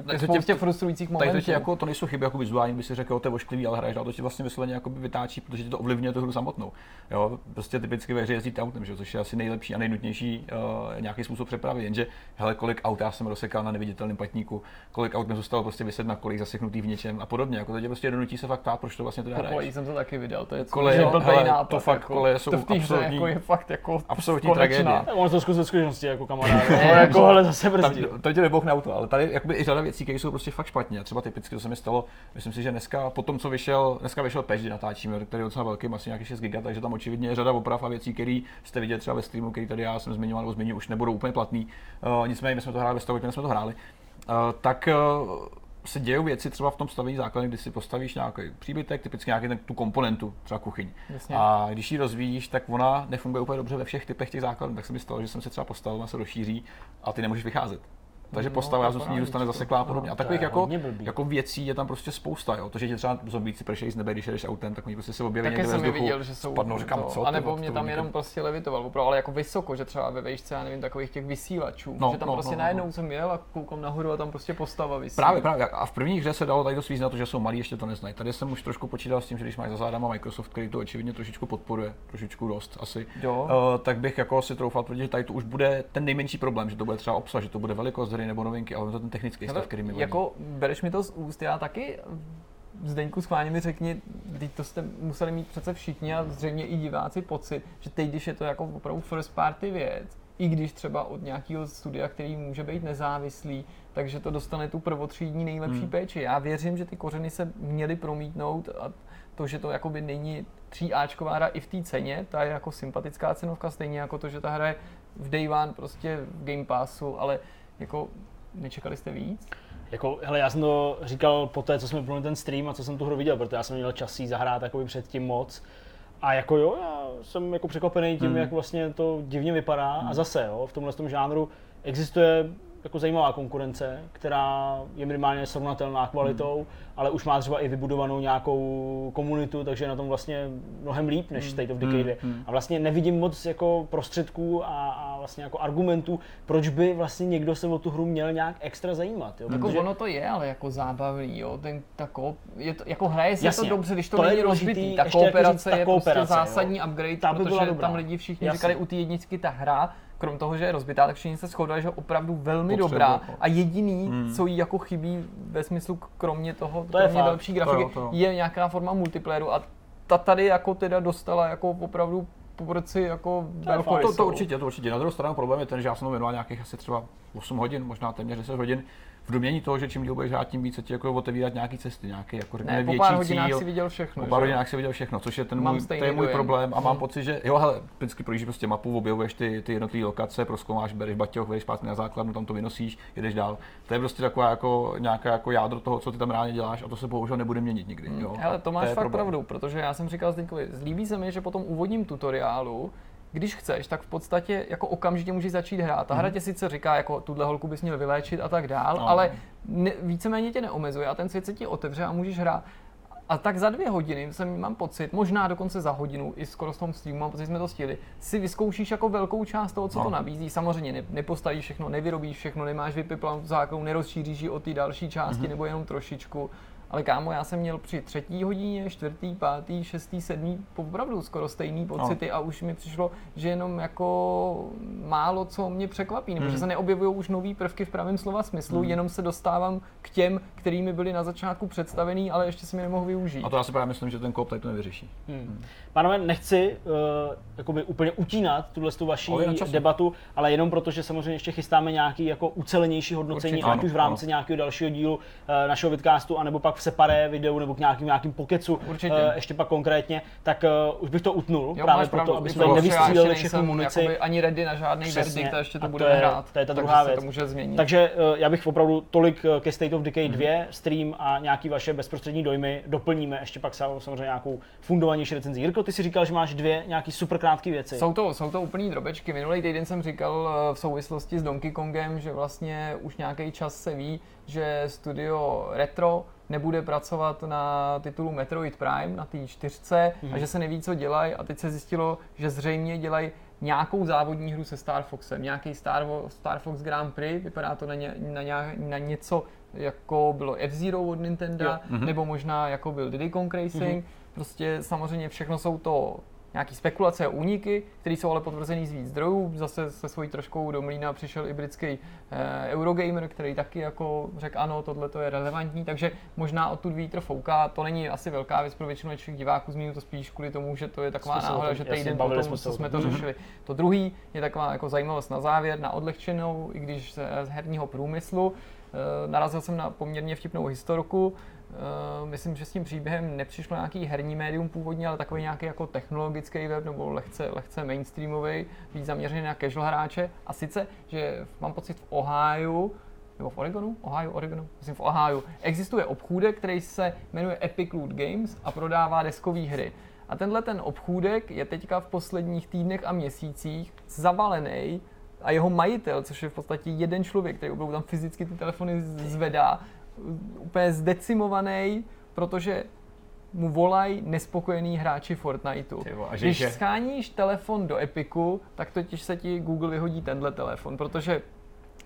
k spoustě frustrujících momentů. Tady to, jako, to nejsou chyby jako vizuální, by si řekl, to je ošklivý, ale hraješ, ale to tě vlastně vysloveně vytáčí, protože tě to ovlivňuje tu hru samotnou. Jo? Prostě typicky ve hře jezdit autem, že? Což je asi nejlepší a nejnutnější uh, nějaký způsob přepravy, jenže hele, kolik aut já jsem rozsekal na neviditelném patníku, kolik aut mi zůstalo prostě vyset na kolech zaseknutý v něčem a podobně. Jako to tě prostě donutí se fakt ptát, proč to vlastně teda hraješ. Kolej jsem to taky viděl, to je kole, jo, hele, nápad, to fakt jako, koleje jsou to absolutní, jako je fakt jako absolutní tragédie. Ono to zkus ze zkušenosti jako kamarád, jako hele zase brzdí. To tě nebochne auto, ale tady jakoby i řada věcí, které jsou prostě fakt špatně. Třeba typicky to se mi stalo, myslím si, že dneska, po tom, co vyšel, dneska vyšel patch, kdy natáčíme, který je docela velký, asi nějaký šest giga, takže tam očividně je řada oprav a věcí, které jste viděli třeba ve streamu, který tady já jsem zmiňoval, nebo zmiňuji, už nebudou úplně platný. Uh, nicméně my jsme to hráli ve stavu, když jsme to hráli. Uh, tak uh, se dějou věci třeba v tom stavení základny, kdy si postavíš nějaký příbytek, typicky nějaký ten, tu komponentu, třeba kuchyň. Jasně. A když ji rozvíjíš, tak ona nefunguje úplně dobře ve všech typech těch základů, tak se mi stalo, že jsem se třeba postavil, se rozšíří a ty nemůžeš vycházet. Takže no, postava z ní zůstane zaseklá a podobně. A takových jako, jako věcí je tam prostě spousta, jo. To, že tě třeba zombíci pršejí z nebe, když jedeš autem, tak oni prostě se objeví někde ve vzduchu. Taky jsem viděl, že jsou spadnou, říkám, co, a nebo mě tam jenom prostě levitoval, opravdu, ale jako vysoko, že třeba ve vejšce, já nevím, takových těch vysílačů, no, že tam no, prostě no, no, najednou no. jsem jel a koukám nahoru a tam prostě postava vysí. Právě, právě. A v první hře se dalo tady to svíz na to, že jsou malí, ještě to neznají. Tady jsem už trošku počítal s tím, že když máš za zádama Microsoft, který to očividně trošičku podporuje, trošičku dost asi. Tak bych jako si troufal tvrdit, že tady to už bude ten nejmenší problém, že to bude třeba obsah, že to bude velikost nebo novinky, ale to ten technický stav, který mi jako, bereš mi to z úst, já taky Zdeňku schválně mi řekni, teď to jste museli mít přece všichni a zřejmě i diváci pocit, že teď, když je to jako opravdu first party věc, i když třeba od nějakého studia, který může být nezávislý, takže to dostane tu prvotřídní nejlepší hmm. péči. Já věřím, že ty kořeny se měly promítnout a to, že to jakoby není tříáčková hra i v té ceně, ta je jako sympatická cenovka, stejně jako to, že ta hra je v Day One prostě v Game Passu, ale jako, nečekali jste víc? Jako, hele, já jsem to říkal po té, co jsme plnili ten stream a co jsem tu hru viděl, protože já jsem měl čas jí zahrát jakoby předtím moc. A jako jo, já jsem jako překvapený tím, mm. jak vlastně to divně vypadá. Mm. A zase, jo, v tomhle tom žánru existuje jako zajímavá konkurence, která je minimálně srovnatelná kvalitou, mm. ale už má třeba i vybudovanou nějakou komunitu, takže je na tom vlastně mnohem líp než State of Decay dva. Mm. A vlastně nevidím moc jako prostředků a, a vlastně jako argumentů, proč by vlastně někdo se o tu hru měl nějak extra zajímat. Jo? Jako protože ono to je, ale jako zábavný, jo, ten tako, je to, jako hraje se to dobře, když to, to není rozbitý, ta kooperace je, ta je kooperace, prostě zásadní jo. Upgrade, ta protože by tam lidi všichni jasně. říkali u té jedničky ta hra, krom toho, že je rozbitá, tak všichni se shodali, že je opravdu velmi potřeba, dobrá a jediný, hmm. co jí jako chybí ve smyslu kromě toho, to kromě další grafiky, to je, to je. je nějaká forma multiplayeru a ta tady jako teda dostala jako opravdu povrci jako velkou. To, to určitě, to určitě. Na druhou stranu problém je ten, že já jsem věnoval nějakých asi třeba osm hodin, možná téměř deset hodin. V domění toho, že čím díl budeš hrát, tím víc se ti jako otevírat nějaký cesty, nějaký jako řekněme větší cíl. Po pár hodinách si viděl všechno. Po pár hodinách si viděl všechno, což je ten můj, to je můj problém a mám hmm. pocit, že jo, hele, vždycky projíždíš prostě mapu, objevuješ ty, ty jednotlivé lokace, prozkoumáš, bereš baťoch, jdeš zpátky na základnu, tam to vynosíš, jedeš dál. To je prostě taková jako nějaká jako jádro toho, co ty tam reálně děláš a to se bohužel nebude měnit nikdy, hmm. jo. Hele, to máš to fakt problém. Pravdu, protože já jsem říkal Zdeňkovi, líbí se mi, že po tom úvodním tutoriálu když chceš, tak v podstatě jako okamžitě můžeš začít hrát. Ta hra tě sice říká, jako tuhle holku bys měl vyléčit a tak dál, no. ale ne, víceméně tě neomezuje a ten svět se ti otevře a můžeš hrát. A tak za dvě hodiny jsem, mám pocit, možná dokonce za hodinu, i skoro s tom streamu, mám pocit, jsme to stihli, si vyzkoušíš jako velkou část toho, co no. to nabízí. Samozřejmě ne, nepostavíš všechno, nevyrobíš všechno, nemáš vypiplanou základnu, nerozšíříš ji o ty další části mm-hmm. nebo jenom trošičku. Ale kámo, já jsem měl při třetí hodině, čtvrtý, pátý, šestý, sedmý opravdu skoro stejný pocity no. A už mi přišlo, že jenom jako málo co mě překvapí, nebo mm. že se neobjevují už nový prvky v pravém slova smyslu, mm. jenom se dostávám k těm, kterými byli na začátku představený, ale ještě si mi nemohl využít. A to já si právě myslím, že ten co-op tady to nevyřeší. Mm. Mm. Pánové, nechci uh, jakoby úplně utínat tuhle tu vaši debatu, ale jenom proto, že samozřejmě ještě chystáme nějaký jako ucelenější hodnocení, určitě, ať ano, už v rámci ano. nějakého dalšího dílu uh, našeho vidcastu, anebo pak v separé videu nebo k nějakým nějakým pokecu, uh, ještě pak konkrétně, tak uh, už bych to utnul, jo, právě proto, aby jsme nevystříleli všechnu munici. Ani ready na žádný verdikt, a ještě to budeme hrát. To je ta druhá věc. Takže uh, já bych opravdu tolik ke State of Decay dva, hmm. stream a nějaký vaše bezprostřední dojmy doplníme, ještě pak samozřejmě nějakou fundovanější recenzí. Jirko, ty si říkal, že máš dvě nějaký super krátké věci. Jsou to, jsou to úplný drobečky. Minulý týden jsem říkal v souvislosti s Donkey Kongem, že vlastně už nějaký čas se ví, že studio Retro nebude pracovat na titulu Metroid Prime, na té čtyřce, mm. a že se neví, co dělají, a teď se zjistilo, že zřejmě dělají nějakou závodní hru se Star Foxem, nějaký Star, Star Fox Grand Prix, vypadá to na, ně, na, ně, na něco, jako bylo F-Zero od Nintendo, mm-hmm. nebo možná jako byl Diddy Kong Racing, mm-hmm. prostě samozřejmě všechno jsou to nějaký spekulace a úniky, které jsou ale potvrzený z víc zdrojů. Zase se svojí troškou do mlýna přišel i britský e, Eurogamer, který taky jako řekl ano, tohle to je relevantní, takže možná odtud vítr fouká. To není asi velká věc pro většinu našich diváků, zmínu to spíš kvůli tomu, že to je taková náhoda, že týden po tom, co jsme to řešili. To druhý je taková jako zajímavost na závěr, na odlehčenou, i když z herního průmyslu. E, narazil jsem na poměrně vtipnou historku. Uh, myslím, že s tím příběhem nepřišlo nějaký herní médium původně, ale takový nějaký jako technologický web nebo lehce, lehce mainstreamový, víc zaměřený na casual hráče. A sice, že mám pocit v Ohiu, nebo v Oregonu? Ohio, Oregonu? Myslím v Ohiu. Existuje obchůdek, který se jmenuje Epic Loot Games a prodává deskové hry. A tenhle ten obchůdek je teďka v posledních týdnech a měsících zavalený a jeho majitel, což je v podstatě jeden člověk, který opravdu tam fyzicky ty telefony zvedá, úplně zdecimovaný, protože mu volají nespokojení hráči Fortniteu. Když sháníš telefon do Epiku, tak totiž se ti Google vyhodí tenhle telefon, protože,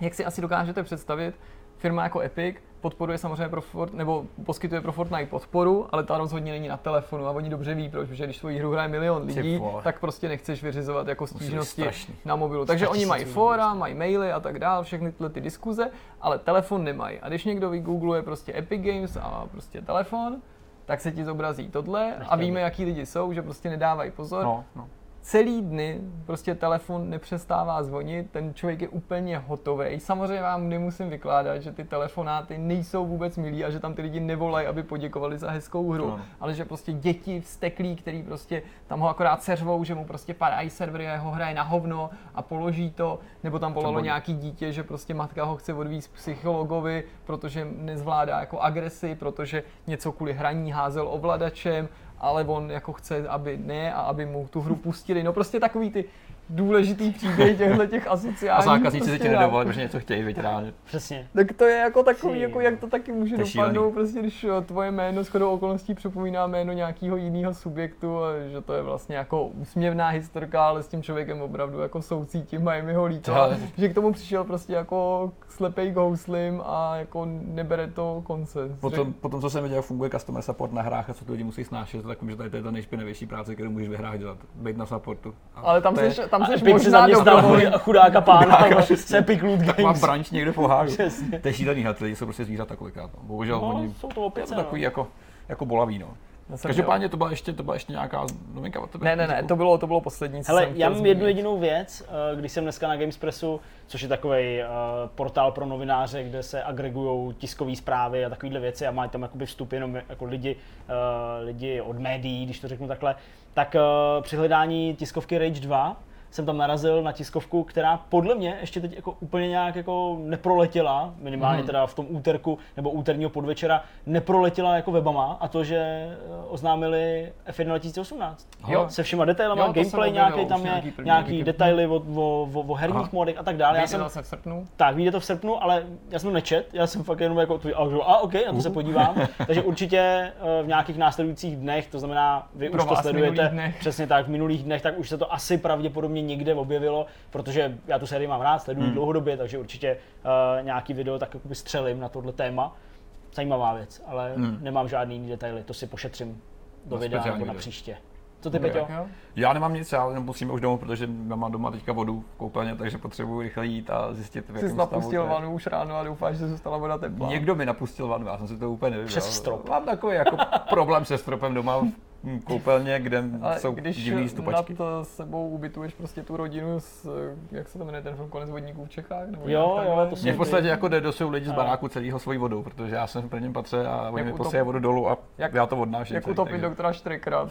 jak si asi dokážete představit, firma jako Epic podporuje samozřejmě pro Fort, nebo poskytuje pro Fortnite podporu, ale ta rozhodně není na telefonu a oni dobře ví, proč, protože když svoji hru hraje milion lidí, tak prostě nechceš vyřizovat jako stížnosti na mobilu. Takže strašný. Oni mají fóra, mají maily a tak dál, všechny tyhle ty diskuze, ale telefon nemají. A když někdo vygoogluje prostě Epic Games a prostě telefon, tak se ti zobrazí tohle a víme, jaký lidi jsou, že prostě nedávají pozor. No, no. Celý dny prostě telefon nepřestává zvonit, ten člověk je úplně hotovej. Samozřejmě vám nemusím vykládat, že ty telefonáty nejsou vůbec milí a že tam ty lidi nevolají, aby poděkovali za hezkou hru, no. ale že prostě děti vsteklí, který prostě tam ho akorát seřvou, že mu prostě padají servery a jeho hraje na hovno a položí to, nebo tam volalo nějaký dítě, že prostě matka ho chce odvízt psychologovi, protože nezvládá jako agresi, protože něco kvůli hraní házel ovladačem, ale on jako chce, aby ne a aby mu tu hru pustili. No prostě takový ty důležitý příběh těchto těch asociálních. A zákazníci prostě se ti nedovolí, protože něco chtějí vytrážet. Přesně. Tak to je jako takový, jako jak to taky může dopadnout, prostě když tvoje jméno shodou okolností připomíná jméno nějakého jiného subjektu, a že to je vlastně jako úsměvná historka, ale s tím člověkem opravdu jako soucítím a je mi ho líto. Že k tomu přišel prostě jako slepej k houslim a jako nebere to konce. Potom, potom co jsem viděl, funguje customer support na hrách a co ty lidi musí snášet, tak vím, že tady to je ta nejšpinavější práce, kterou můžeš ve hrách dělat, být na supportu. Ale tam se tam seš možná dobrovolný a chudáka pána, ale se Epic Loot Games. Taková branč někde v Oháru. To je šílený, hele, ty lidi jsou prostě zvířata kolikrát. No. Bohužel no, oni jsou to opice, takový no. jako, jako bolaví. No. Každopádně to byla ještě, to byla ještě nějaká novinka od tebe? Ne, ne, ne, to bylo, to bylo poslední, co hele, jsem já mám jednu jedinou věc, když jsem dneska na Gamespressu, což je takový uh, portál pro novináře, kde se agregují tiskové zprávy a takovéhle věci a mají tam jakoby vstup jenom jako lidi, uh, lidi od médií, když to řeknu takhle, tak uh, při hledání tiskovky Rage dva jsem tam narazil na tiskovku, která podle mě ještě teď jako úplně nějak jako neproletěla, minimálně hmm. teda v tom úterku nebo úterního podvečera, neproletěla jako webama, a to, že oznámili F jedna dva tisíce osmnáct. Jo. Se všema detailama, jo, gameplay nějaký tam je, nějaký detaily o, o, o, o herních modech a tak dále. Vyjde to v srpnu? Tak, vyjde to v srpnu, ale já jsem to nečet, já jsem fakt jenom jako a, a ok, na to se podívám, takže určitě v nějakých následujících dnech, to znamená, vy Pro už to sledujete, přesně tak, v minulých dnech, tak už se to asi pravděpodobně někde objevilo, protože já tu sérii mám rád, sleduji hmm. dlouhodobě, takže určitě uh, nějaký video tak jakoby střelím na tohle téma. zajímavá věc, ale hmm. nemám žádný detaily, to si pošetřím do na videa nebo na příště. Co ty, Peťo? Já nemám nic, já musím už domů, protože mám doma teďka vodu v koupelně, takže potřebuji rychle jít a zjistit, v jakém stavu. Jsi napustil vanu už ráno a doufáš, že zůstala voda teplá. Někdo mi napustil vanu, já jsem si to úplně nevybral. Přes strop. Mám takový jako problém se stropem doma v koupelně, kde ale jsou divný stupačky. Když nad sebou ubytuješ prostě tu rodinu, s, jak se to jmenuje, ten film Konec vodníků v Čechách? Nebo jo, jo, to jsou mě v podstatě jako jde, dosou lidi z baráku celýho svojí vodou, protože já jsem v prvním patře a oni mi posejí vodu dolů a jak, já to odnáším. Jak utopit doktora Štrykra.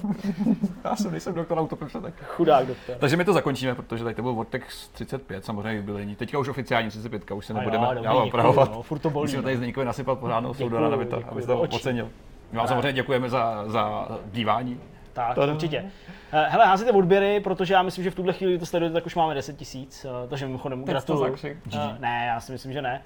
Já jsem nejsem doktora utopil, tak chudák doktor. Takže my to zakončíme, protože tady to byl Vortex třicet pět, samozřejmě jubilejní. Teďka už oficiálně třicet pět, už se nebudeme dál opravovat. Musíme tady z někoho nasypat pořádnou soudu, aby to, aby to ocenil. My vám samozřejmě děkujeme za, za dívání. Tak, Tadam. Určitě. Hele, házíte odběry, protože já myslím, že v tuhle chvíli to sledujete, tak už máme deset tisíc, takže mimochodem gratuluju. Ne, já si myslím, že ne.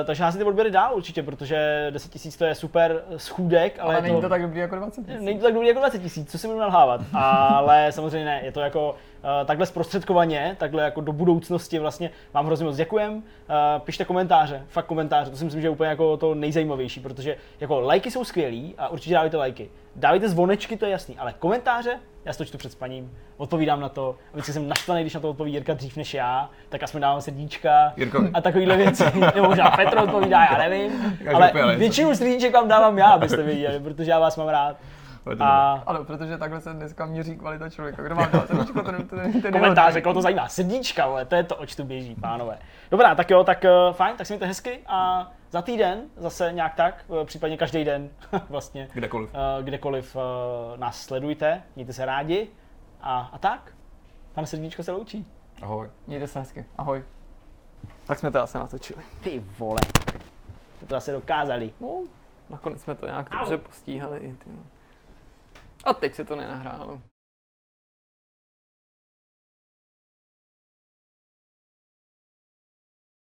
Uh, takže házíte odběry dál určitě, protože deset tisíc to je super schůdek, ale, ale není to, to tak dobrý jako dvacet tisíc. Není to tak dobrý jako dvacet tisíc, co si budu nalhávat, ale samozřejmě ne, je to jako uh, takhle zprostředkovaně, takhle jako do budoucnosti vlastně vám hrozně moc děkujem, uh, pište komentáře, fakt komentáře, to si myslím, že je úplně jako to nejzajímavější, protože jako lajky jsou skvělý a určitě dávajte lajky, dávajte zvonečky, to je jasný, ale komentáře, já si to čtu před spaním, odpovídám na to, vždycky jsem naštvaný, když na to odpoví Jirka dřív než já, tak aspoň dávám srdíčka Jirkovi a takovýhle věci, nebo možná Petr odpovídá, já nevím, ale většinu srdíček vám dávám já, abyste věděli, protože já vás mám rád. A... Ano, protože takhle se dneska měří kvalita člověka, kdo vám dává srdíčko, ten, ten, ten komentáře, koho to zajímá, srdíčka, ale to je to, oč tu běží, pánové. Dobrá, tak jo, tak uh, fajn, tak si mějte hezky a za týden zase nějak tak, případně každý den vlastně, kdekoliv, uh, kdekoliv uh, nás sledujte, mějte se rádi a, a tak, pan srdíčko se loučí. Ahoj. Mějte se hezky, ahoj. Tak jsme to asi natočili. Ty vole, to to asi dokázali. No, nakonec jsme to nějak dobře postíhali. A teď se to nenahrálo.